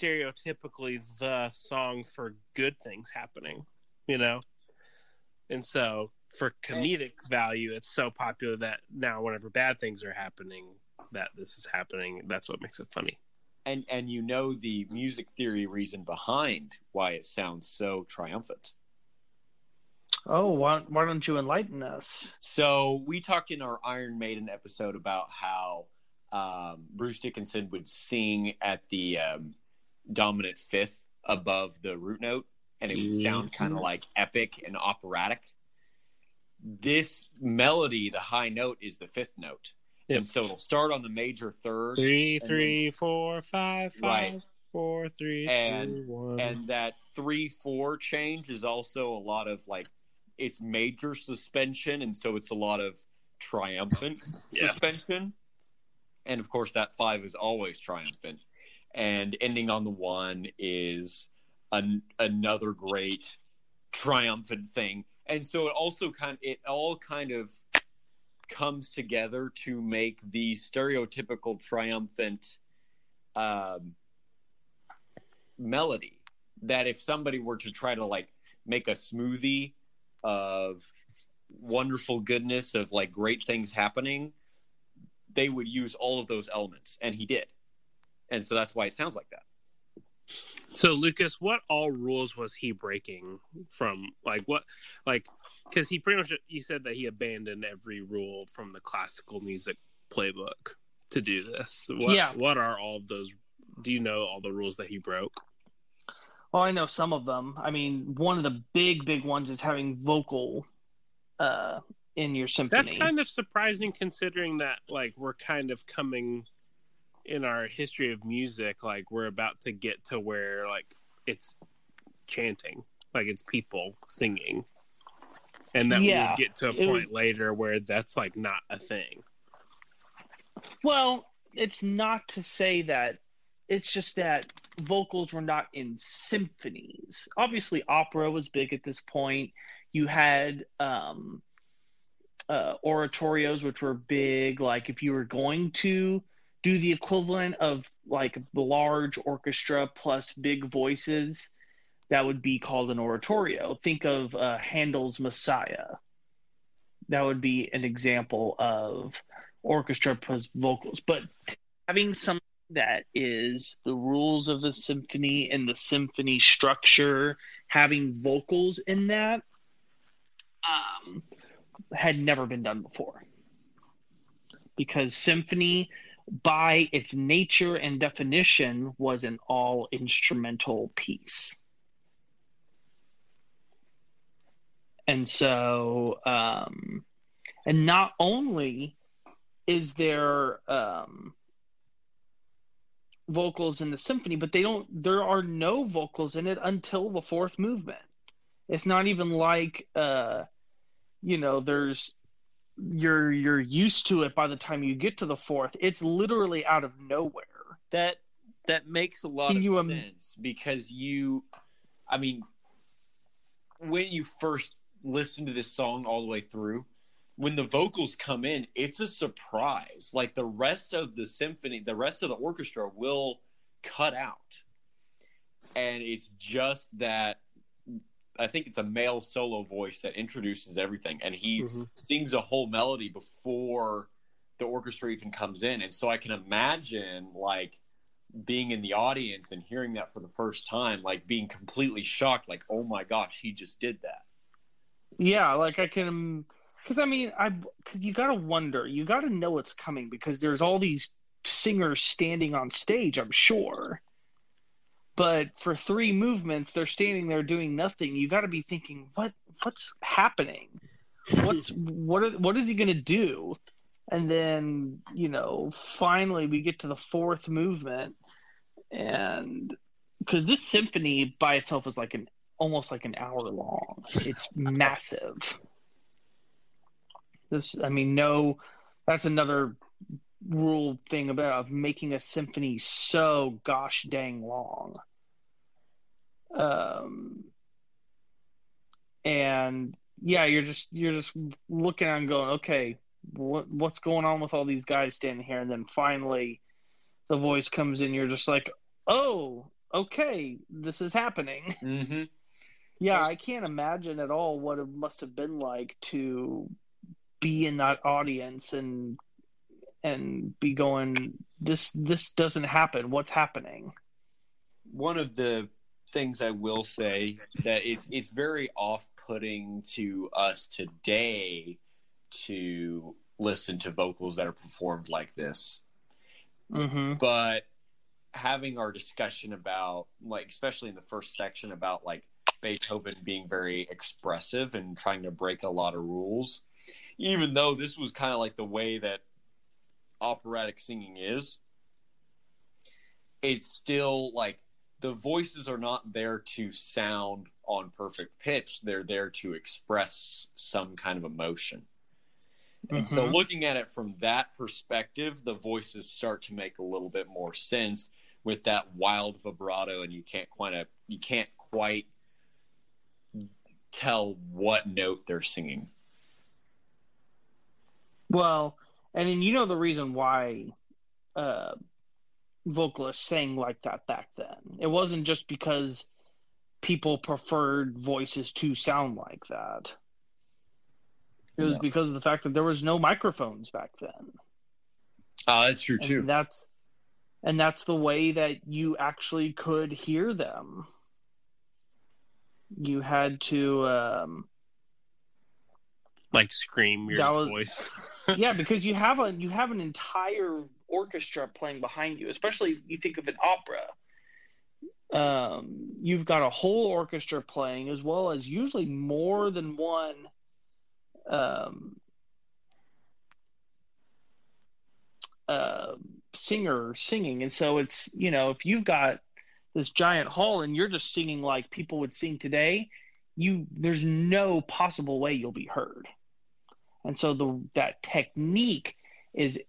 stereotypically the song for good things happening, you know? And so for comedic value, it's so popular that now whenever bad things are happening, that this is happening, that's what makes it funny. And you know the music theory reason behind why it sounds so triumphant. Oh, why don't you enlighten us? So we talked in our Iron Maiden episode about how Bruce Dickinson would sing at the dominant fifth above the root note, and it would sound kind of like epic and operatic. This melody, the high note, is the fifth note. Yep. And so it'll start on the major third. 3, 3, 4, 5, 5. Right. 4, 3, 2, 1. And that 3-4 change is also a lot of like, it's major suspension, and so it's a lot of triumphant suspension. And of course, that 5 is always triumphant. And ending on the 1 is another great triumphant thing. And so it also kind of comes together to make the stereotypical triumphant melody that if somebody were to try to like make a smoothie of wonderful goodness of like great things happening, they would use all of those elements, and he did. And so that's why it sounds like that. So Lucas, what all rules was he breaking from, like, what, like, because he pretty much, you said that he abandoned every rule from the classical music playbook to do this. What are all of those? Do you know all the rules that he broke? Well, I know some of them. I mean, one of the big ones is having vocal in your symphony. That's kind of surprising considering that, like, we're kind of coming in our history of music, like, we're about to get to where, like, it's chanting. Like, it's people singing. And then we'll get to a point later where that's, like, not a thing. Well, it's not to say that. It's just that vocals were not in symphonies. Obviously, opera was big at this point. You had oratorios, which were big. Like, if you were going to do the equivalent of, like, the large orchestra plus big voices, that would be called an oratorio. Think of Handel's Messiah. That would be an example of orchestra plus vocals. But having some that is the rules of the symphony and the symphony structure, having vocals in that had never been done before, because symphony by its nature and definition was an all instrumental piece. And so and not only is there vocals in the symphony, but there are no vocals in it until the fourth movement. It's not even like there's you're used to it by the time you get to the fourth. It's literally out of nowhere. That makes a lot of sense, because when you first listen to this song all the way through, when the vocals come in, it's a surprise. Like, the rest of the symphony, the rest of the orchestra will cut out. And it's just that, I think it's a male solo voice that introduces everything. And he sings a whole melody before the orchestra even comes in. And so I can imagine, like, being in the audience and hearing that for the first time, like, being completely shocked, like, oh my gosh, he just did that. Yeah, like, I can... Because you gotta wonder, you gotta know it's coming, because there's all these singers standing on stage, I'm sure. But for three movements, they're standing there doing nothing. You gotta be thinking, what's happening? What is he gonna do? And then finally we get to the fourth movement, and because this symphony by itself is like almost like an hour long. It's massive. That's another rule thing about making a symphony so gosh dang long. And yeah, you're just looking and going, okay, what's going on with all these guys standing here? And then finally the voice comes in. You're just like, oh, okay, this is happening. Mm-hmm. Yeah, I can't imagine at all what it must have been like to be in that audience and be going, this doesn't happen. What's happening? One of the things I will say that it's very off-putting to us today to listen to vocals that are performed like this. Mm-hmm. But having our discussion about, like, especially in the first section about, like, Beethoven being very expressive and trying to break a lot of rules, even though this was kind of like the way that operatic singing is, it's still like the voices are not there to sound on perfect pitch. They're there to express some kind of emotion. And mm-hmm. So looking at it from that perspective, the voices start to make a little bit more sense with that wild vibrato, and you can't quite tell what note they're singing. Well, and then the reason why vocalists sang like that back then. It wasn't just because people preferred voices to sound like that. It was because of the fact that there was no microphones back then. That's true too. And that's the way that you actually could hear them. You had to scream your voice. Yeah, because you have an entire orchestra playing behind you, especially you think of an opera. You've got a whole orchestra playing, as well as usually more than one singer singing. And so it's, if you've got this giant hall and you're just singing like people would sing today, there's no possible way you'll be heard. And so that technique is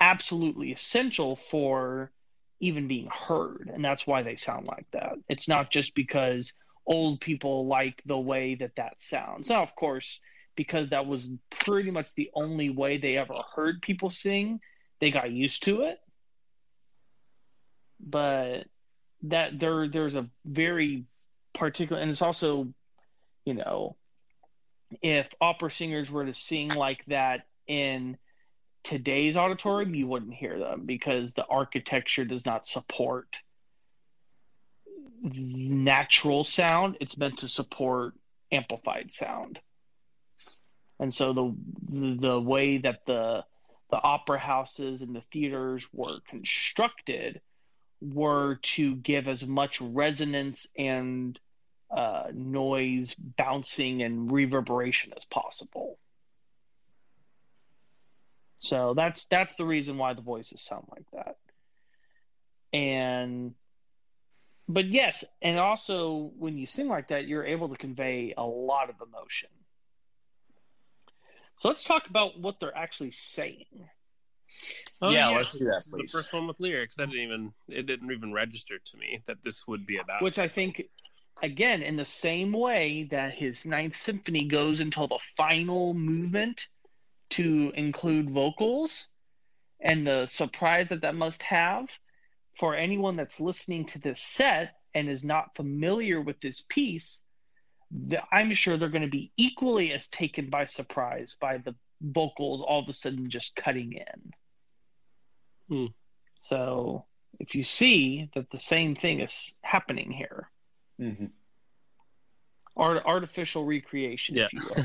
absolutely essential for even being heard. And that's why they sound like that. It's not just because old people like the way that sounds. Now, of course, because that was pretty much the only way they ever heard people sing, they got used to it. But that there's a very particular, and it's also, if opera singers were to sing like that in today's auditorium, you wouldn't hear them because the architecture does not support natural sound. It's meant to support amplified sound. And so the way that the opera houses and the theaters were constructed were to give as much resonance and noise, bouncing, and reverberation as possible. So that's the reason why the voices sound like that. But yes, and also when you sing like that, you're able to convey a lot of emotion. So let's talk about what they're actually saying. Oh, yeah, let's do that, please. The first one with lyrics, it didn't even register to me that this would be about. Which I think, again, in the same way that his Ninth Symphony goes until the final movement to include vocals, and the surprise that must have for anyone that's listening to this set and is not familiar with this piece, I'm sure they're going to be equally as taken by surprise by the vocals all of a sudden just cutting in. Mm. So if you see that the same thing is happening here, mm-hmm. Artificial recreation, if you will.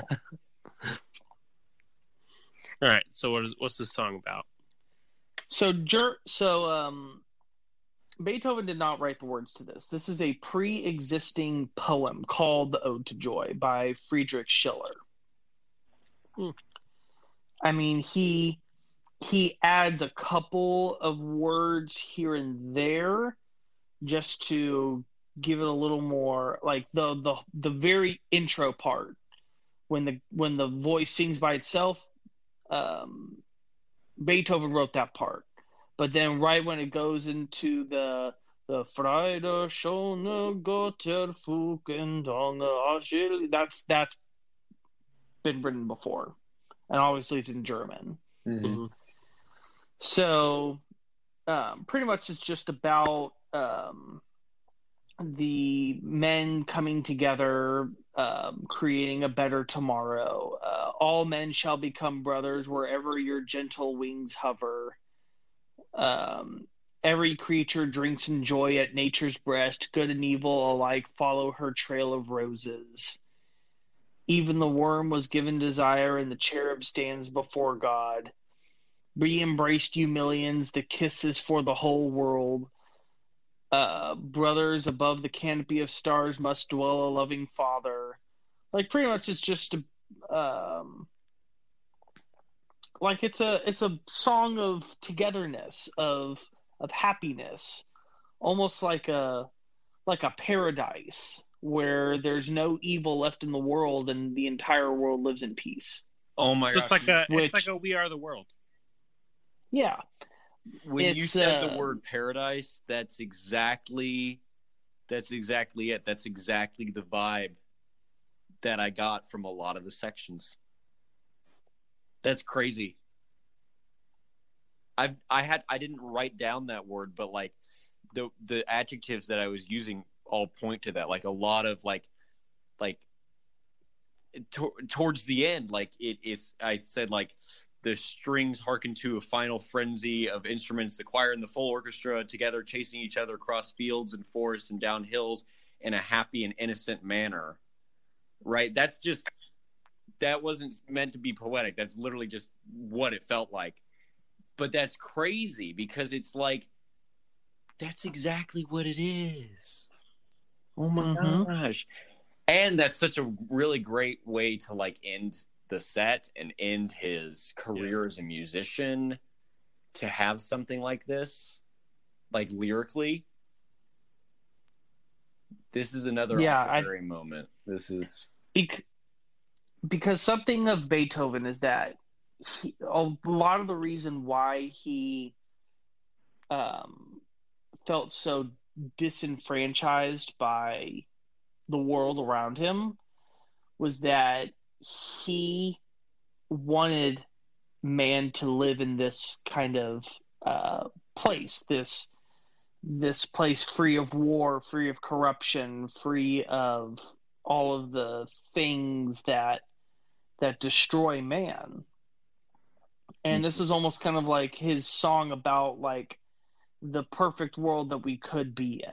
All right. So what's this song about? So Beethoven did not write the words to this. This is a pre-existing poem called "The Ode to Joy" by Friedrich Schiller. Mm. I mean, he adds a couple of words here and there just to give it a little more, like the very intro part when the voice sings by itself. Beethoven wrote that part, but then right when it goes into the The Friederschöne Götterfugen on the that's been written before, and obviously it's in German. Mm-hmm. So pretty much it's just about the men coming together, creating a better tomorrow. All men shall become brothers wherever your gentle wings hover. Every creature drinks in joy at nature's breast. Good and evil alike follow her trail of roses. Even the worm was given desire, and the cherub stands before God. Be embraced, you millions. The kiss is for the whole world. Brothers above the canopy of stars must dwell a loving father. Like, pretty much it's just like it's a song of togetherness, of happiness, almost like a paradise where there's no evil left in the world and the entire world lives in peace. Oh my gosh. It's like a We Are the World. Yeah. When you said the word paradise, that's exactly it. That's exactly the vibe that I got from a lot of the sections. That's crazy. I didn't write down that word, but like the adjectives that I was using all point to that. Like a lot of towards the end, like it is. I said like the strings hearken to a final frenzy of instruments, the choir and the full orchestra together chasing each other across fields and forests and down hills in a happy and innocent manner. Right? That's just, that wasn't meant to be poetic. That's literally just what it felt like. But that's crazy because it's like, that's exactly what it is. Oh my gosh. And that's such a really great way to like end the set and end his career as a musician, to have something like this, like lyrically. This is another very moment. This is because something of Beethoven is that a lot of the reason why he felt so disenfranchised by the world around him was that he wanted man to live in this kind of place, this place free of war, free of corruption, free of all of the things that destroy man. And this is almost kind of like his song about like the perfect world that we could be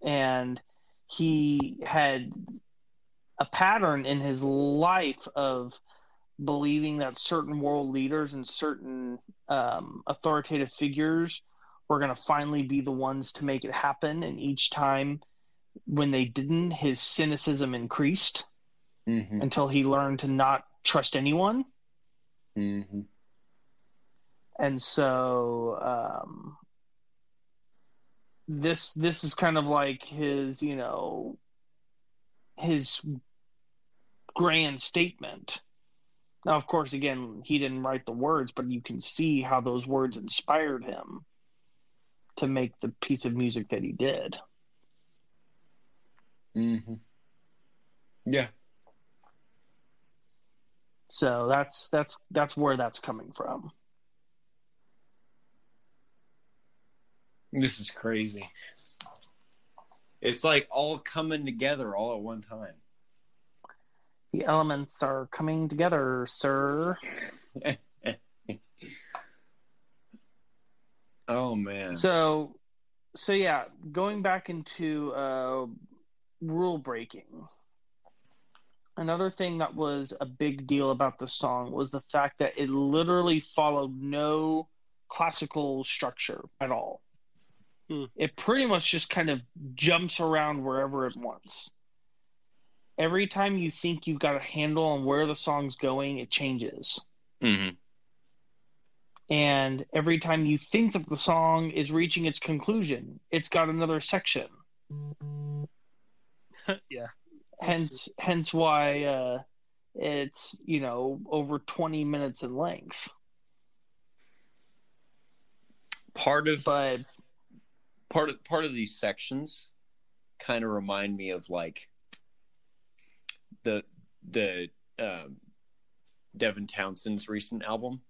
in. And he had a pattern in his life of believing that certain world leaders and certain authoritative figures were going to finally be the ones to make it happen. And each time when they didn't, his cynicism increased until he learned to not trust anyone. Mm-hmm. And so this is kind of like his, you know, his grand statement. Now, of course, again, he didn't write the words, but you can see how those words inspired him to make the piece of music that he did. Mm-hmm. Yeah. So that's where that's coming from. This is crazy. It's like all coming together all at one time. The elements are coming together, sir. Oh, man. So yeah, going back into rule breaking. Another thing that was a big deal about the song was the fact that it literally followed no classical structure at all. It pretty much just kind of jumps around wherever it wants. Every time you think you've got a handle on where the song's going, it changes. Mm-hmm. And every time you think that the song is reaching its conclusion, it's got another section. Yeah. Hence why it's, you know, over 20 minutes in length. Part of... But... part of these sections kind of remind me of like the Devin Townsend's recent album,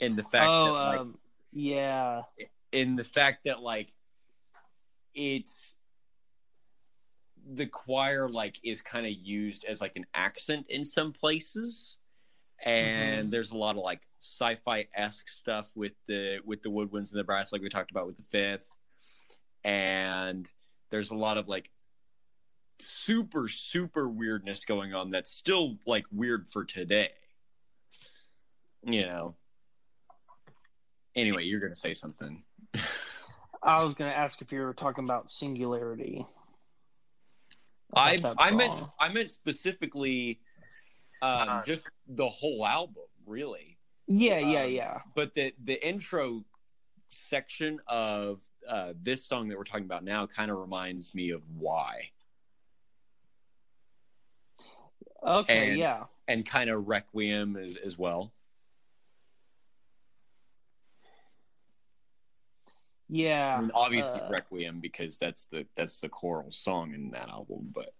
and the fact that it's the choir like is kind of used as like an accent in some places, and there's a lot of like sci-fi-esque stuff with the woodwinds and the brass, like we talked about with the fifth, and there's a lot of like super weirdness going on that's still like weird for today, you know. Anyway, you're gonna say something. I was gonna ask if you were talking about Singularity. I meant specifically just the whole album, really. Yeah. But the intro section of this song that we're talking about now kind of reminds me of Why. Okay, and, yeah. And kind of Requiem as well. Yeah. I mean, obviously Requiem, because that's the choral song in that album, but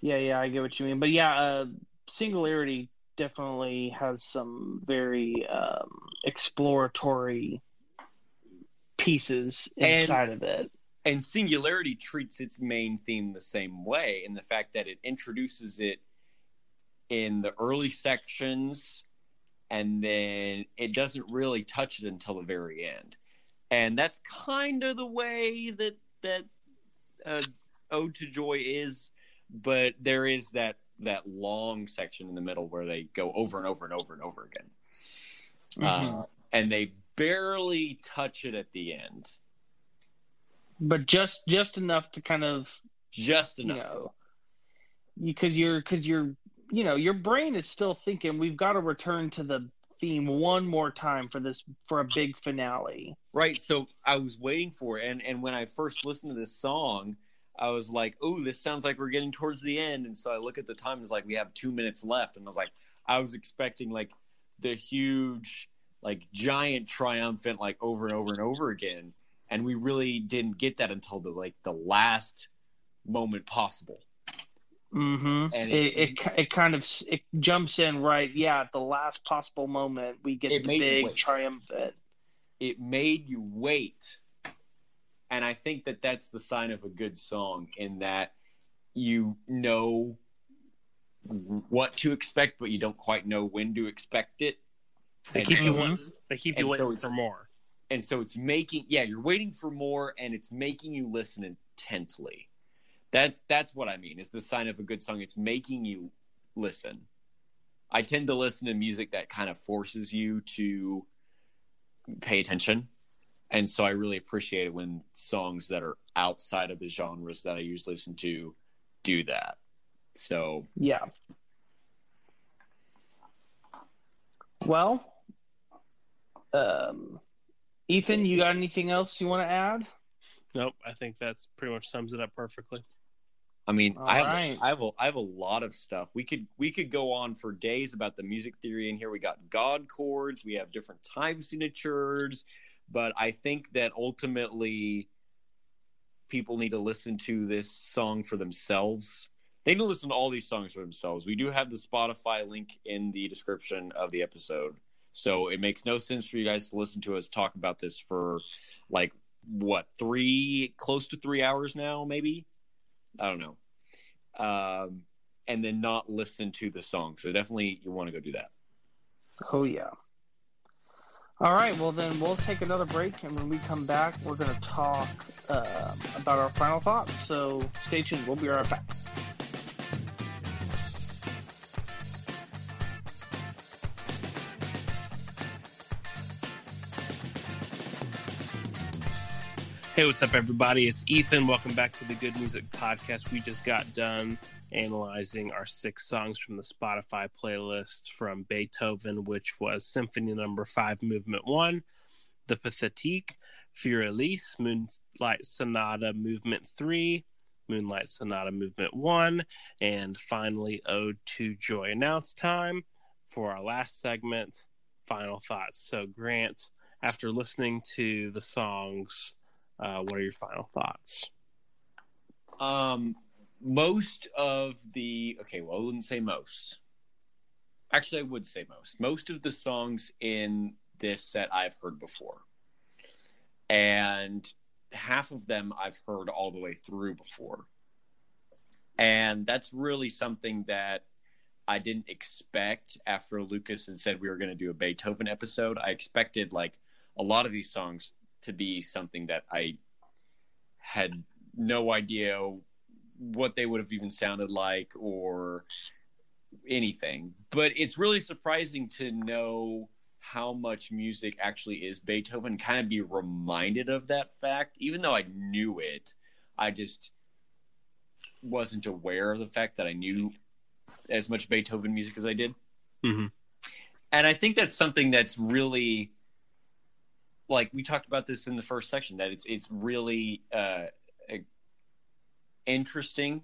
Yeah, I get what you mean. But yeah, Singularity definitely has some very exploratory pieces inside of it. And Singularity treats its main theme the same way, in the fact that it introduces it in the early sections, and then it doesn't really touch it until the very end. And that's kind of the way that Ode to Joy is, but there is that long section in the middle where they go over and over and over and over again. And they barely touch it at the end. But just enough to kind of... Just enough. Because your brain is still thinking, we've got to return to the theme one more time for a big finale. Right, so I was waiting for it, and when I first listened to this song, I was like, oh, this sounds like we're getting towards the end. And so I look at the time, and it's like, we have 2 minutes left. And I was like, I was expecting like the huge, like giant triumphant, like over and over and over again. And we really didn't get that until the last moment possible. And it kind of it jumps in right, yeah, at the last possible moment we get the big triumphant. It made you wait. And I think that that's the sign of a good song, in that you know what to expect, but you don't quite know when to expect it. They keep you waiting for more. And so it's making, you're waiting for more, and it's making you listen intently. That's what I mean. It's the sign of a good song. It's making you listen. I tend to listen to music that kind of forces you to pay attention. And so I really appreciate it when songs that are outside of the genres that I usually listen to do that. So, yeah. Well, Ethan, you got anything else you want to add? Nope, I think that's pretty much sums it up perfectly. I mean, I have a lot of stuff. We could go on for days about the music theory in here. We got God chords. We have different time signatures. But I think that ultimately people need to listen to this song for themselves. They need to listen to all these songs for themselves. We do have the Spotify link in the description of the episode. So it makes no sense for you guys to listen to us talk about this for like, what, close to three hours now, maybe? I don't know. And then not listen to the song. So definitely you want to go do that. Oh, yeah. All right, well then we'll take another break, and when we come back, we're going to talk about our final thoughts. So stay tuned. We'll be right back. Hey, what's up, everybody? It's Ethan. Welcome back to the Good Music Podcast. We just got done analyzing our 6 songs from the Spotify playlist from Beethoven, which was Symphony Number 5, Movement 1, The Pathetique, Für Elise, Moonlight Sonata, Movement 3, Moonlight Sonata, Movement 1, and finally Ode to Joy. Now it's time for our last segment, Final Thoughts. So, Grant, after listening to the songs, what are your final thoughts? I wouldn't say most. Actually, I would say most. Most of the songs in this set I've heard before. And half of them I've heard all the way through before. And that's really something that I didn't expect after Lucas had said we were going to do a Beethoven episode. I expected like a lot of these songs to be something that I had no idea what they would have even sounded like or anything. But it's really surprising to know how much music actually is Beethoven, kind of be reminded of that fact. Even though I knew it, I just wasn't aware of the fact that I knew as much Beethoven music as I did. Mm-hmm. And I think that's something that's really, like we talked about this in the first section, that it's really interesting.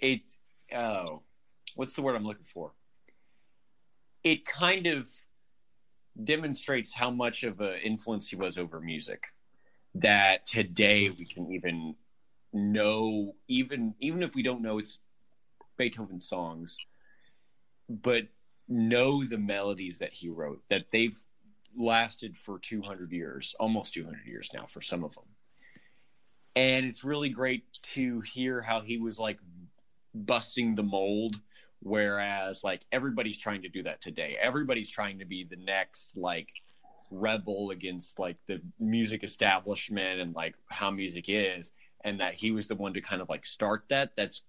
What's the word I'm looking for? It kind of demonstrates how much of an influence he was over music, that today we can even know, even if we don't know it's Beethoven songs, but know the melodies that he wrote, that they've lasted for 200 years, almost 200 years now for some of them. And it's really great to hear how he was like busting the mold, whereas like everybody's trying to do that today. Everybody's trying to be the next like rebel against like the music establishment and like how music is, and that he was the one to kind of like start that. That's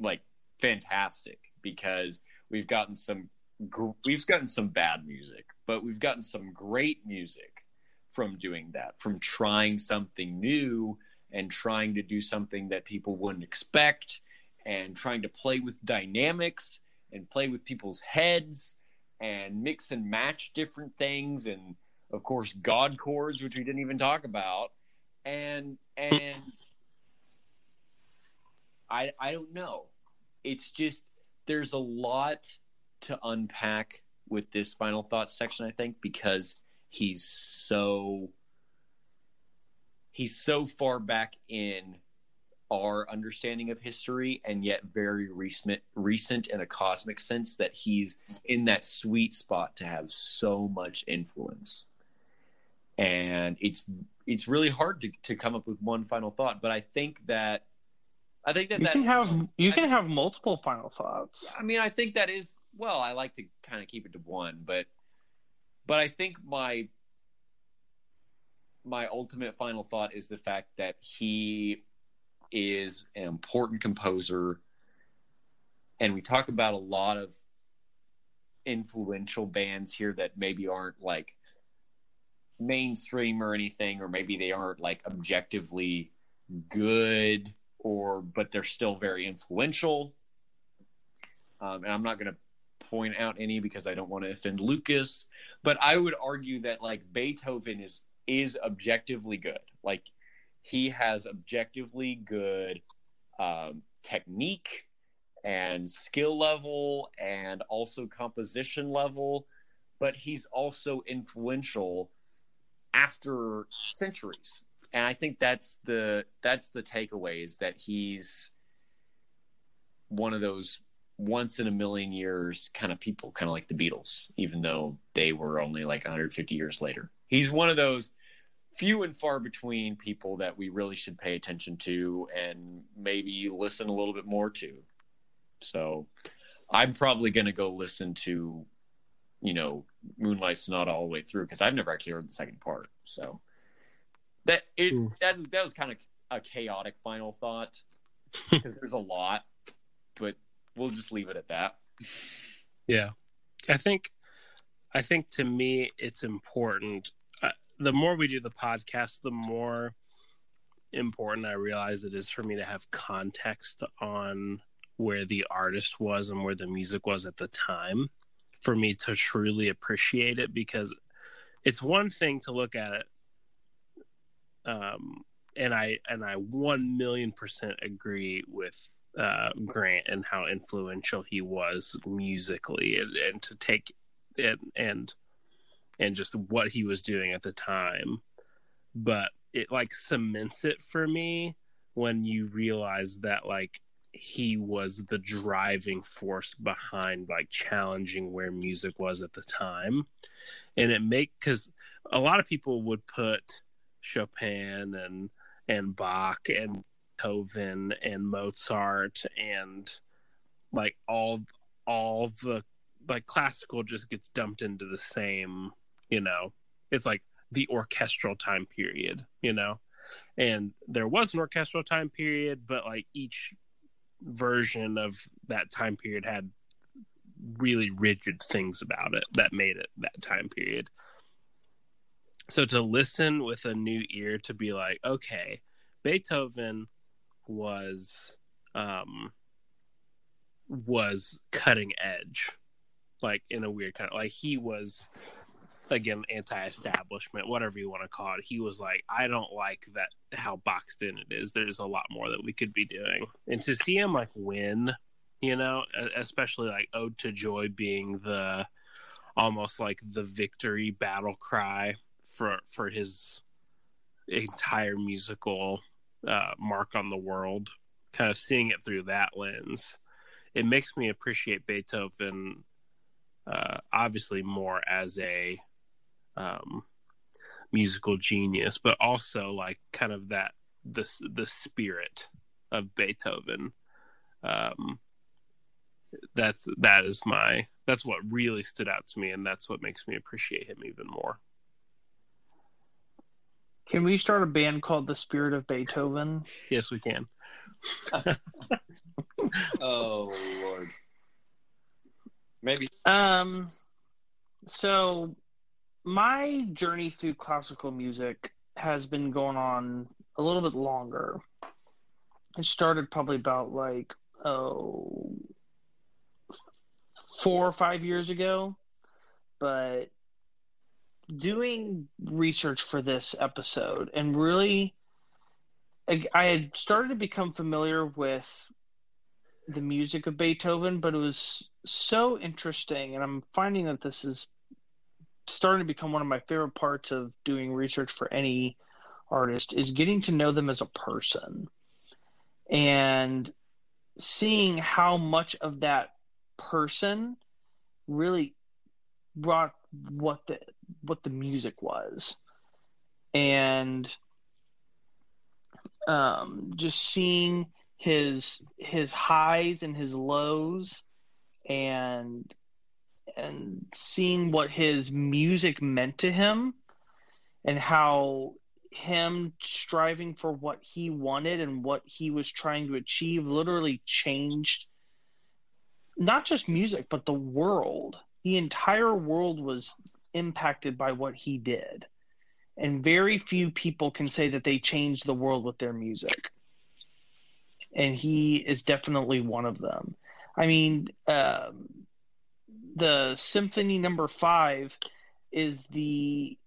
like fantastic, because we've gotten some bad music, but we've gotten some great music from doing that, from trying something new and trying to do something that people wouldn't expect, and trying to play with dynamics and play with people's heads and mix and match different things. And of course, God chords, which we didn't even talk about. And I don't know. It's just, there's a lot to unpack with this final thoughts section, I think, because he's so far back in our understanding of history, and yet very recent in a cosmic sense, that he's in that sweet spot to have so much influence. And it's really hard to come up with one final thought, but I think you can have multiple final thoughts. I mean, I think that is, well, I like to kind of keep it to one, but I think my ultimate final thought is the fact that he is an important composer, and we talk about a lot of influential bands here that maybe aren't like mainstream or anything, or maybe they aren't like objectively good, but they're still very influential. And I'm not going to point out any because I don't want to offend Lucas, but I would argue that like Beethoven is objectively good. Like he has objectively good technique and skill level and also composition level, but he's also influential after centuries. And I think that's the takeaway, is that he's one of those once in a million years kind of people, kind of like the Beatles, even though they were only like 150 years later. He's one of those few and far between people that we really should pay attention to and maybe listen a little bit more to. So I'm probably going to go listen to, Moonlight Sonata all the way through, because I've never actually heard the second part. So that was kind of a chaotic final thought, because there's a lot, but we'll just leave it at that. Yeah. I think to me it's important. The more we do the podcast, the more important I realize it is for me to have context on where the artist was and where the music was at the time, for me to truly appreciate it. Because it's one thing to look at it, and I 1,000,000% agree with Grant and how influential he was musically, and to take it and and just what he was doing at the time. But it like cements it for me when you realize that like he was the driving force behind like challenging where music was at the time. And it make, because a lot of people would put Chopin and Bach and Beethoven and Mozart and like all the like classical just gets dumped into the same, you know, it's like the orchestral time period, you know, and there was an orchestral time period, but like each version of that time period had really rigid things about it that made it that time period. So to listen with a new ear to be like, okay, Beethoven was cutting edge, like in a weird kind of, like he was, again, anti-establishment, whatever you want to call it. He was like, I don't like that how boxed in it is. There's a lot more that we could be doing. And to see him like win, you know, especially like Ode to Joy being the almost like the victory battle cry for his entire musical mark on the world, kind of seeing it through that lens, it makes me appreciate Beethoven obviously more as a musical genius, but also like kind of that the spirit of Beethoven. That's what really stood out to me, and that's what makes me appreciate him even more. Can we start a band called The Spirit of Beethoven? Yes, we can. Oh, Lord. Maybe. So my journey through classical music has been going on a little bit longer. It started probably about 4 or 5 years ago, but doing research for this episode, and really I had started to become familiar with the music of Beethoven, but it was so interesting, and I'm finding that this is starting to become one of my favorite parts of doing research for any artist, is getting to know them as a person and seeing how much of that person really brought what the music was, and just seeing his highs and his lows, and seeing what his music meant to him, and how him striving for what he wanted and what he was trying to achieve literally changed not just music, but the world. The entire world was impacted by what he did. And very few people can say that they changed the world with their music. And he is definitely one of them. I mean, the Symphony No. 5 is the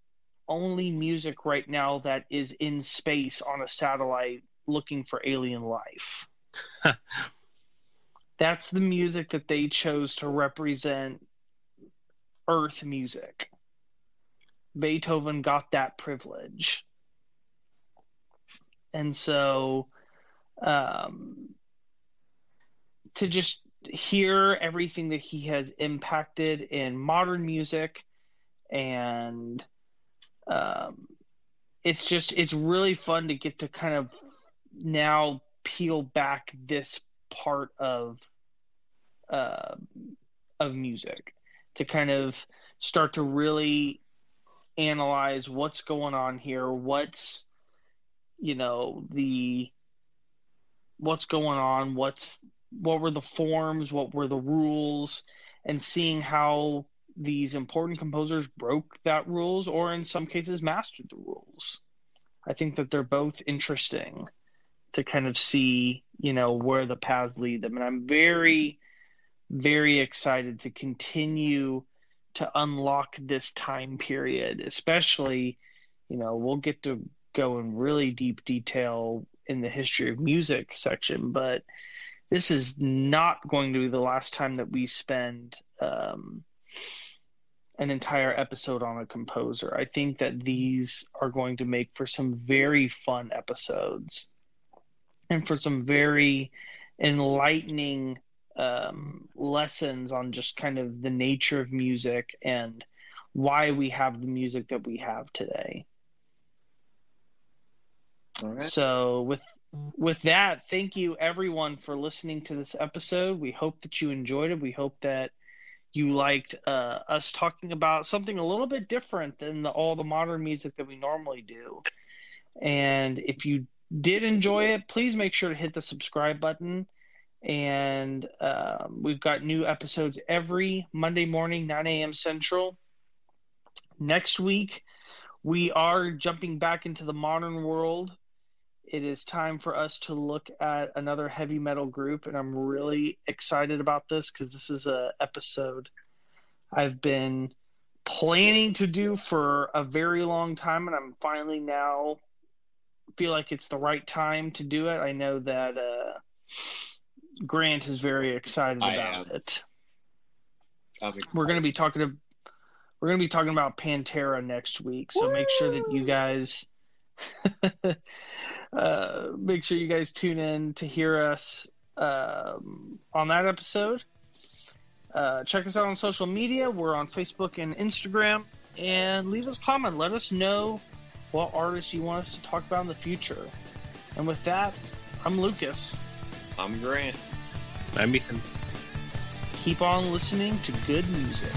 only music right now that is in space on a satellite looking for alien life. That's the music that they chose to represent Earth music. Beethoven got that privilege. And so to just hear everything that he has impacted in modern music, and it's really fun to get to kind of now peel back this part of music, to kind of start to really analyze what's going on here, what were the forms, what were the rules, and seeing how these important composers broke that rules, or in some cases mastered the rules. I think that they're both interesting to kind of see, you know, where the paths lead them. And I'm very, very excited to continue to unlock this time period, especially, you know, we'll get to go in really deep detail in the history of music section, but this is not going to be the last time that we spend an entire episode on a composer. I think that these are going to make for some very fun episodes and for some very enlightening lessons on just kind of the nature of music and why we have the music that we have today. All right. So with that, thank you everyone for listening to this episode. We hope that you enjoyed it. We hope that you liked us talking about something a little bit different than all the modern music that we normally do. And if you did enjoy it, please make sure to hit the subscribe button. And we've got new episodes every Monday morning, 9 a.m. Central. Next week, we are jumping back into the modern world. It is time for us to look at another heavy metal group, and I'm really excited about this because this is an episode I've been planning to do for a very long time, and I'm finally now feel like it's the right time to do it. I know that Grant is very excited about it. We're going to be talking about Pantera next week, so make sure that you guys. Make sure you guys tune in to hear us on that episode. Check us out on social media. We're on Facebook and Instagram, and leave us a comment. Let us know what artists you want us to talk about in the future. And with that, I'm Lucas. I'm Grant. I'm Ethan. Keep on listening to good music.